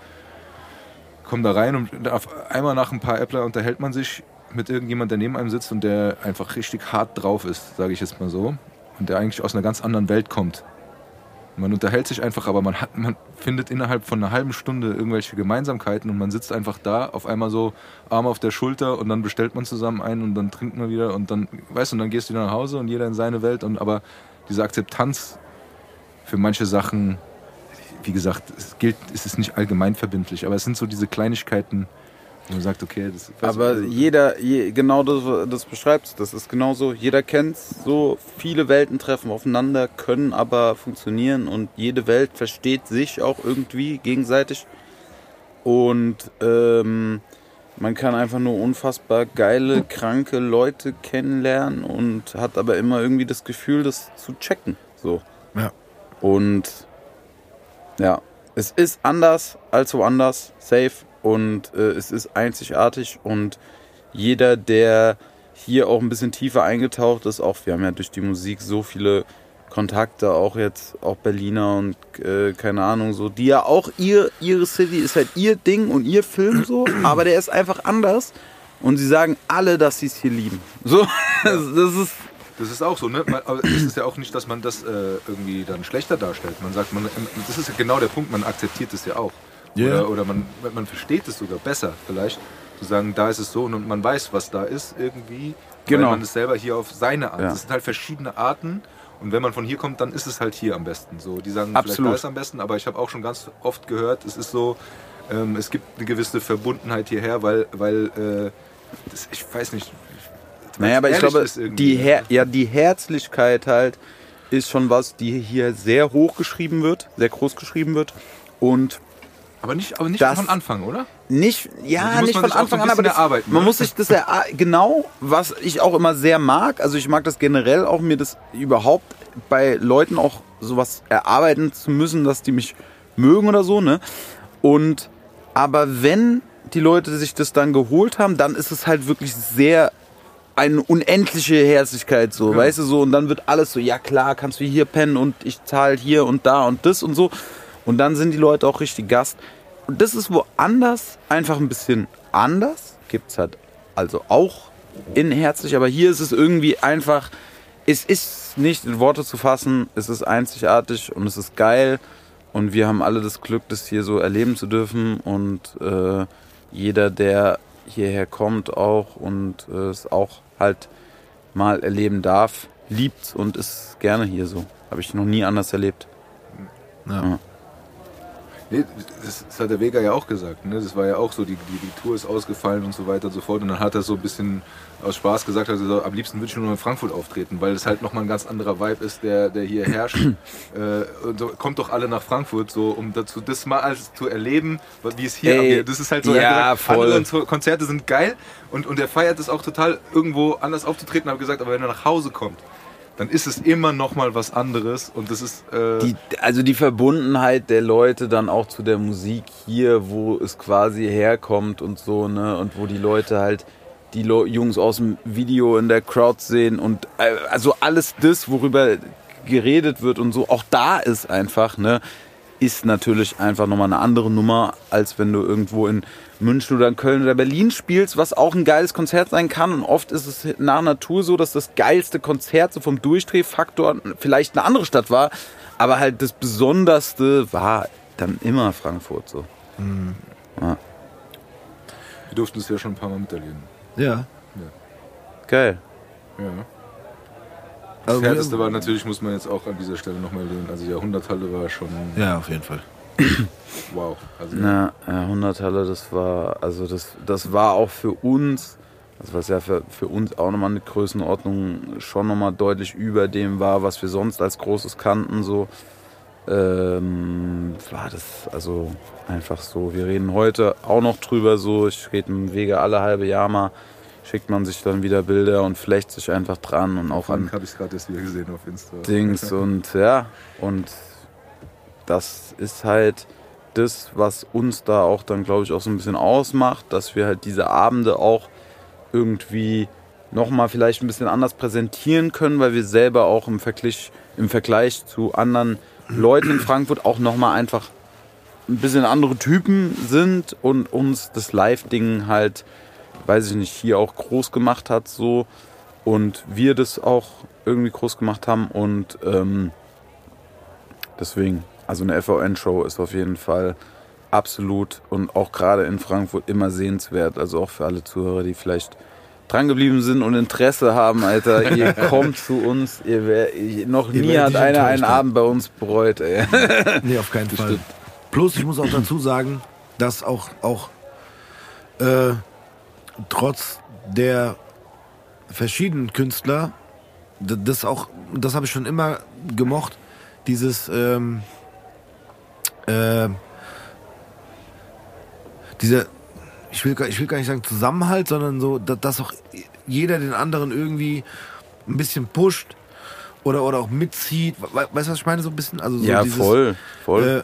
kommen da rein und auf einmal nach ein paar Äppler unterhält man sich mit irgendjemand, der neben einem sitzt und der einfach richtig hart drauf ist, sage ich jetzt mal so, und der eigentlich aus einer ganz anderen Welt kommt. Man unterhält sich einfach, aber man, hat, man findet innerhalb von einer halben Stunde irgendwelche Gemeinsamkeiten und man sitzt einfach da, auf einmal so Arme auf der Schulter und dann bestellt man zusammen ein und dann trinkt man wieder und dann, weißt du, und dann gehst du wieder nach Hause und jeder in seine Welt. Und aber diese Akzeptanz für manche Sachen, wie gesagt, es gilt, es ist nicht allgemein verbindlich, aber es sind so diese Kleinigkeiten, wo man sagt, okay, das ist... Aber jeder, je, genau das, das beschreibst, das ist genau so, jeder kennt's, so viele Welten treffen aufeinander, können aber funktionieren und jede Welt versteht sich auch irgendwie gegenseitig und ähm, man kann einfach nur unfassbar geile, kranke Leute kennenlernen und hat aber immer irgendwie das Gefühl, das zu checken, so. Ja. Und ja, es ist anders als woanders, safe, und äh, es ist einzigartig und jeder, der hier auch ein bisschen tiefer eingetaucht ist, auch wir haben ja durch die Musik so viele Kontakte, auch jetzt, auch Berliner und äh, keine Ahnung, so, die ja auch ihr, ihre City ist halt ihr Ding und ihr Film so, aber der ist einfach anders und sie sagen alle, dass sie es hier lieben. So, das, das ist... Das ist auch so, ne? Aber es ist ja auch nicht, dass man das äh, irgendwie dann schlechter darstellt. Man sagt, man, das ist ja genau der Punkt, man akzeptiert es ja auch. Yeah. Oder, oder man, man versteht es sogar besser vielleicht, zu sagen, da ist es so und man weiß, was da ist irgendwie, genau. Weil man es selber hier auf seine Art. Es ja. sind halt verschiedene Arten Und wenn man von hier kommt, dann ist es halt hier am besten. So, die sagen, Absolut. vielleicht da ist am besten, aber ich habe auch schon ganz oft gehört, es ist so, ähm, es gibt eine gewisse Verbundenheit hierher, weil, weil äh, das, ich weiß nicht. Naja, aber ich glaube, die, Her- ja, die Herzlichkeit halt ist schon was, die hier sehr hoch geschrieben wird, sehr groß geschrieben wird. Und aber nicht, aber nicht von Anfang, oder? Nicht, ja, nicht von Anfang an, aber das, erarbeiten, man muss sich das erarbeiten. Ja, genau, was ich auch immer sehr mag, also ich mag das generell auch, mir das überhaupt bei Leuten auch sowas erarbeiten zu müssen, dass die mich mögen oder so, ne? Und, aber wenn die Leute sich das dann geholt haben, dann ist es halt wirklich sehr eine unendliche Herzlichkeit, so, ja. weißt du, so, und dann wird alles so, ja klar, kannst du hier pennen und ich zahle hier und da und das und so. Und dann sind die Leute auch richtig Gast. Und das ist woanders einfach ein bisschen anders. Gibt's halt also auch inherzlich. Aber hier ist es irgendwie einfach, es ist nicht in Worte zu fassen. Es ist einzigartig und es ist geil. Und wir haben alle das Glück, das hier so erleben zu dürfen. Und äh, jeder, der hierher kommt auch und äh, es auch halt mal erleben darf, liebt und ist gerne hier so. Habe ich noch nie anders erlebt. Ja. Mhm. Nee, das, das hat der Vega ja auch gesagt, ne? Das war ja auch so, die, die, die Tour ist ausgefallen und so weiter und so fort. Und dann hat er so ein bisschen aus Spaß gesagt, also am liebsten würde ich nur in Frankfurt auftreten, weil es halt nochmal ein ganz anderer Vibe ist, der, der hier herrscht. äh, und so, kommt doch alle nach Frankfurt, so, um dazu das mal alles zu erleben, wie es hier abgeht. Das ist halt so, ja, er voll. Andere Konzerte sind geil und, und er feiert es auch total, irgendwo anders aufzutreten, habe gesagt, aber wenn er nach Hause kommt, dann ist es immer noch mal was anderes und das ist äh die, also die Verbundenheit der Leute dann auch zu der Musik hier, wo es quasi herkommt und so, ne, und wo die Leute halt die Lo- Jungs aus dem Video in der Crowd sehen und äh, also alles das, worüber geredet wird und so, auch da ist einfach, ne, ist natürlich einfach nochmal eine andere Nummer, als wenn du irgendwo in München oder in Köln oder Berlin spielst, was auch ein geiles Konzert sein kann. Und oft ist es nach Natur so, dass das geilste Konzert so vom Durchdrehfaktor vielleicht eine andere Stadt war, aber halt das Besonderste war dann immer Frankfurt so. Mhm. Ja. Wir durften es ja schon ein paar Mal miterleben. Ja. ja. Geil. Ja. Das also härteste war natürlich, muss man jetzt auch an dieser Stelle nochmal erwähnen, also die Jahrhunderthalle war schon... Ja, auf jeden Fall. Wow. Also Na, Jahrhunderthalle, das war, also das, das war auch für uns, das war ja für, für uns auch nochmal eine Größenordnung, schon nochmal deutlich über dem war, was wir sonst als Großes kannten, so, ähm, war das also einfach so. Wir reden heute auch noch drüber, so, ich rede im Wege alle halbe Jahr mal, schickt man sich dann wieder Bilder und flecht sich einfach dran und auch an. Habe ich gerade erst wieder gesehen auf Insta. Dings und ja, und das ist halt das, was uns da auch dann, glaube ich, auch so ein bisschen ausmacht, dass wir halt diese Abende auch irgendwie nochmal vielleicht ein bisschen anders präsentieren können, weil wir selber auch im Vergleich, im Vergleich zu anderen Leuten in Frankfurt auch nochmal einfach ein bisschen andere Typen sind und uns das Live-Ding halt, weiß ich nicht, hier auch groß gemacht hat so und wir das auch irgendwie groß gemacht haben und ähm, deswegen, also eine F V N-Show ist auf jeden Fall absolut und auch gerade in Frankfurt immer sehenswert, also auch für alle Zuhörer, die vielleicht dran geblieben sind und Interesse haben, Alter, ihr kommt zu uns, ihr wär, ihr, noch ihr nie hat einer einen Abend bei uns bereut, ey. Nee, auf keinen Fall. Plus, ich muss auch dazu sagen, dass auch, auch äh, trotz der verschiedenen Künstler, das auch, das habe ich schon immer gemocht, dieses ähm, äh, dieser, ich will, ich will gar nicht sagen Zusammenhalt, sondern so, dass auch jeder den anderen irgendwie ein bisschen pusht oder, oder auch mitzieht, weißt du, was ich meine, so ein bisschen? Also so ja, dieses, voll, voll. Äh,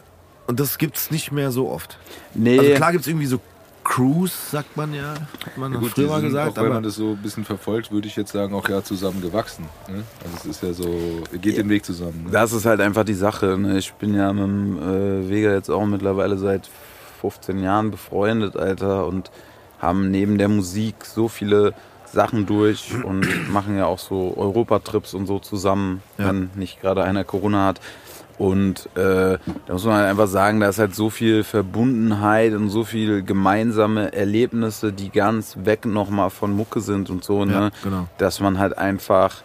und das gibt's nicht mehr so oft. Nee. Also klar gibt's irgendwie so Cruise, sagt man ja, hat man ja, gut, früher mal gesagt. Auch, aber wenn man das so ein bisschen verfolgt, würde ich jetzt sagen, auch ja zusammen gewachsen. Ne? Also es ist ja so, geht ja den Weg zusammen. Ne? Das ist halt einfach die Sache. Ne? Ich bin ja mit dem äh, Vega jetzt auch mittlerweile seit fünfzehn Jahren befreundet, Alter, und haben neben der Musik so viele Sachen durch und machen ja auch so Europatrips und so zusammen, ja, wenn nicht gerade einer Corona hat. Und äh, da muss man halt einfach sagen, da ist halt so viel Verbundenheit und so viel gemeinsame Erlebnisse, die ganz weg nochmal von Mucke sind und so, ne? Ja, genau. Dass man halt einfach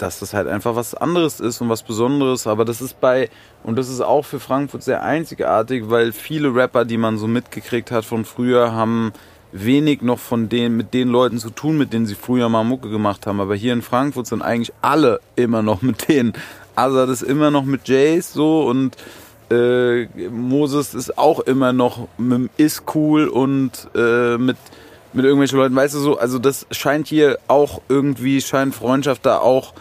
dass das halt einfach was anderes ist und was Besonderes. Aber das ist bei, und das ist auch für Frankfurt sehr einzigartig, weil viele Rapper, die man so mitgekriegt hat von früher, haben wenig noch von den, mit den Leuten zu tun, mit denen sie früher mal Mucke gemacht haben. Aber hier in Frankfurt sind eigentlich alle immer noch mit denen. Azad ist immer noch mit Jace so und äh, Moses ist auch immer noch mit Is Cool und äh, mit mit irgendwelchen Leuten, weißt du so, also das scheint hier auch irgendwie, scheint Freundschaft da auch,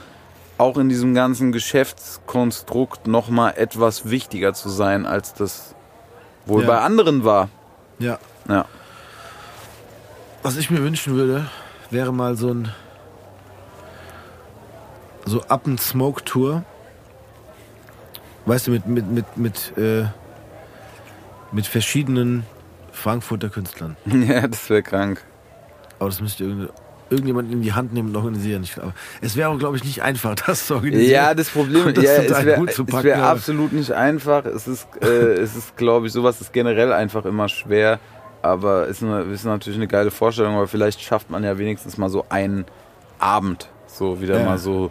auch in diesem ganzen Geschäftskonstrukt nochmal etwas wichtiger zu sein, als das wohl ja. bei anderen war. Ja. ja. Was ich mir wünschen würde, wäre mal so ein so Up-and-Smoke-Tour, weißt du, mit, mit, mit, mit, äh, mit verschiedenen Frankfurter Künstlern. Ja, das wäre krank. Aber das müsste irgende, irgendjemand in die Hand nehmen und organisieren. Ich, aber es wäre auch, glaube ich, nicht einfach, das zu organisieren. Ja, das Problem ist, ja, es wäre wär absolut nicht einfach. Es ist, äh, es ist, glaube ich, sowas ist generell einfach immer schwer. Aber es ist, ist natürlich eine geile Vorstellung. Aber vielleicht schafft man ja wenigstens mal so einen Abend. So wieder ja. mal so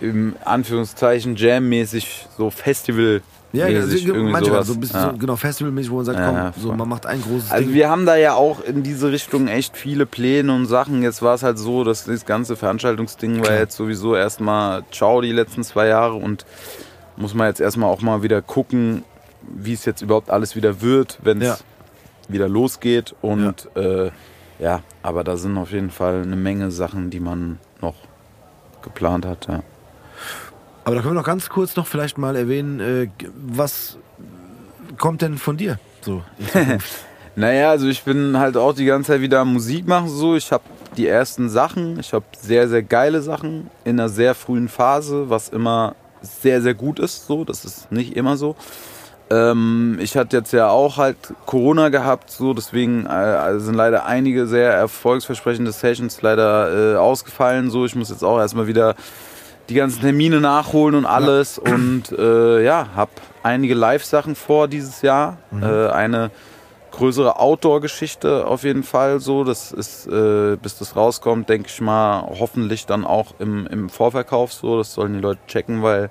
im Anführungszeichen Jam-mäßig, so Festival. Ja, ja, also manchmal so ein bisschen ja. so, genau, festivalmäßig, wo man sagt, komm, ja, so, man macht ein großes also Ding. Also wir haben da ja auch in diese Richtung echt viele Pläne und Sachen. Jetzt war es halt so, dass das ganze Veranstaltungsding war jetzt sowieso erstmal ciao die letzten zwei Jahre und muss man jetzt erstmal auch mal wieder gucken, wie es jetzt überhaupt alles wieder wird, wenn es ja. wieder losgeht. Und ja. Äh, ja, aber da sind auf jeden Fall eine Menge Sachen, die man noch geplant hat, ja. Aber da können wir noch ganz kurz noch vielleicht mal erwähnen, was kommt denn von dir? So. Naja, also ich bin halt auch die ganze Zeit wieder Musik machen so. Ich habe die ersten Sachen, ich habe sehr, sehr geile Sachen in einer sehr frühen Phase, was immer sehr, sehr gut ist so. Das ist nicht immer so. Ähm, ich hatte jetzt ja auch halt Corona gehabt so, deswegen äh, sind leider einige sehr erfolgsversprechende Sessions leider äh, ausgefallen so. Ich muss jetzt auch erstmal wieder die ganzen Termine nachholen und alles ja. und äh, ja, hab einige Live-Sachen vor dieses Jahr, mhm. äh, eine größere Outdoor-Geschichte auf jeden Fall so, das ist, äh, bis das rauskommt, denke ich mal, hoffentlich dann auch im, im Vorverkauf so, das sollen die Leute checken, weil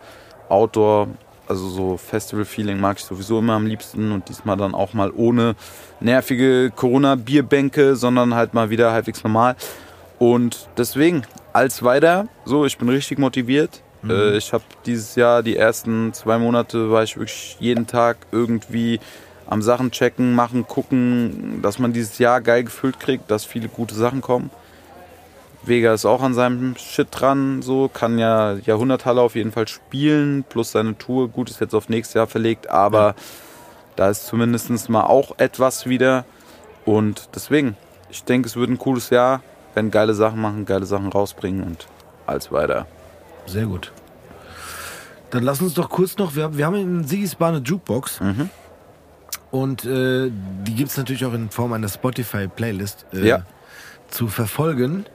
Outdoor, also so Festival-Feeling mag ich sowieso immer am liebsten und diesmal dann auch mal ohne nervige Corona-Bierbänke, sondern halt mal wieder halbwegs normal und deswegen als weiter, so, ich bin richtig motiviert. Mhm. Äh, ich habe dieses Jahr die ersten zwei Monate war ich wirklich jeden Tag irgendwie am Sachen checken, machen, gucken, dass man dieses Jahr geil gefüllt kriegt, dass viele gute Sachen kommen. Vega ist auch an seinem Shit dran, so, kann ja Jahrhunderthalle auf jeden Fall spielen, plus seine Tour, gut, ist jetzt auf nächstes Jahr verlegt, aber ja. da ist zumindest mal auch etwas wieder und deswegen, ich denke, es wird ein cooles Jahr. Wenn geile Sachen machen, geile Sachen rausbringen und alles weiter. Sehr gut. Dann lass uns doch kurz noch, wir haben, wir haben in Sigis Bar eine Jukebox mhm. und äh, die gibt es natürlich auch in Form einer Spotify-Playlist äh, ja. zu verfolgen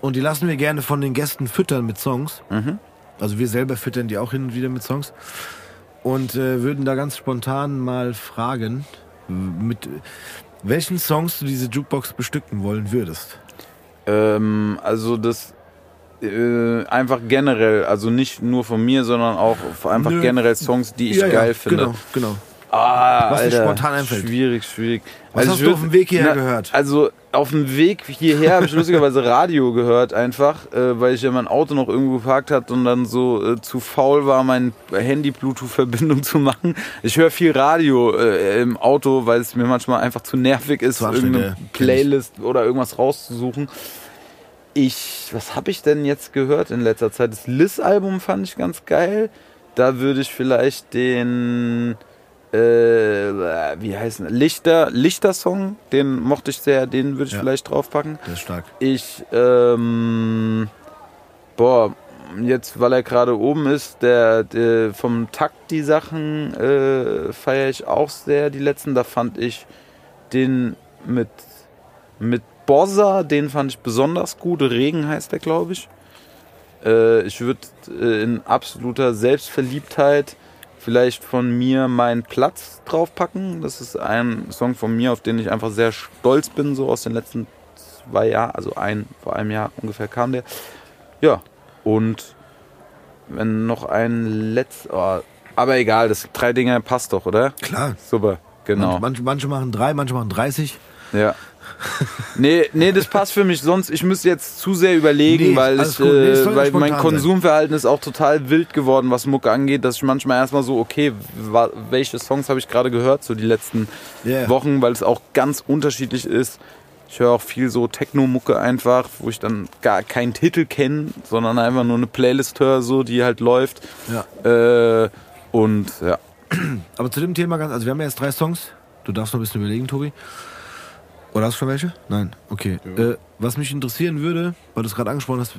und die lassen wir gerne von den Gästen füttern mit Songs. Mhm. Also wir selber füttern die auch hin und wieder mit Songs und äh, würden da ganz spontan mal fragen, mit welchen Songs du diese Jukebox bestücken wollen würdest. Ähm, also das äh, einfach generell, also nicht nur von mir, sondern auch einfach Nö. generell Songs, die ich ja, geil ja, finde. Genau, genau. Ah, was Alter, spontan einfällt. Schwierig, schwierig. Was also hast du würd, auf dem Weg hierher na, gehört? Also auf dem Weg hierher habe ich lustigerweise Radio gehört einfach, äh, weil ich ja mein Auto noch irgendwo geparkt hat und dann so äh, zu faul war, meine Handy-Bluetooth-Verbindung zu machen. Ich höre viel Radio äh, im Auto, weil es mir manchmal einfach zu nervig ist, irgendeine Playlist oder irgendwas rauszusuchen. Ich, was habe ich denn jetzt gehört in letzter Zeit? Das Liz-Album fand ich ganz geil. Da würde ich vielleicht den... Äh, wie heißt das? Lichter, Lichter-Song, den mochte ich sehr, den würde ich ja, vielleicht draufpacken. Der ist stark. Ich, ähm, boah, jetzt, weil er gerade oben ist, der, der vom Takt die Sachen äh, feiere ich auch sehr, die letzten, da fand ich den mit, mit Bosca, den fand ich besonders gut, Regen heißt der, glaube ich. Äh, ich würde äh, in absoluter Selbstverliebtheit vielleicht von mir meinen Platz draufpacken. Das ist ein Song von mir, auf den ich einfach sehr stolz bin, so aus den letzten zwei Jahren, also ein, vor einem Jahr ungefähr kam der. Ja, Und wenn noch ein letztes... Oh, aber egal, das drei Dinge passt doch, oder? Klar. Super, genau. Manche, manche machen drei, manche machen dreißig. Ja. Nee, nee, das passt für mich. Sonst, ich müsste jetzt zu sehr überlegen, nee, weil, ich, nee, äh, weil mein Konsumverhalten sein. Ist auch total wild geworden, was Mucke angeht, dass ich manchmal erstmal so, okay, wa- welche Songs habe ich gerade gehört, so die letzten yeah. Wochen, weil es auch ganz unterschiedlich ist. Ich höre auch viel so Techno-Mucke einfach, wo ich dann gar keinen Titel kenne, sondern einfach nur eine Playlist höre, so, die halt läuft. Ja. Äh, und ja. Aber zu dem Thema ganz, also wir haben ja jetzt drei Songs. Du darfst noch ein bisschen überlegen, Tobi. Oder hast du schon welche? Nein, okay. Ja. Äh, was mich interessieren würde, weil du es gerade angesprochen hast,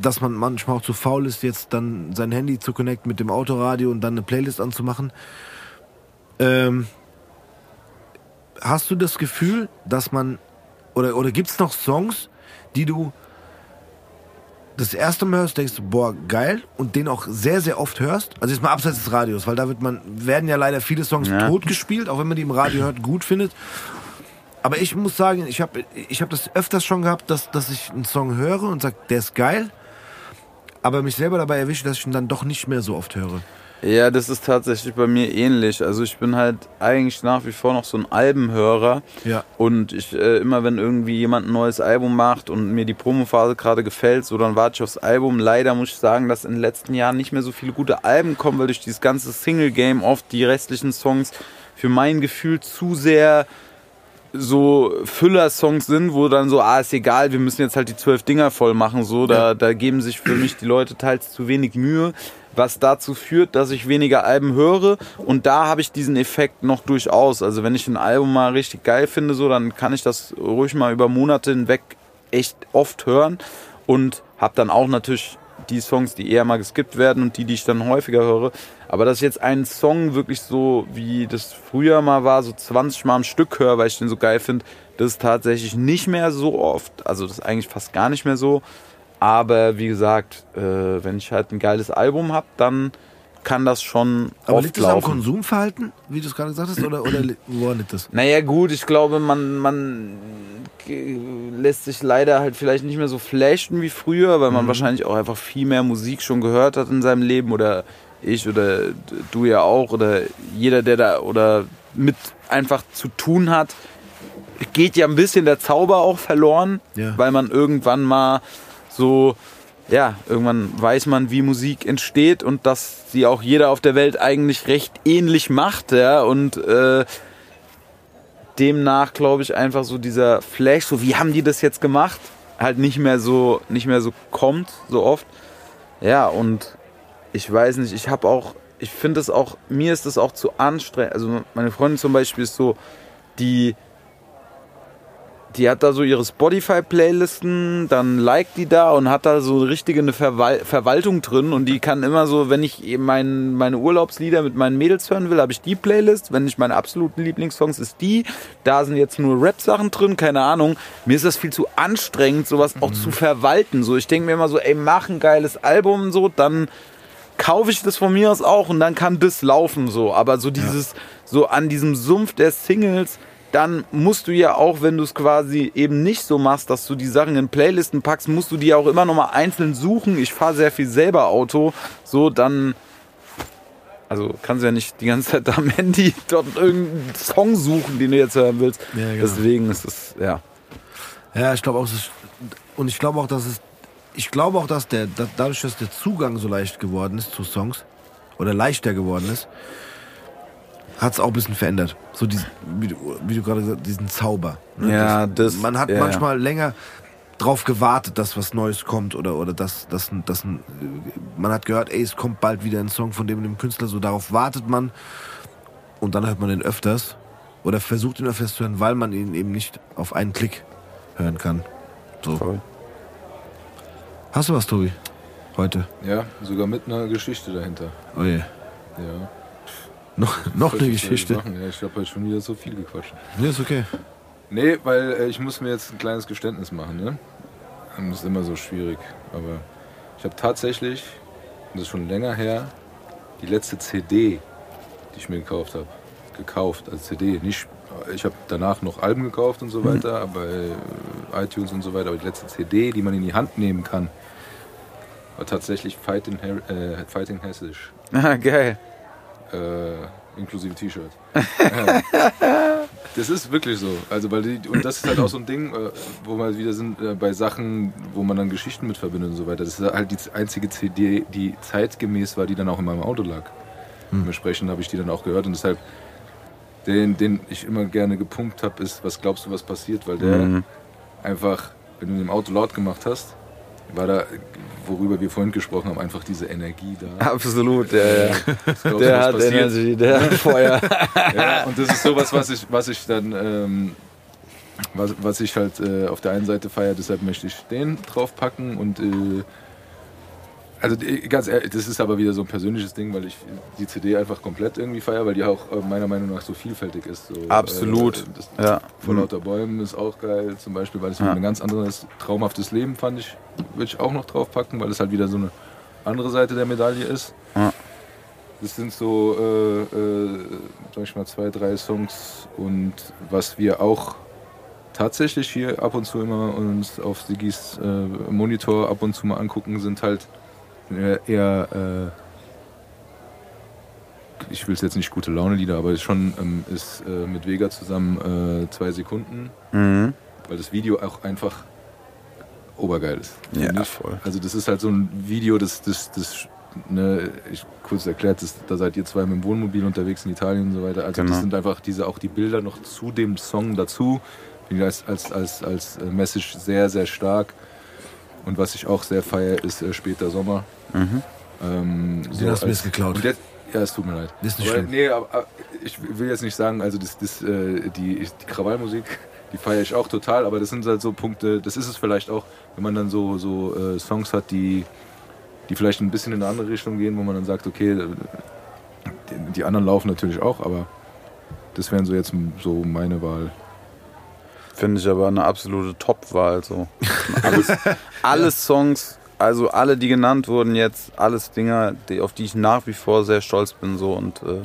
dass man manchmal auch zu faul ist, jetzt dann sein Handy zu connecten mit dem Autoradio und dann eine Playlist anzumachen. Ähm, hast du das Gefühl, dass man, oder, oder gibt es noch Songs, die du das erste Mal hörst, denkst du, boah, geil, und den auch sehr, sehr oft hörst? Also jetzt mal abseits des Radios, weil da wird man, werden ja leider viele Songs ja. tot gespielt, auch wenn man die im Radio hört, gut findet. Aber ich muss sagen, ich habe ich hab das öfters schon gehabt, dass, dass ich einen Song höre und sage, der ist geil, aber mich selber dabei erwische, dass ich ihn dann doch nicht mehr so oft höre. Ja, das ist tatsächlich bei mir ähnlich. Also ich bin halt eigentlich nach wie vor noch so ein Albenhörer. Ja. Und ich äh, immer, wenn irgendwie jemand ein neues Album macht und mir die Promophase gerade gefällt, so dann warte ich aufs Album. Leider muss ich sagen, dass in den letzten Jahren nicht mehr so viele gute Alben kommen, weil durch dieses ganze Single-Game oft die restlichen Songs für mein Gefühl zu sehr... so Füller-Songs sind, wo dann so, ah, ist egal, wir müssen jetzt halt die zwölf Dinger voll machen, so, da, ja. da geben sich für mich die Leute teils zu wenig Mühe, was dazu führt, dass ich weniger Alben höre, und da habe ich diesen Effekt noch durchaus, also wenn ich ein Album mal richtig geil finde, so, dann kann ich das ruhig mal über Monate hinweg echt oft hören und habe dann auch natürlich die Songs, die eher mal geskippt werden und die, die ich dann häufiger höre. Aber dass ich jetzt einen Song wirklich so, wie das früher mal war, so zwanzig Mal am Stück höre, weil ich den so geil finde, das ist tatsächlich nicht mehr so oft. Also das ist eigentlich fast gar nicht mehr so. Aber wie gesagt, äh, wenn ich halt ein geiles Album habe, dann kann das schon aber oft liegt das laufen. Am Konsumverhalten, wie du es gerade gesagt hast, oder, oder woran liegt das? Naja gut, ich glaube, man... man lässt sich leider halt vielleicht nicht mehr so flashen wie früher, weil man mhm. wahrscheinlich auch einfach viel mehr Musik schon gehört hat in seinem Leben, oder ich oder du ja auch, oder jeder, der da oder mit einfach zu tun hat, geht ja ein bisschen der Zauber auch verloren, ja. weil man irgendwann mal so, ja, irgendwann weiß man, wie Musik entsteht und dass sie auch jeder auf der Welt eigentlich recht ähnlich macht, ja, und äh, demnach glaube ich einfach so dieser Flash, so wie haben die das jetzt gemacht, halt nicht mehr so nicht mehr so kommt so oft. Ja, und ich weiß nicht, ich habe auch, ich finde das auch, mir ist das auch zu anstrengend. Also meine Freundin zum Beispiel ist so, die die hat da so ihre Spotify-Playlisten, dann liked die da und hat da so richtige eine Verwal- Verwaltung drin, und die kann immer so, wenn ich eben mein, meine Urlaubslieder mit meinen Mädels hören will, habe ich die Playlist, wenn ich meine absoluten Lieblingssongs ist die, da sind jetzt nur Rap-Sachen drin, keine Ahnung, mir ist das viel zu anstrengend, sowas auch mhm. zu verwalten, so, ich denke mir immer so, ey, mach ein geiles Album, so, dann kaufe ich das von mir aus auch und dann kann das laufen, so, aber so dieses, ja. so an diesem Sumpf der Singles, dann musst du ja auch, wenn du es quasi eben nicht so machst, dass du die Sachen in Playlisten packst, musst du die auch immer nochmal einzeln suchen. Ich fahre sehr viel selber Auto, so dann, also kannst du ja nicht die ganze Zeit am Handy dort irgendeinen Song suchen, den du jetzt hören willst. Ja, genau. Deswegen ist es, ja. Ja, ich glaube auch, und ich glaube auch, dass es, ich glaube auch, dass der, dadurch, dass der Zugang so leicht geworden ist zu Songs, oder leichter geworden ist, hat es auch ein bisschen verändert. So diesen, wie du, wie du gerade gesagt hast, diesen Zauber. Ne? Ja, das, das, man hat ja, manchmal ja. länger drauf gewartet, dass was Neues kommt, oder, oder dass, dass, dass man hat gehört, ey, es kommt bald wieder ein Song von dem und dem Künstler, so darauf wartet man und dann hört man den öfters oder versucht ihn öfters zu hören, weil man ihn eben nicht auf einen Klick hören kann. So. Voll. Hast du was, Tobi? Heute? Ja, sogar mit einer Geschichte dahinter. Oh je. Ja. Noch, noch eine Geschichte. Ja, ich habe halt schon wieder so viel gequatscht. Nee, ist okay. Nee, weil äh, ich muss mir jetzt ein kleines Geständnis machen, ne? Das ist immer so schwierig, aber ich habe tatsächlich, das ist schon länger her, die letzte C D, die ich mir gekauft habe, gekauft, also C D, nicht, ich habe danach noch Alben gekauft und so weiter, mhm. aber äh, iTunes und so weiter, aber die letzte C D, die man in die Hand nehmen kann, War tatsächlich Fight in, Her- äh, Fight in Hessisch. Ah, geil. Äh, inklusive T-Shirt. Das ist wirklich so. Also, weil die, und das ist halt auch so ein Ding, wo wir wieder sind bei Sachen, wo man dann Geschichten mit verbindet und so weiter. Das ist halt die einzige C D, die zeitgemäß war, die dann auch in meinem Auto lag. Hm. Dementsprechend habe ich die dann auch gehört und deshalb, den, den ich immer gerne gepumpt habe, ist, was glaubst du, was passiert? Weil der mhm. einfach, wenn du im Auto laut gemacht hast, war da, worüber wir vorhin gesprochen haben, einfach diese Energie da. Absolut, ja, ja. Das, glaubst, der hat passiert. Energie, der hat Feuer. Ja, und das ist sowas, was ich, was ich dann, ähm, was, was ich halt äh, auf der einen Seite feiere, deshalb möchte ich den draufpacken und, äh, also ganz ehrlich, das ist aber wieder so ein persönliches Ding, weil ich die C D einfach komplett irgendwie feiere, weil die auch meiner Meinung nach so vielfältig ist. So, absolut. Äh, das, das ja. Vor lauter Bäumen ist auch geil, zum Beispiel, weil es ja. ein ganz anderes, traumhaftes Leben fand ich, würde ich auch noch draufpacken, weil es halt wieder so eine andere Seite der Medaille ist. Ja. Das sind so, äh, äh, sag ich mal, zwei, drei Songs und was wir auch tatsächlich hier ab und zu immer uns auf Sigis äh, Monitor ab und zu mal angucken, sind halt eher, äh, ich will es jetzt nicht gute Laune-Lieder, aber ist schon ähm, ist äh, mit Vega zusammen äh, zwei Sekunden, mhm. weil das Video auch einfach obergeil ist. Ja, nicht, voll. Also das ist halt so ein Video, das, das, das ne, ich kurz erklärt, das, da seid ihr zwei mit dem Wohnmobil unterwegs in Italien und so weiter. Also genau. Das sind einfach diese, auch die Bilder noch zu dem Song dazu, als, als, als, als Message sehr, sehr stark. Und was ich auch sehr feiere, ist äh, später Sommer. Mhm. Ähm, so Den hast du mir jetzt geklaut. Der, ja, es tut mir leid. Ist nicht aber, schlimm. Nee, aber, aber ich will jetzt nicht sagen, also das, das, äh, die, die Krawallmusik, die feiere ich auch total, aber das sind halt so Punkte, das ist es vielleicht auch, wenn man dann so, so äh, Songs hat, die, die vielleicht ein bisschen in eine andere Richtung gehen, wo man dann sagt, okay, die, die anderen laufen natürlich auch, aber das wären so jetzt so meine Wahl. Finde ich aber eine absolute Top-Wahl. So. Alles, alles Songs, also alle, die genannt wurden jetzt, alles Dinger, die, auf die ich nach wie vor sehr stolz bin. So und äh,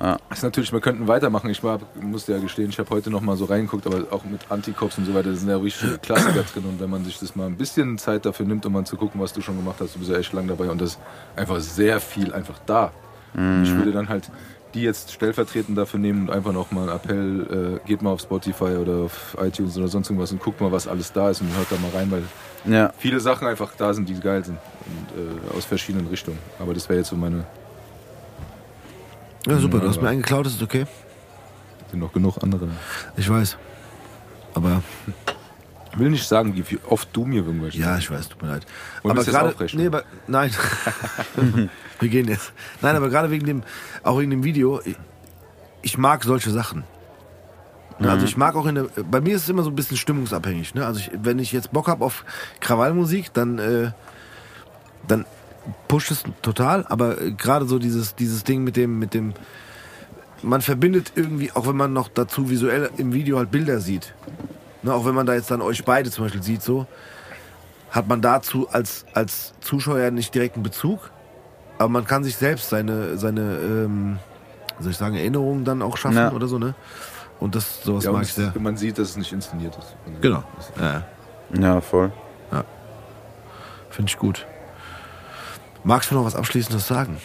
ja. Das ist natürlich, wir könnten weitermachen. Ich war, musste ja gestehen, ich habe heute noch mal so reingeguckt, aber auch mit Anticops und so weiter, da sind ja richtig Klassiker drin. Und wenn man sich das mal ein bisschen Zeit dafür nimmt, um mal zu gucken, was du schon gemacht hast, du bist ja echt lang dabei und das ist einfach sehr viel einfach da. Mhm. Ich würde dann halt die jetzt stellvertretend dafür nehmen und einfach noch mal einen Appell, äh, geht mal auf Spotify oder auf iTunes oder sonst irgendwas und guckt mal, was alles da ist und hört da mal rein, weil ja. viele Sachen einfach da sind, die geil sind und äh, aus verschiedenen Richtungen. Aber das wäre jetzt so meine... Ja, super, du hast mir einen geklaut, ist okay. Sind noch genug andere. Ich weiß, aber... Ich will nicht sagen, wie oft du mir irgendwelche... Ja, ich weiß, tut mir leid. Und aber gerade... Nee, aber, nein. Wir gehen jetzt. Nein, aber gerade wegen dem, auch wegen dem Video, ich, ich mag solche Sachen. Mhm. Also ich mag auch in der... Bei mir ist es immer so ein bisschen stimmungsabhängig. Ne? Also ich, wenn ich jetzt Bock habe auf Krawallmusik, dann, äh, dann pusht es total. Aber gerade so dieses, dieses Ding mit dem, mit dem... Man verbindet irgendwie, auch wenn man noch dazu visuell im Video halt Bilder sieht... Ne, auch wenn man da jetzt dann euch beide zum Beispiel sieht, so hat man dazu als, als Zuschauer nicht direkt einen Bezug, aber man kann sich selbst seine, seine ähm, soll ich sagen, Erinnerungen dann auch schaffen ja. oder so, ne? Und das sowas ja, mag ich sehr. Man sieht, dass es nicht inszeniert ist. Genau. Ja, ja voll. Ja. Finde ich gut. Magst du noch was Abschließendes sagen?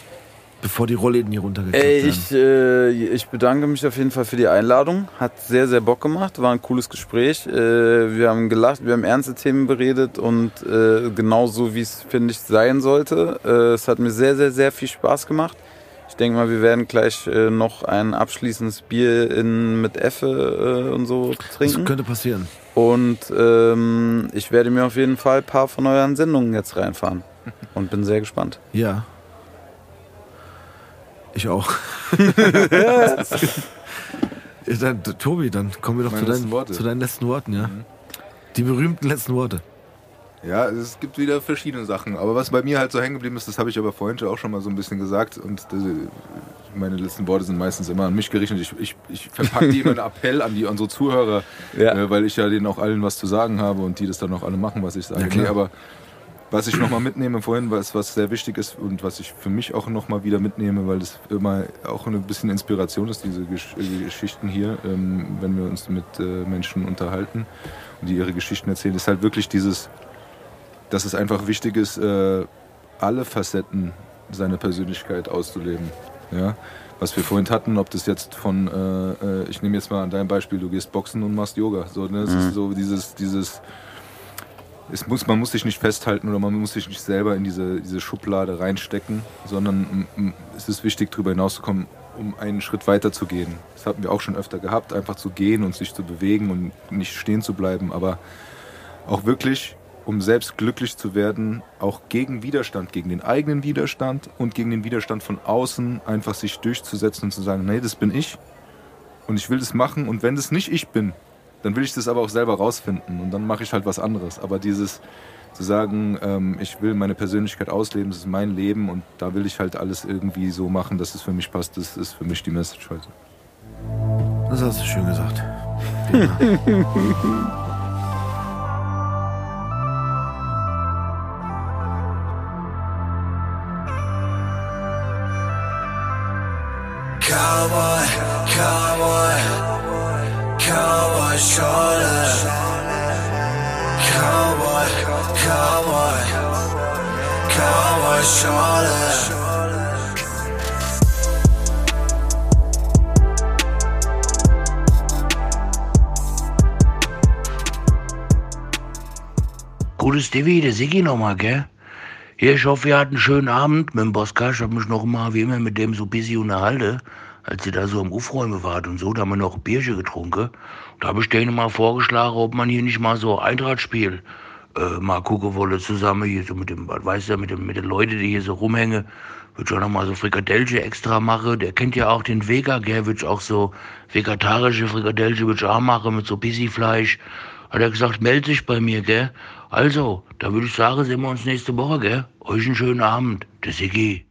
Bevor die Rollläden hier runtergeklappt werden. Ey, ich, äh, ich bedanke mich auf jeden Fall für die Einladung. Hat sehr, sehr Bock gemacht. War ein cooles Gespräch. Äh, wir haben gelacht, wir haben ernste Themen beredet und äh, genau so, wie es, finde ich, sein sollte. Äh, es hat mir sehr, sehr, sehr viel Spaß gemacht. Ich denke mal, wir werden gleich äh, noch ein abschließendes Bier in, mit Effe äh, und so trinken. Das könnte passieren. Und ähm, ich werde mir auf jeden Fall ein paar von euren Sendungen jetzt reinfahren und bin sehr gespannt. Ja. Ich auch. Dann, Tobi, dann kommen wir doch zu deinen, zu deinen letzten Worten, ja. Mhm. Die berühmten letzten Worte. Ja, es gibt wieder verschiedene Sachen. Aber was bei mir halt so hängen geblieben ist, das habe ich aber vorhin auch schon mal so ein bisschen gesagt. Und meine letzten Worte sind meistens immer an mich gerichtet. Ich, ich, ich verpacke die immer einen Appell an, die, an unsere Zuhörer, ja. äh, weil ich ja denen auch allen was zu sagen habe und die das dann auch alle machen, was ich sage. Ja, klar. Nee, aber was ich nochmal mitnehme vorhin, was, was sehr wichtig ist und was ich für mich auch nochmal wieder mitnehme, weil das immer auch ein bisschen Inspiration ist, diese Gesch- äh, Geschichten hier, ähm, wenn wir uns mit äh, Menschen unterhalten und die ihre Geschichten erzählen, ist halt wirklich dieses, dass es einfach wichtig ist, äh, alle Facetten seiner Persönlichkeit auszuleben. Ja? Was wir vorhin hatten, ob das jetzt von, äh, ich nehme jetzt mal an deinem Beispiel, du gehst boxen und machst Yoga. So, ne? Es mhm. ist so dieses, dieses es muss, man muss sich nicht festhalten oder man muss sich nicht selber in diese, diese Schublade reinstecken, sondern es ist wichtig, darüber hinauszukommen, um einen Schritt weiter zu gehen. Das hatten wir auch schon öfter gehabt, einfach zu gehen und sich zu bewegen und nicht stehen zu bleiben, aber auch wirklich, um selbst glücklich zu werden, auch gegen Widerstand, gegen den eigenen Widerstand und gegen den Widerstand von außen einfach sich durchzusetzen und zu sagen, nee, das bin ich und ich will das machen und wenn das nicht ich bin, dann will ich das aber auch selber rausfinden und dann mache ich halt was anderes. Aber dieses zu sagen, ähm, ich will meine Persönlichkeit ausleben, das ist mein Leben und da will ich halt alles irgendwie so machen, dass es für mich passt, das ist für mich die Message heute. Das hast du schön gesagt. Ja. Cowboy, Cowboy, Cowboy Schorle. Cowboy, Cowboy, Cowboy Schorle. Gutes Divi, der Siggi nochmal, gell? Hier, ich hoffe, ihr hattet einen schönen Abend mit dem Bosca. Ich hab mich noch mal, wie immer, mit dem so busy unterhalten, als ihr da so am Aufräumen wart und so. Da haben wir noch Bierchen getrunken. Und da habe ich denen mal vorgeschlagen, ob man hier nicht mal so Eintracht-Spiel äh, mal gucken wolle zusammen. Hier so mit dem, weißt du, mit, dem, mit den Leuten, die hier so rumhängen. Würde ich auch noch mal so Frikadellchen extra machen. Der kennt ja auch den Vega, gell? Würde ich auch so vegetarische Frikadellchen würde ich auch machen mit so Busy-Fleisch. Hat er gesagt, meld sich bei mir, gell? Also, da würde ich sagen, sehen wir uns nächste Woche, gell? Euch einen schönen Abend. Der Siggi.